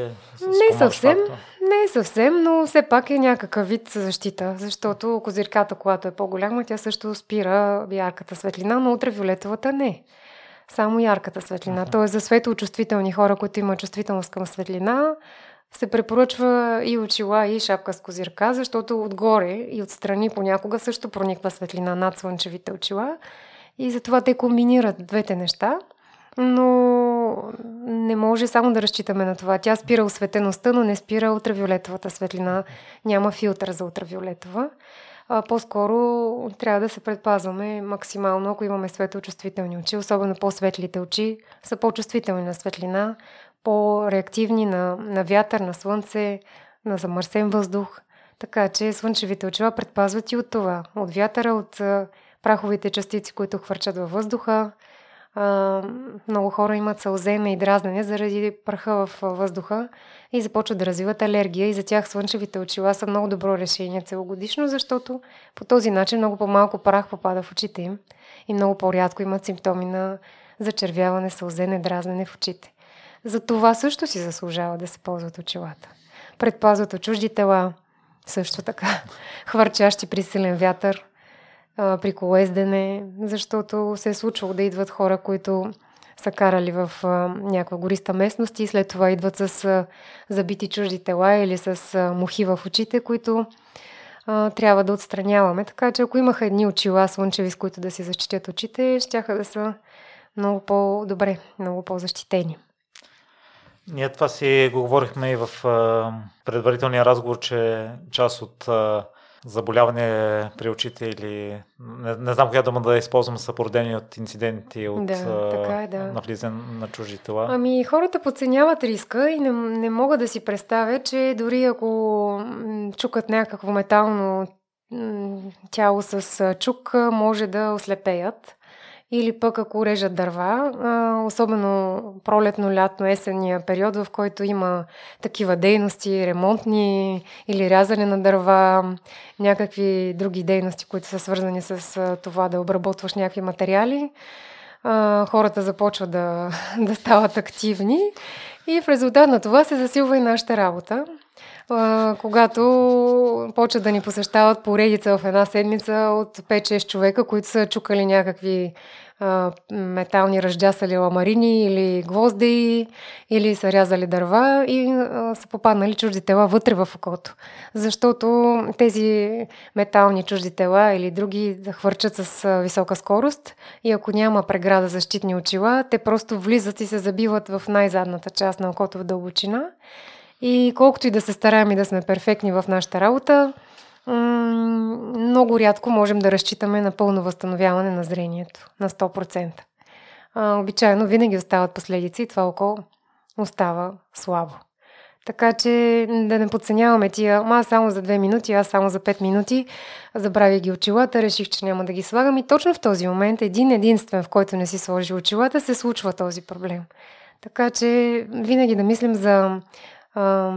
Не съвсем, но все пак е някакъв вид защита, защото козирката, когато е по-голяма, тя също спира ярката светлина, но ултравиолетовата не. Само ярката светлина. Тоест за светлочувствителни хора, които имат чувствителност към светлина, се препоръчва и очила, и шапка с козирка, защото отгоре и отстрани понякога също прониква светлина над слънчевите очила. И затова те комбинират двете неща, но не може само да разчитаме на това. Тя спира осветеността, но не спира ултравиолетовата светлина. Няма филтър за ултравиолетова. По-скоро трябва да се предпазваме максимално, ако имаме светлочувствителни очи. Особено по-светлите очи са по-чувствителни на светлина, по-реактивни на вятър, на слънце, на замърсен въздух. Така че слънчевите очила предпазват и от това. От вятъра, от праховите частици, които хвърчат във въздуха. Много хора имат сълземе и дразнене заради праха във въздуха и започват да развиват алергия и за тях слънчевите очила са много добро решение целогодишно, защото по този начин много по-малко прах попада в очите им и много по-рядко имат симптоми на зачервяване, сълзене, дразнене в очите. За това също си заслужава да се ползват очилата. Предпазват от чужди тела, също така, хвърчащи при силен вятър, при колездене, защото се е случвало да идват хора, които са карали в някаква гориста местност и след това идват с забити чужди тела или с мухи в очите, които трябва да отстраняваме. Така че ако имаха едни очила слънчеви, с които да си защитят очите, щяха да са много по-добре, много по-защитени. Ние това си го говорихме и в предварителния разговор, че част от заболяване при очите или не знам коя дума да използвам, са породени от инциденти, от навлизане на чужди тела. Ами хората подценяват риска и не могат да си представят, че дори ако чукат някакво метално тяло с чук, може да ослепеят. Или пък ако режат дърва, особено пролетно-лятно-есенния период, в който има такива дейности, ремонтни или рязане на дърва, някакви други дейности, които са свързани с това да обработваш някакви материали, хората започват да стават активни и в резултат на това се засилва и нашата работа. Когато почват да ни посещават поредица в една седмица от 5-6 човека, които са чукали някакви метални ръждясали ламарини или гвозди, или са рязали дърва и са попаднали чужди тела вътре в окото. Защото тези метални чужди тела или други хвърчат с висока скорост и ако няма преграда защитни очила, те просто влизат и се забиват в най-задната част на окото в дълбочина. И колкото и да се стараем и да сме перфектни в нашата работа, много рядко можем да разчитаме на пълно възстановяване на зрението, на 100%. Обичайно винаги остават последици и това око остава слабо. Така че да не подценяваме тия, аз само за 2 минути, аз само за 5 минути, забравя ги очилата, реших, че няма да ги слагам и точно в този момент, един-единствен, в който не си сложи очилата, се случва този проблем. Така че винаги да мислим за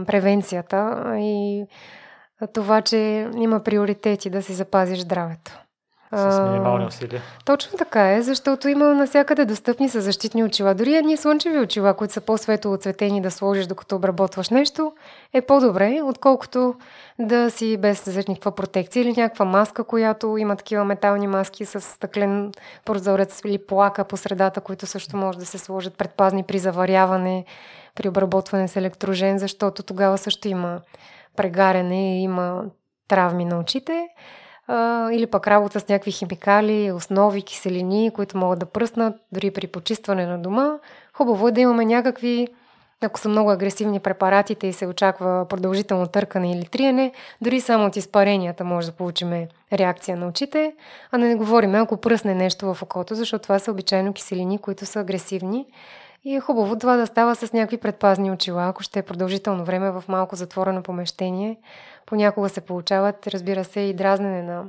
превенцията и това, че има приоритети да си запазиш здравето. С минимални усилия. Точно така е, защото има навсякъде достъпни са защитни очила. Дори едни слънчеви очила, които са по-светло оцветени да сложиш, докато обработваш нещо, е по-добре, отколкото да си без никаква протекция или някаква маска, която има такива метални маски с стъклен прозорец или плака по средата, които също може да се сложат предпазни при заваряване, при обработване с електрожен, защото тогава също има прегаряне и има травми на очите. Или пък работа с някакви химикали, основи, киселини, които могат да пръснат, дори при почистване на дома. Хубаво е да имаме някакви, ако са много агресивни препаратите и се очаква продължително търкане или триене, дори само от изпаренията може да получим реакция на очите, а да не говорим ако пръсне нещо в окото, защото това са обичайно киселини, които са агресивни. И е хубаво това да става с някакви предпазни очила, ако ще е продължително време в малко затворено помещение. Понякога се получават, разбира се, и дразнене на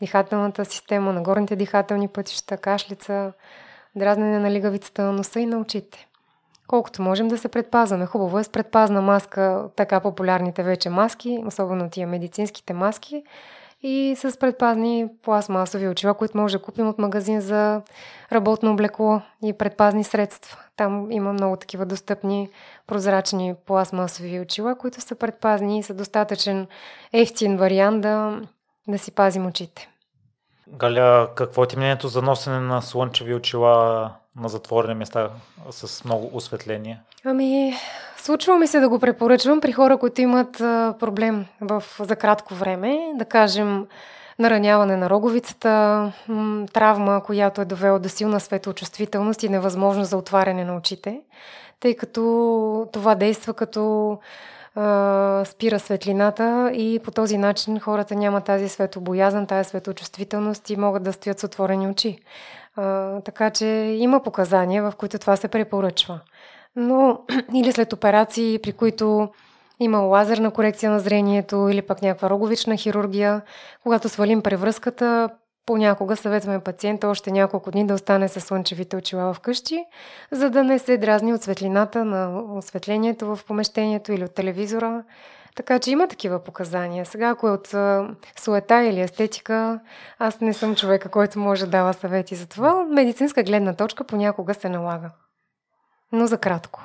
дихателната система, на горните дихателни пътища, кашлица, дразнене на лигавицата на носа и на очите. Колкото можем да се предпазваме. Хубаво е с предпазна маска, така популярните вече маски, особено тия медицинските маски, и с предпазни пластмасови очила, които може да купим от магазин за работно облекло и предпазни средства. Там има много такива достъпни прозрачни пластмасови очила, които са предпазни и са достатъчен евтин вариант да си пазим очите. Галя, какво е мнението за носене на слънчеви очила на затворени места с много осветление? Ами, случва ми се да го препоръчвам при хора, които имат проблем за кратко време, да кажем нараняване на роговицата, травма, която е довела до силна светлочувствителност и невъзможност за отваряне на очите, тъй като това действа като спира светлината и по този начин хората нямат тази светлобоязън, тази светлочувствителност и могат да стоят с отворени очи. Така че има показания, в които това се препоръчва. Но или след операции, при които има лазерна корекция на зрението или пък някаква роговична хирургия, когато свалим превръзката, понякога съветваме пациента още няколко дни да остане със слънчевите очила вкъщи, за да не се дразни от светлината на осветлението в помещението или от телевизора. Така че има такива показания. Сега, ако е от суета или естетика, аз не съм човека, който може да дава съвети за това. Медицинска гледна точка понякога се налага. Но за кратко.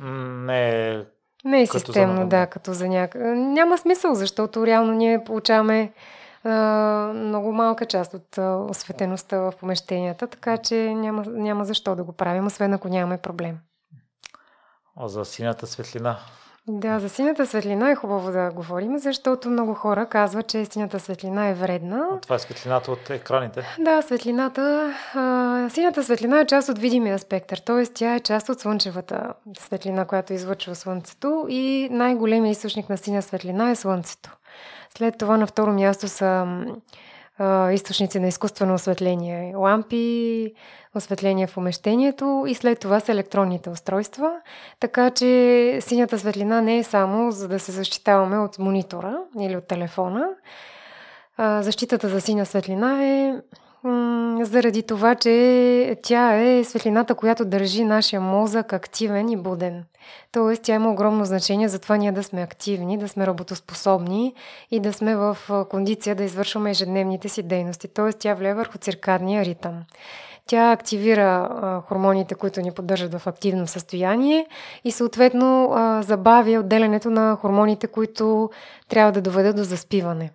Не е системно, като за Няма смисъл, защото реално ние получаваме много малка част от осветеността в помещенията, така че няма защо да го правим, освен ако нямаме проблем. За синята светлина. Да, за синята светлина е хубаво да говорим, защото много хора казват, че синята светлина е вредна. А това е светлината от екраните? Да, светлината. Синята светлина е част от видимия спектър, т.е. тя е част от слънчевата светлина, която излъчва слънцето, и най-големият източник на синя светлина е слънцето. След това на второ място са източници на изкуствено осветление, лампи, осветление в помещението, и след това са електронните устройства. Така че синята светлина не е само за да се защитаваме от монитора или от телефона. Защитата за синя светлина е заради това, че тя е светлината, която държи нашия мозък активен и буден. Тоест тя има огромно значение за това ние да сме активни, да сме работоспособни и да сме в кондиция да извършваме ежедневните си дейности. Тоест тя влияе върху циркадния ритъм. Тя активира хормоните, които ни поддържат в активно състояние, и съответно забавя отделянето на хормоните, които трябва да доведат до заспиване.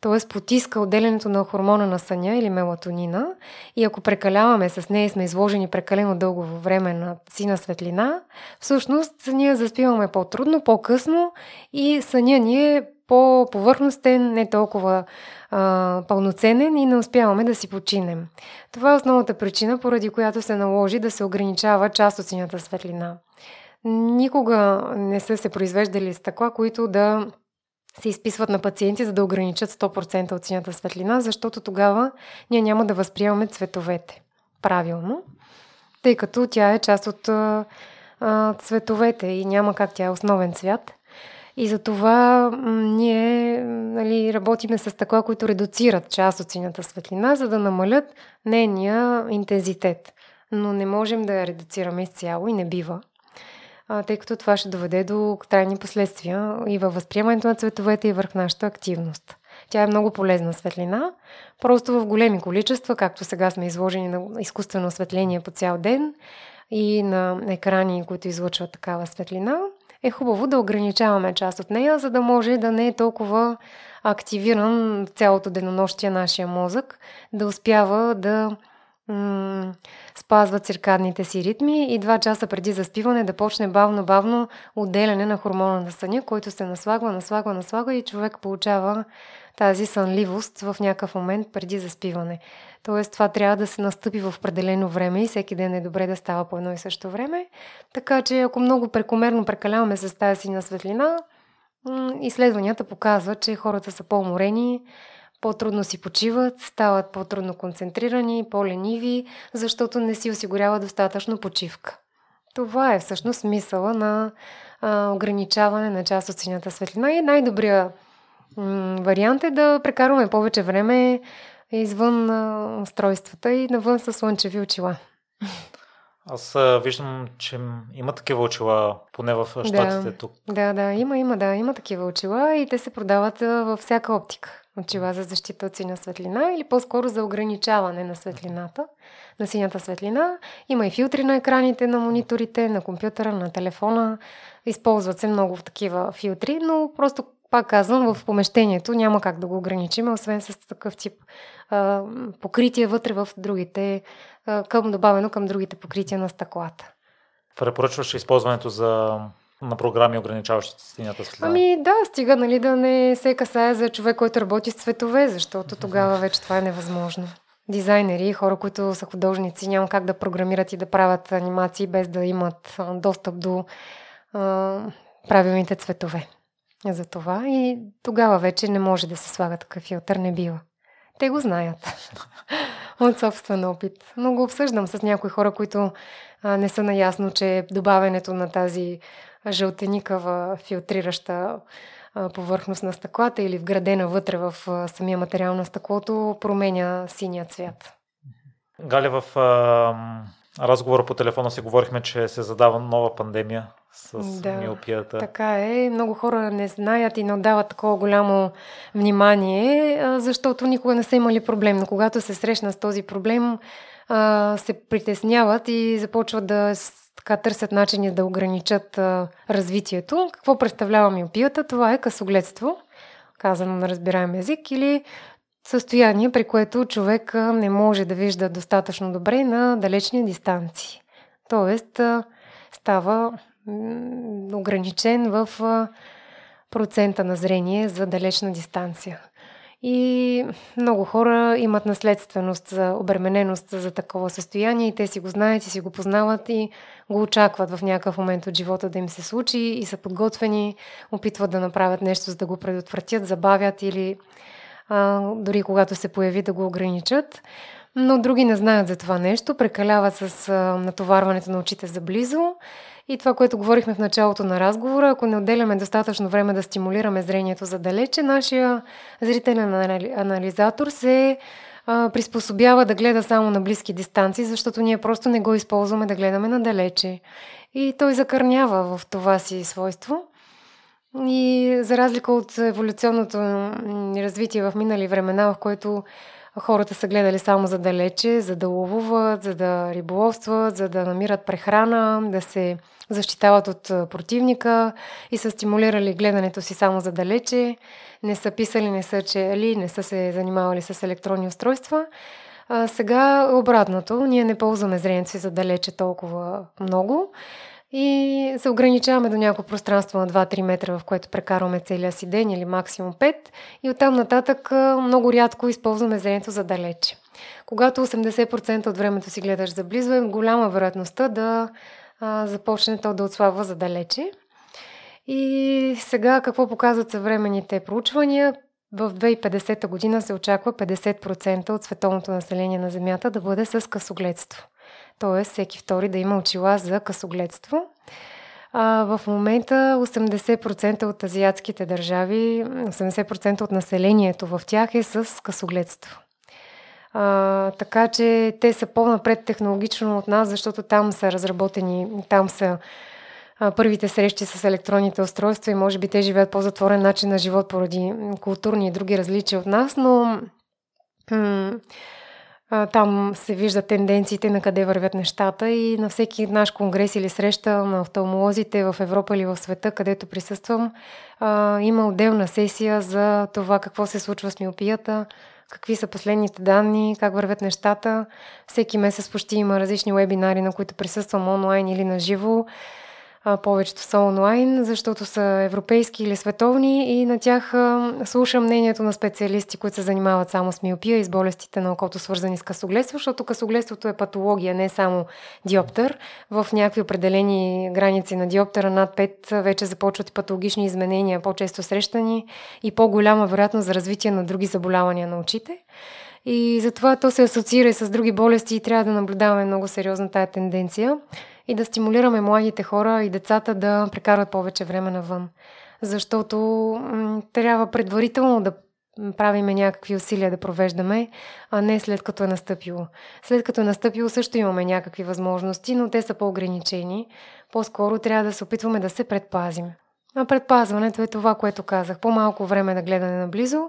Т.е. потиска отделянето на хормона на съня или мелатонина, и ако прекаляваме с нея и сме изложени прекалено дълго във време на сина светлина, всъщност ние заспиваме по-трудно, по-късно, и съня ни е по-повърхностен, не толкова пълноценен, и не успяваме да си починем. Това е основната причина, поради която се наложи да се ограничава част от синята светлина. Никога не са се произвеждали стъкла, които да се изписват на пациенти, за да ограничат 100% от синята светлина, защото тогава ние няма да възприемаме цветовете правилно, тъй като тя е част от цветовете и няма как, тя е основен цвят. И затова ние работиме с такова, които редуцират част от синята светлина, за да намалят нейния интензитет. Но не можем да я редуцираме изцяло и не бива, тъй като това ще доведе до трайни последствия и във възприемането на цветовете, и върху нашата активност. Тя е много полезна светлина, просто в големи количества, както сега сме изложени на изкуствено осветление по цял ден и на екрани, които излъчват такава светлина, е хубаво да ограничаваме част от нея, за да може да не е толкова активиран цялото денонощие нашия мозък, да успява да спазва циркадните си ритми и 2 часа преди заспиване да почне бавно-бавно отделяне на хормона на съня, който се наслагва и човек получава тази сънливост в някакъв момент преди заспиване. Тоест това трябва да се настъпи в определено време и всеки ден е добре да става по едно и също време. Така че ако много прекомерно прекаляваме с тази синя светлина, изследванията показват, че хората са по-уморени, по-трудно си почиват, стават по-трудно концентрирани, по-лениви, защото не си осигурява достатъчно почивка. Това е всъщност смисъла на ограничаване на част от синята светлина, и най-добрият вариант е да прекарваме повече време извън устройствата и навън със слънчеви очила. Аз виждам, че има такива очила, поне в щатите тук. Да, има такива очила, и те се продават във всяка оптика. Очила за защита от синя светлина, или по-скоро за ограничаване на светлината, на синята светлина. Има и филтри на екраните, на мониторите, на компютъра, на телефона. Използват се много такива филтри, но просто, пак казвам, в помещението няма как да го ограничим, освен с такъв тип покритие вътре в другите, добавено към другите покрития на стъклата. Препоръчваш използването на програми, ограничаващи синята светлина? Ами да, стига да не се касае за човек, който работи с цветове, защото тогава вече това е невъзможно. Дизайнери, хора, които са художници, няма как да програмират и да правят анимации без да имат достъп до правилните цветове. За това и тогава вече не може да се слага такъв филтър, не бива. Те го знаят от собствен опит. Но го обсъждам с някои хора, които не са наясно, че добавянето на тази жълтеникава филтрираща повърхност на стъклата или вградена вътре в самия материал на стъклото променя синия цвят. Галя, в разговора по телефона си говорихме, че се задава нова пандемия с миопията. Така е. Много хора не знаят и не отдават такова голямо внимание, защото никога не са имали проблем. Но когато се срещна с този проблем, се притесняват и започват да търсят начини да ограничат развитието. Какво представлява миопията? Това е късогледство, казано на разбираем език, или състояние, при което човек не може да вижда достатъчно добре на далечни дистанции. Тоест става ограничен в процента на зрение за далечна дистанция. И много хора имат наследственост за обремененост за такова състояние и те си го знаят и си го познават и го очакват в някакъв момент от живота да им се случи и са подготвени, опитват да направят нещо, за да го предотвратят, забавят или дори когато се появи да го ограничат. Но други не знаят за това нещо, прекаляват с натоварването на очите за близо. И това, което говорихме в началото на разговора, ако не отделяме достатъчно време да стимулираме зрението задалече, нашия зрителен анализатор се приспособява да гледа само на близки дистанции, защото ние просто не го използваме да гледаме надалече. И той закърнява в това си свойство. И за разлика от еволюционното развитие в минали времена, в което хората са гледали само задалече, за да ловуват, за да риболовстват, за да намират прехрана, да се защитават от противника и са стимулирали гледането си само задалече, не са писали, не са чели, не са се занимавали с електронни устройства. А сега обратното, ние не ползваме зрението си задалече толкова много и се ограничаваме до някакво пространство на 2-3 метра, в което прекарваме целия си ден или максимум 5 и оттам нататък много рядко използваме зрението задалече. Когато 80% от времето си гледаш заблизо, е голяма вероятността да започне то да отслабва задалече. И сега какво показват съвременните проучвания? В 2050 година се очаква 50% от световното население на Земята да бъде с късогледство. Т.е. всеки втори да има очила за късогледство. В момента 80% от азиатските държави, 80% от населението в тях е с късогледство. Така че те са по-напред технологично от нас, защото там са разработени, там са първите срещи с електронните устройства и може би те живеят по-затворен начин на живот поради културни и други различия от нас, но там се виждат тенденциите на къде вървят нещата и на всеки наш конгрес или среща на офталмолозите в Европа или в света, където присъствам, има отделна сесия за това какво се случва с миопията, какви са последните данни, как вървят нещата. Всеки месец почти има различни вебинари, на които присъствам онлайн или на живо. Повечето са онлайн, защото са европейски или световни и на тях слушам мнението на специалисти, които се занимават само с миопия и с болестите на окото, свързани с късогледство, защото късогледството е патология, не само диоптър. В някакви определени граници на диоптъра над 5 вече започват патологични изменения, по-често срещани и по-голяма вероятност за развитие на други заболявания на очите. И затова то се асоциира и с други болести и трябва да наблюдаваме много сериозно тая тенденция и да стимулираме младите хора и децата да прекарват повече време навън. Защото трябва предварително да правиме някакви усилия да провеждаме, а не след като е настъпило. След като е настъпило също имаме някакви възможности, но те са по-ограничени. По-скоро трябва да се опитваме да се предпазим. А предпазването е това, което казах. По-малко време на гледане наблизо,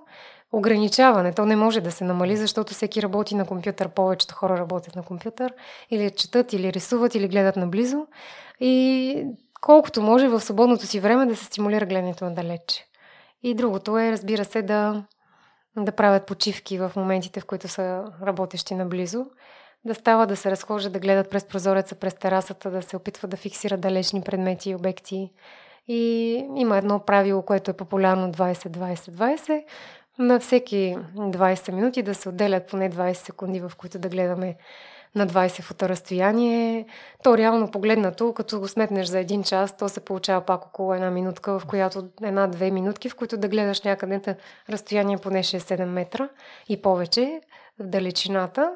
ограничаване. То не може да се намали, защото всеки работи на компютър, повечето хора работят на компютър, или четат, или рисуват, или гледат наблизо. И колкото може в свободното си време да се стимулира гледането надалече. И другото е, разбира се, да правят почивки в моментите, в които са работещи наблизо. Да става, да се разхождат, да гледат през прозореца, през терасата, да се опитват да фиксират далечни предмети и обекти. И има едно правило, което е популярно 20-20-20. На всеки 20 минути да се отделят поне 20 секунди, в които да гледаме на 20 фута разстояние. То реално погледнато, като го сметнеш за един час, то се получава пак около една минутка, в която една-две минутки, в които да гледаш някъде на разстояние поне 6-7 метра и повече в далечината,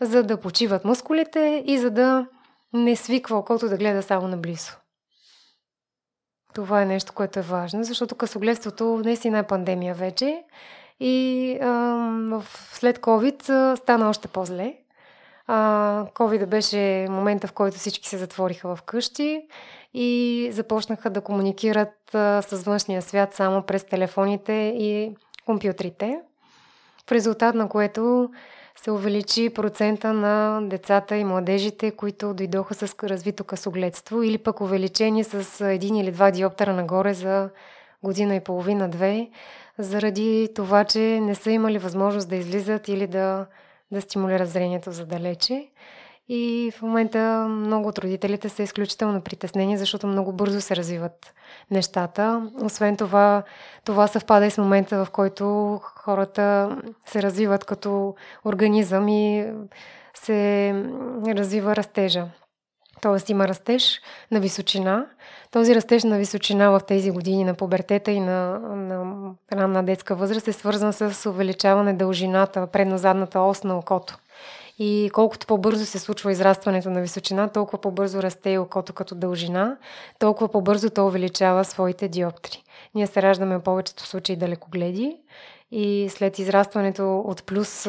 за да почиват мускулите и за да не свиква окото да гледа само наблизо. Това е нещо, което е важно, защото късогледството наистина е пандемия вече и след COVID стана още по-зле. COVID беше момента, в който всички се затвориха в къщи и започнаха да комуникират с външния свят само през телефоните и компютрите, в резултат на което се увеличи процента на децата и младежите, които дойдоха с развито късогледство или пък увеличени с 1 или 2 диоптера нагоре за 1.5-2 години, заради това, че не са имали възможност да излизат или да стимулират зрението задалече. И в момента много от родителите са изключително притеснени, защото много бързо се развиват нещата. Освен това, това съвпада и с момента, в който хората се развиват като организъм и се развива растежа. Тоест има растеж на височина. Този растеж на височина в тези години на пубертета и на ранна детска възраст е свързан с увеличаване дължината, предно-задната ос на окото. И колкото по-бързо се случва израстването на височина, толкова по-бързо расте и окото като дължина, толкова по-бързо то увеличава своите диоптри. Ние се раждаме в повечето случаи далекогледи и след израстването от плюс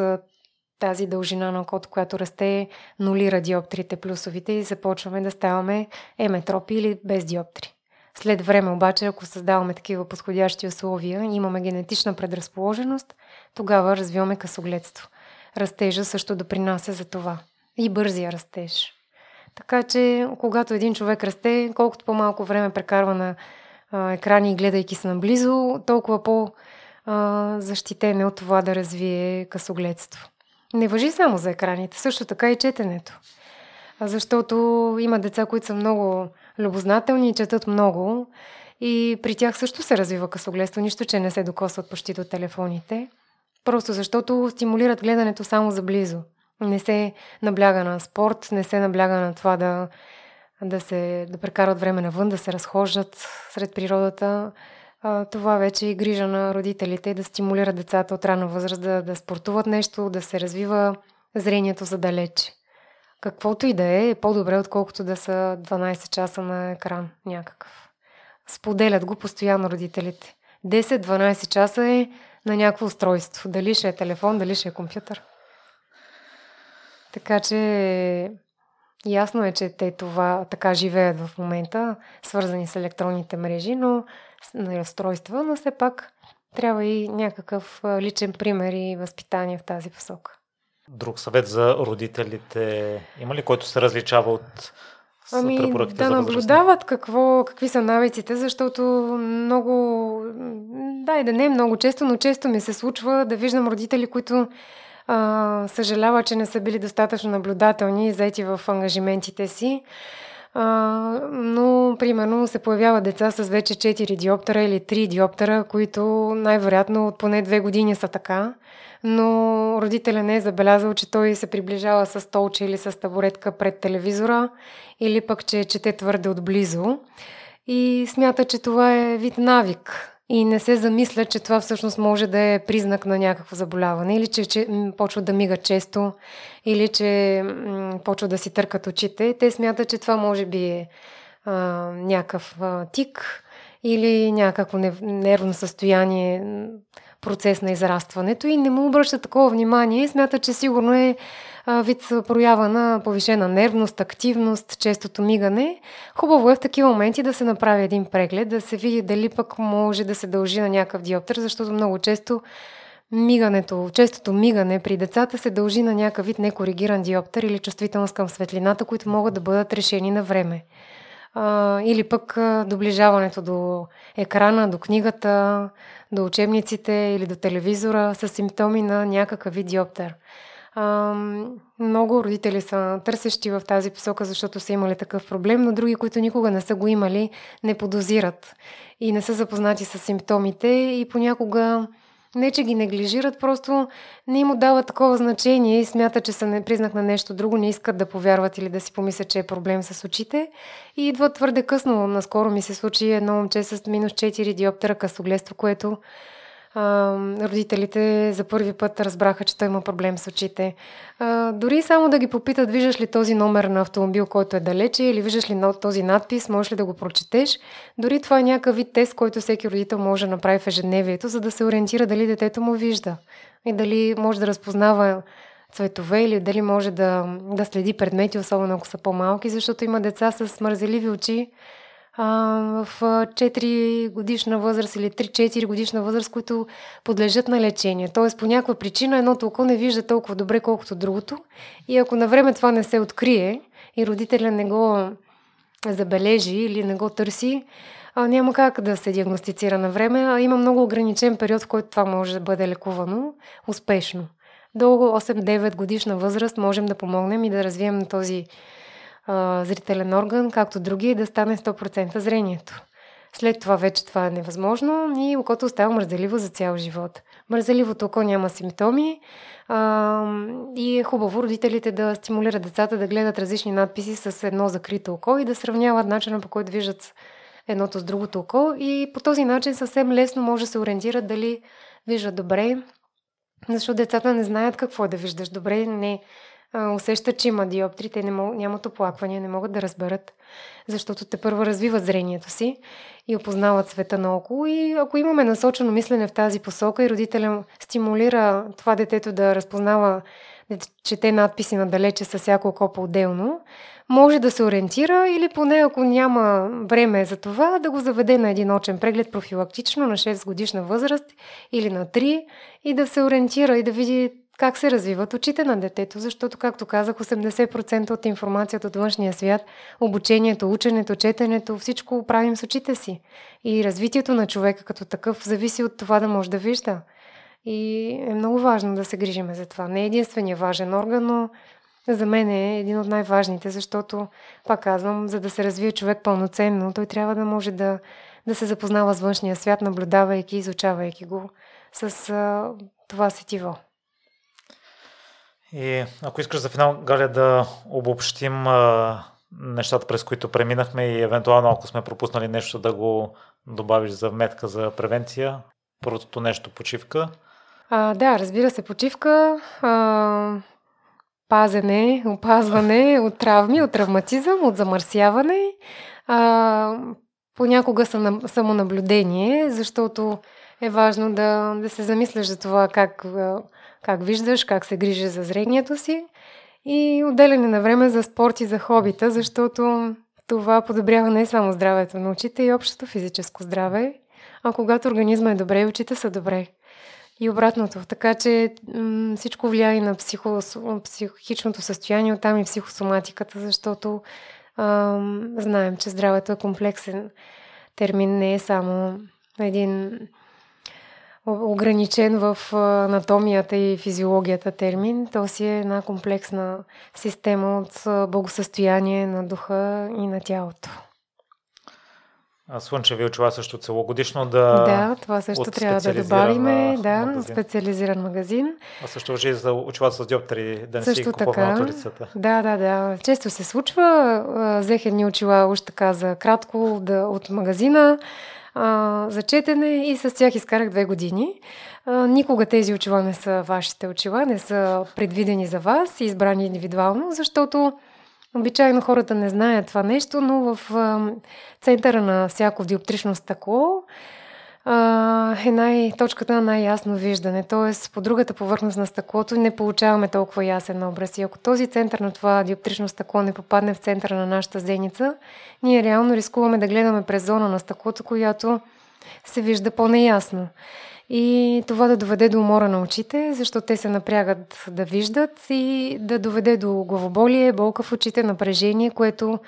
тази дължина на окото, която расте, нулира диоптрите плюсовите и започваме да ставаме еметропи или без диоптри. След време обаче, ако създаваме такива подходящи условия, имаме генетична предразположеност, тогава развиваме късогледство. Растежа също допринася за това. И бързия растеж. Така че, когато един човек расте, колкото по-малко време прекарва на екрани и гледайки се наблизо, толкова по-защитен е от това да развие късогледство. Не важи само за екраните, също така и четенето. Защото има деца, които са много любознателни и четат много. И при тях също се развива късогледство, нищо, че не се докосват почти до телефоните. Просто защото стимулират гледането само за близо. Не се набляга на спорт, не се набляга на това да прекарат време навън, да се разхождат сред природата. Това вече е грижа на родителите да стимулират децата от ранна възраст да спортуват нещо, да се развива зрението задалече. Каквото и да е по-добре, отколкото да са 12 часа на екран някакъв. Споделят го постоянно родителите. 10-12 часа е на някакво устройство. Дали ще е телефон, дали ще е компютър. Така че ясно е, че те това така живеят в момента, свързани с електронните мрежи, но на устройства, но все пак трябва и някакъв личен пример и възпитание в тази посока. Друг съвет за родителите има ли, който се различава от препоръките за възрастни? Да наблюдават какви са навиците, защото много често, но често ми се случва да виждам родители, които съжалява, че не са били достатъчно наблюдателни и заети в ангажиментите си. Но, примерно, се появяват деца с вече 4 диоптера или 3 диоптера, които най-вероятно от поне 2 години са така, но родителя не е забелязал, че той се приближава с столче или с табуретка пред телевизора или пък, че чете твърде отблизо и смята, че това е вид навик. И не се замисля, че това всъщност може да е признак на някакво заболяване или че почват да мигат често или че почват да си търкат очите. Те смятат, че това може би е някакъв тик или някакво нервно състояние, процес на израстването и не му обръща такова внимание и смятат, че сигурно е вид проява на повишена нервност, активност, честото мигане. Хубаво е в такива моменти да се направи един преглед, да се види дали пък може да се дължи на някакъв диоптер, защото много често честото мигане при децата се дължи на някакъв вид некоригиран диоптер или чувствителност към светлината, които могат да бъдат решени на време. Или пък доближаването до екрана, до книгата, до учебниците или до телевизора са симптоми на някакъв вид диоптер. Много родители са търсещи в тази посока, защото са имали такъв проблем, но други, които никога не са го имали, не подозират и не са запознати с симптомите и понякога не, че ги неглижират, просто не им отдават такова значение и смятат, че са признак на нещо друго, не искат да повярват или да си помислят, че е проблем с очите и идват твърде късно. Наскоро ми се случи едно момче с минус 4 диоптера късогледство, което родителите за първи път разбраха, че той има проблем с очите. Дори само да ги попитат, виждаш ли този номер на автомобил, който е далече, или виждаш ли този надпис, можеш ли да го прочетеш. Дори това е някакъв вид тест, който всеки родител може да направи в ежедневието, за да се ориентира дали детето му вижда и дали може да разпознава цветове или дали може да следи предмети, особено ако са по-малки, защото има деца с мързеливи очи, в 4 годишна възраст или 3-4 годишна възраст, които подлежат на лечение. Тоест по някаква причина едното око не вижда толкова добре, колкото другото. И ако навреме това не се открие и родителя не го забележи или не го търси, няма как да се диагностицира навреме. Има много ограничен период, в който това може да бъде лекувано успешно. до 8-9 годишна възраст можем да помогнем и да развием този зрителен орган, както други, и да стане 100% зрението. След това вече това е невъзможно и окото остава мързеливо за цял живот. Мързеливото око няма симптоми и е хубаво родителите да стимулират децата да гледат различни надписи с едно закрито око и да сравняват начина, по който виждат едното с другото око, и по този начин съвсем лесно може да се ориентират дали виждат добре, защото децата не знаят какво е да виждаш добре, не усещат, че има диоптри, те нямат оплаквания, не могат да разберат, защото те първо развиват зрението си и опознават света наоколо. И ако имаме насочено мислене в тази посока и родителя стимулира това детето да разпознава, да чете надписи надалече с всяко око по-отделно, може да се ориентира, или поне ако няма време за това, да го заведе на един очен преглед профилактично на 6 годишна възраст или на 3 и да се ориентира и да види как се развиват очите на детето, защото, както казах, 80% от информацията от външния свят, обучението, ученето, четенето, всичко правим с очите си. И развитието на човека като такъв зависи от това да може да вижда. И е много важно да се грижим за това. Не е единственият важен орган, но за мен е един от най-важните, защото, пак казвам, за да се развие човек пълноценно, той трябва да може да се запознава с външния свят, наблюдавайки, изучавайки го с това сетиво. И ако искаш за финал, Галя, да обобщим нещата, през които преминахме, и евентуално, ако сме пропуснали нещо, да го добавиш за вметка за превенция. Първото нещо – почивка. Да, разбира се, почивка, пазене, опазване от травми, от травматизъм, от замърсяване, понякога самонаблюдение, защото е важно да се замисляш за това как виждаш, как се грижи за зрението си, и отделяне на време за спорт и за хобита, защото това подобрява не само здравето на очите и общото физическо здраве, а когато организма е добре, очите са добре. И обратното. Така че всичко влияе на психичното състояние, оттам и психосоматиката, защото знаем, че здравето е комплексен термин, не е само един ограничен в анатомията и физиологията термин. То си е една комплексна система от благосъстояние на духа и на тялото. Слънчеви очила също целогодишно да това също трябва да добавим. Да, специализиран магазин. А също въжи за очила с диоптри, да не също си купуваме от улицата. Да. Често се случва. Взех едни очила още така за кратко от магазина за четене и с тях изкарах 2 години. Никога тези очила не са вашите очила, не са предвидени за вас и избрани индивидуално, защото обичайно хората не знаят това нещо, но в центъра на всяко диоптрично стъкло е точката на най-ясно виждане. Тоест, по другата повърхност на стъклото не получаваме толкова ясен образ. И ако този център на това диоптрично стъкло не попадне в центъра на нашата зеница, ние реално рискуваме да гледаме през зона на стъклото, която се вижда по-неясно. И това да доведе до умора на очите, защото те се напрягат да виждат, и да доведе до главоболие, болка в очите, напрежение, което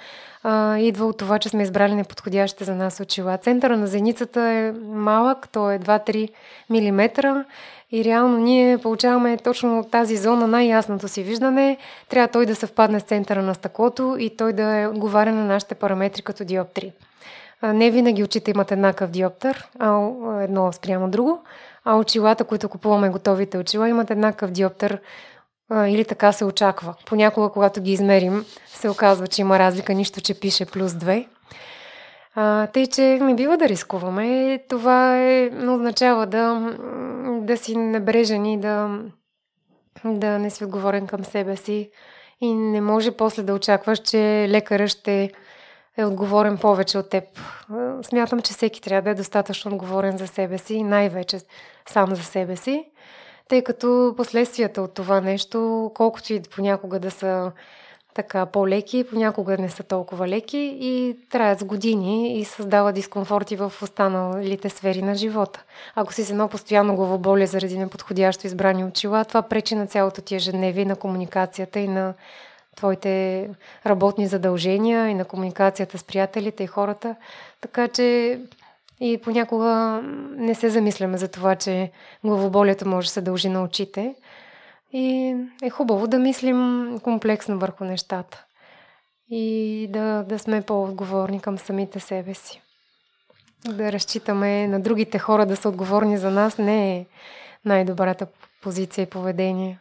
идва от това, че сме избрали неподходящите за нас очила. Центъра на зеницата е малък, то е 2-3 мм и реално ние получаваме точно тази зона, най-ясното си виждане. Трябва той да съвпадне с центъра на стъклото и той да е отговаря на нашите параметри като диоптри. Не винаги очите имат еднакъв диоптър, а едно спрямо друго, а очилата, които купуваме, готовите очила, имат еднакъв диоптър, или така се очаква. Понякога, когато ги измерим, се оказва, че има разлика, нищо, че пише +2. Тъй, че не бива да рискуваме. Това означава да си небрежен и да не си отговорен към себе си, и не може после да очакваш, че лекарът ще е отговорен повече от теб. Смятам, че всеки трябва да е достатъчно отговорен за себе си, най-вече сам за себе си, тъй като последствията от това нещо, колкото и понякога да са така по-леки, понякога не са толкова леки и траят с години и създават дискомфорти в останалите сфери на живота. Ако си с едно постоянно главоболие заради неподходящо избрани очила, това пречи на цялото ти ежедневие, на комуникацията и на твоите работни задължения, и на комуникацията с приятелите и хората. Така че и понякога не се замисляме за това, че главоболието може да се дължи на очите. И е хубаво да мислим комплексно върху нещата и да сме по-отговорни към самите себе си. Да разчитаме на другите хора да са отговорни за нас не е най-добрата позиция и поведение.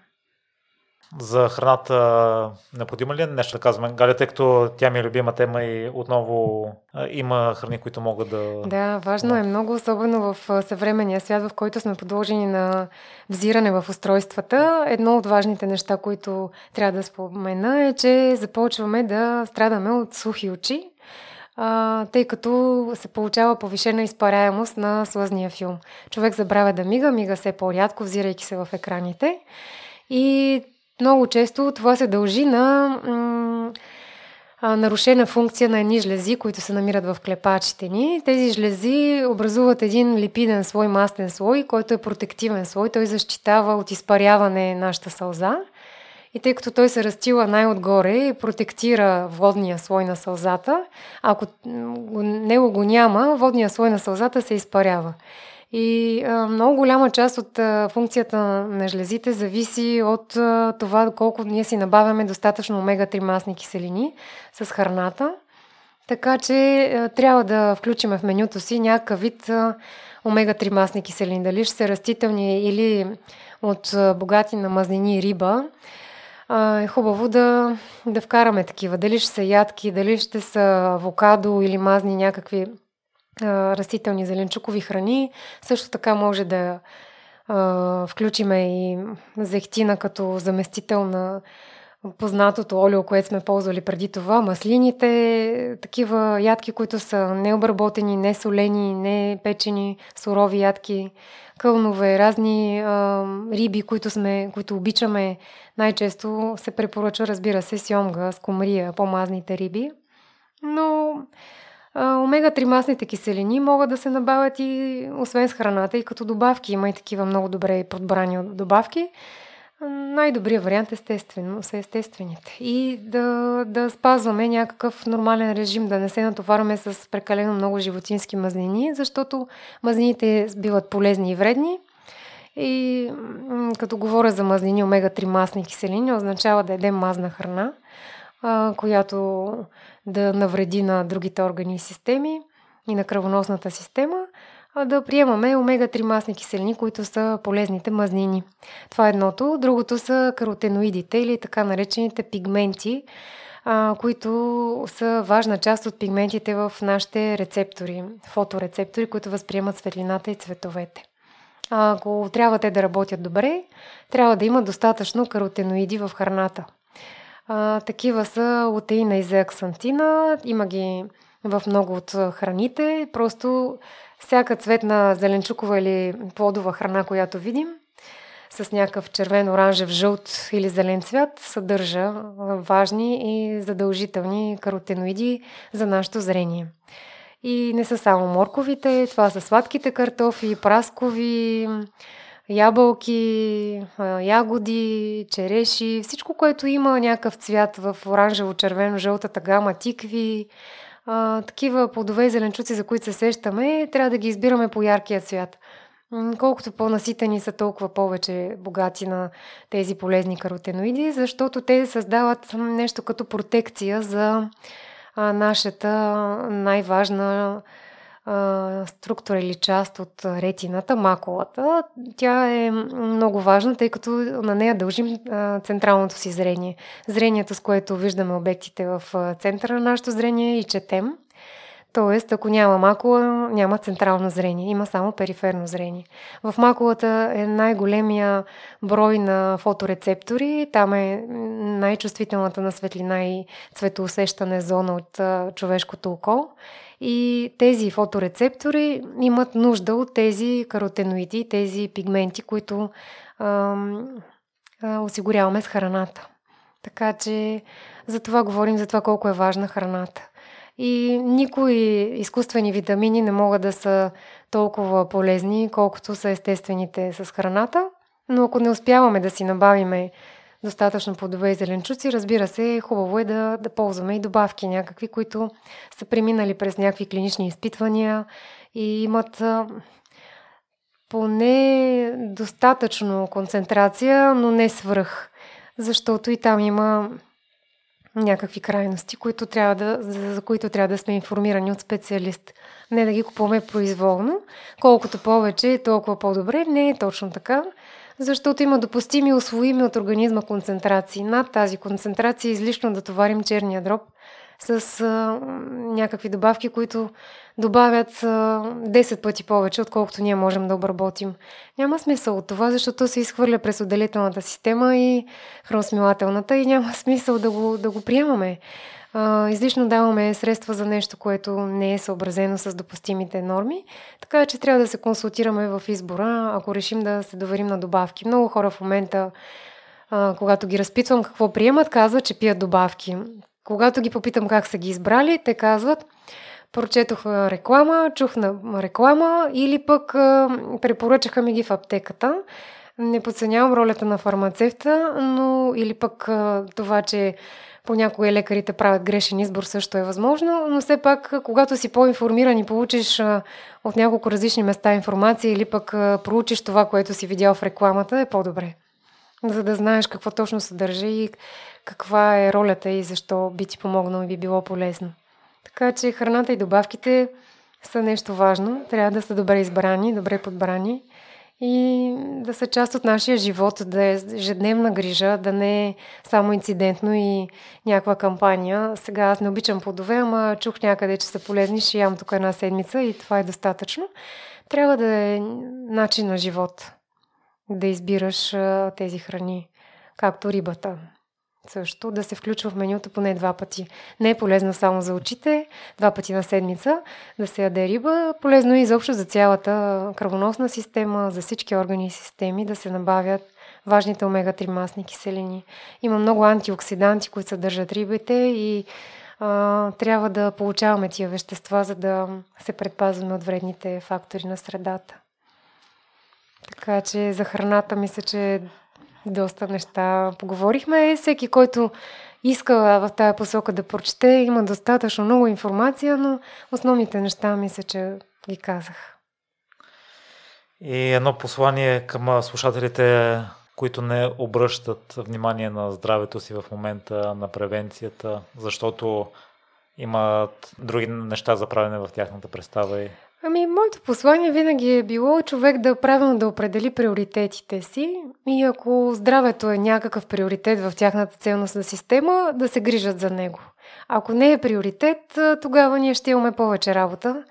За храната необходимо ли е нещо да казваме? Галя, тъй като тя ми е любима тема и отново има храни, които могат да... Да, важно е много, особено в съвременния свят, в който сме подложени на взиране в устройствата. Едно от важните неща, които трябва да спомена е, че започваме да страдаме от сухи очи, тъй като се получава повишена изпаряемост на слъзния филм. Човек забравя да мига все по-рядко, взирайки се в екраните, и много често това се дължи на нарушена функция на едни жлези, които се намират в клепачите ни. Тези жлези образуват един липиден слой, мастен слой, който е протективен слой. Той защитава от изпаряване нашата сълза. И тъй като той се разтила най-отгоре, протектира водния слой на сълзата. Ако него го няма, водния слой на сълзата се изпарява. И много голяма част от функцията на жлезите зависи от това колко ние си набавяме достатъчно омега-3 масни киселини с храната. Така че трябва да включим в менюто си някакъв вид омега-3 масни киселини. Дали ще са растителни или от богати на мазнини риба, е хубаво да вкараме такива. Дали ще са ядки, дали ще са авокадо или мазни някакви растителни зеленчукови храни. Също така може да включиме и зехтина като заместител на познатото олио, което сме ползвали преди това, маслините, такива ядки, които са необработени, не солени, не печени, сурови ядки, кълнове, разни риби, които обичаме. Най-често се препоръчва, разбира се, сьомга, скумрия, по-мазните риби. Но омега-3 масните киселини могат да се набавят и освен с храната и като добавки. Има и такива много добре подбрани добавки. Най-добрият вариант естествено са естествените. И да спазваме някакъв нормален режим, да не се натоварваме с прекалено много животински мазнини, защото мазнините биват полезни и вредни. И като говоря за мазнини, омега-3 масни киселини означава да ядем мазна храна, която да навреди на другите органи и системи и на кръвоносната система, а да приемаме омега-3 масни киселини, които са полезните мазнини. Това е едното. Другото са каротеноидите или така наречените пигменти, които са важна част от пигментите в нашите рецептори, фоторецептори, които възприемат светлината и цветовете. Ако трябва те да работят добре, трябва да има достатъчно каротеноиди в храната. Такива са лутеина и зеаксантина, има ги в много от храните, просто всяка цветна зеленчукова или плодова храна, която видим, с някакъв червен, оранжев, жълт или зелен цвят, съдържа важни и задължителни каротеноиди за нашето зрение. И не са само морковите, това са сладките картофи, праскови, ябълки, ягоди, череши, всичко, което има някакъв цвят в оранжево-червено-жълтата гама, тикви, такива плодове и зеленчуци, за които се сещаме, трябва да ги избираме по яркия цвят. Колкото по-наситени са, толкова повече богати на тези полезни каротеноиди, защото те създават нещо като протекция за нашата най-важна структура или част от ретината, макулата. Тя е много важна, тъй като на нея дължим централното си зрение. Зрението, с което виждаме обектите в центъра на нашето зрение и четем. Тоест, ако няма макула, няма централно зрение, има само периферно зрение. В макулата е най-големия брой на фоторецептори, там е най-чувствителната на светлина и цветоусещане зона от човешкото око. И тези фоторецептори имат нужда от тези каротеноиди, тези пигменти, които осигуряваме с храната. Така че за това говорим, за това колко е важна храната. И никои изкуствени витамини не могат да са толкова полезни, колкото са естествените с храната. Но ако не успяваме да си набавиме достатъчно плодове и зеленчуци, разбира се, хубаво е да ползваме и добавки някакви, които са преминали през някакви клинични изпитвания и имат поне достатъчно концентрация, но не свръх. Защото и там има някакви крайности, за които трябва да сме информирани от специалист. Не да ги купуваме произволно. Колкото повече, толкова по-добре. Не е точно така. Защото има допустими и усвоими от организма концентрации. Над тази концентрация излишно да товарим черния дроб с някакви добавки, които добавят 10 пъти повече, отколкото ние можем да обработим. Няма смисъл от това, защото се изхвърля през отделителната система и храносмилателната и няма смисъл да го приемаме. Излишно даваме средства за нещо, което не е съобразено с допустимите норми, така че трябва да се консултираме в избора, ако решим да се доверим на добавки. Много хора в момента, когато ги разпитвам какво приемат, казват, че пият добавки. Когато ги попитам как са ги избрали, те казват: прочетох реклама, чух на реклама или пък препоръчаха ми ги в аптеката. Не подценявам ролята на фармацевта, но или пък това, че понякога лекарите правят грешен избор, също е възможно, но все пак, когато си по-информиран и получиш от няколко различни места информация или пък проучиш това, което си видял в рекламата, е по-добре. За да знаеш какво точно се държи и каква е ролята и защо би ти помогнало и би било полезно. Така че храната и добавките са нещо важно. Трябва да са добре избрани, добре подбрани и да са част от нашия живот, да е ежедневна грижа, да не е само инцидентно и някаква кампания. Сега аз не обичам плодове, ама чух някъде, че са полезни, ще ям тук една седмица и това е достатъчно. Трябва да е начин на живот да избираш тези храни, както рибата. Също да се включва в менюто поне 2 пъти. Не е полезно само за очите, 2 пъти на седмица да се яде риба. Полезно е изобщо за цялата кръвоносна система, за всички органи и системи да се набавят важните омега-3 масни киселини. Има много антиоксиданти, които съдържат рибите и трябва да получаваме тия вещества, за да се предпазваме от вредните фактори на средата. Така че за храната мисля, че доста неща поговорихме. Всеки, който иска в тая посока да прочете, има достатъчно много информация, но основните неща мисля, че ги казах. И едно послание към слушателите, които не обръщат внимание на здравето си в момента, на превенцията, защото имат други неща за правене в тяхната представа и... Моето послание винаги е било човек да правилно да определи приоритетите си и ако здравето е някакъв приоритет в тяхната ценностна система, да се грижат за него. Ако не е приоритет, тогава ние ще имаме повече работа,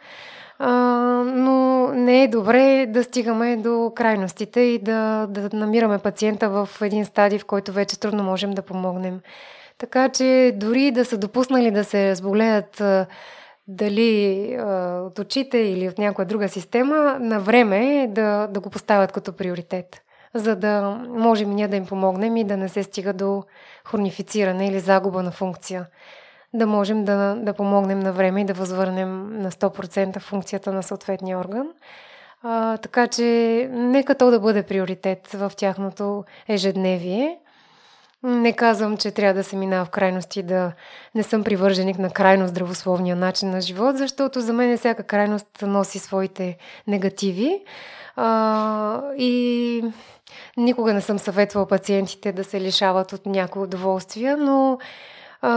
но не е добре да стигаме до крайностите и да намираме пациента в един стадий, в който вече трудно можем да помогнем. Така че дори да са допуснали да се разболеят дали от очите или от някоя друга система, на време е да го поставят като приоритет, за да можем ние да им помогнем и да не се стига до хронифициране или загуба на функция. Да можем да помогнем на време и да възвърнем на 100% функцията на съответния орган. Така че нека то да бъде приоритет в тяхното ежедневие. Не казвам, че трябва да се минава в крайности, да не съм привърженик на крайно здравословния начин на живот, защото за мен всяка крайност носи своите негативи и никога не съм съветвала пациентите да се лишават от някои удоволствия, но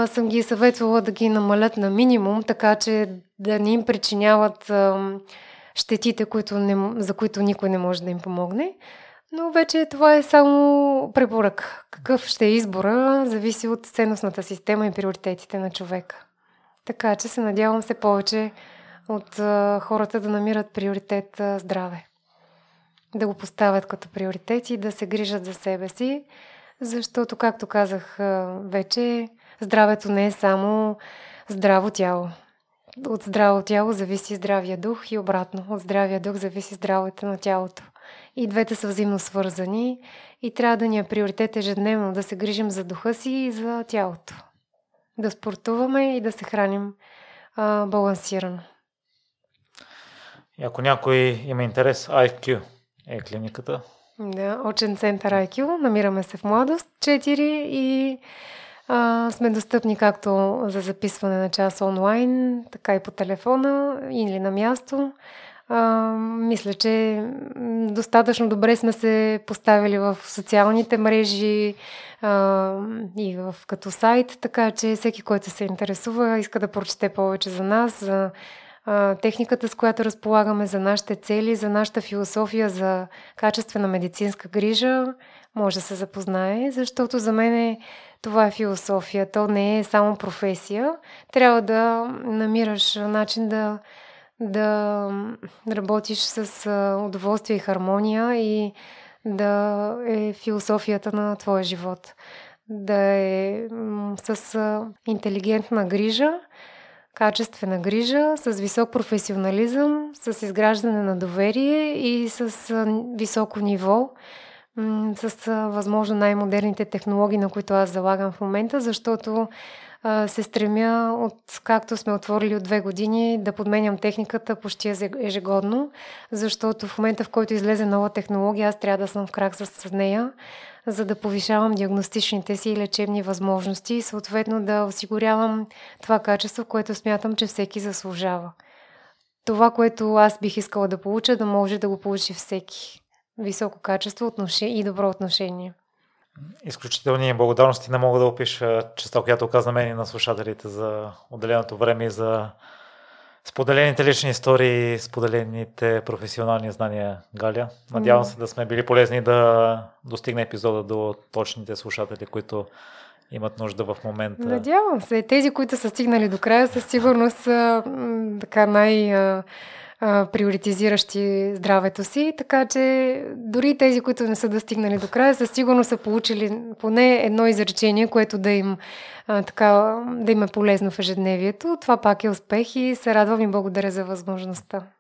съм ги съветвала да ги намалят на минимум, така че да не им причиняват щетите, за които никой не може да им помогне. Но вече това е само препорък. Какъв ще е избора, зависи от ценностната система и приоритетите на човека. Така че се надявам все повече от хората да намират приоритет здраве. Да го поставят като приоритет и да се грижат за себе си, защото, както казах вече, здравето не е само здраво тяло. От здраво тяло зависи здравия дух и обратно. От здравия дух зависи здравето на тялото. И двете са взаимно свързани и трябва да ни е приоритет ежедневно да се грижим за духа си и за тялото. Да спортуваме и да се храним балансирано. И ако някой има интерес, EYE Q е клиниката. Да, очен център EYE Q. Намираме се в Младост 4 и сме достъпни както за записване на час онлайн, така и по телефона или на място. Мисля, че достатъчно добре сме се поставили в социалните мрежи и като сайт, така че всеки, който се интересува, иска да прочете повече за нас, за техниката, с която разполагаме, за нашите цели, за нашата философия, за качествена медицинска грижа, може да се запознае, защото за мен това е философия, то не е само професия. Трябва да намираш начин да работиш с удоволствие и хармония и да е философията на твоя живот. Да е с интелигентна грижа, качествена грижа, с висок професионализъм, с изграждане на доверие и с високо ниво, с възможно най-модерните технологии, на които аз залагам в момента, защото се стремя, както сме отворили от 2 години, да подменям техниката почти ежегодно, защото в момента, в който излезе нова технология, аз трябва да съм в крак с нея, за да повишавам диагностичните си и лечебни възможности и съответно да осигурявам това качество, което смятам, че всеки заслужава. Това, което аз бих искала да получа, да може да го получи всеки. Високо качество и добро отношение. Изключителни благодарности. Не мога да опиша честа, която оказа на мен и на слушателите за отделеното време и за споделените лични истории, споделените професионални знания, Галя. Надявам се да сме били полезни да достигне епизода до точните слушатели, които имат нужда в момента. Надявам се. Тези, които са стигнали до края, със сигурност са така приоритизиращи здравето си, така че дори тези, които не са достигнали до края, със сигурност са получили поне едно изречение, което да им е полезно в ежедневието. Това пак е успех и се радвам и благодаря за възможността.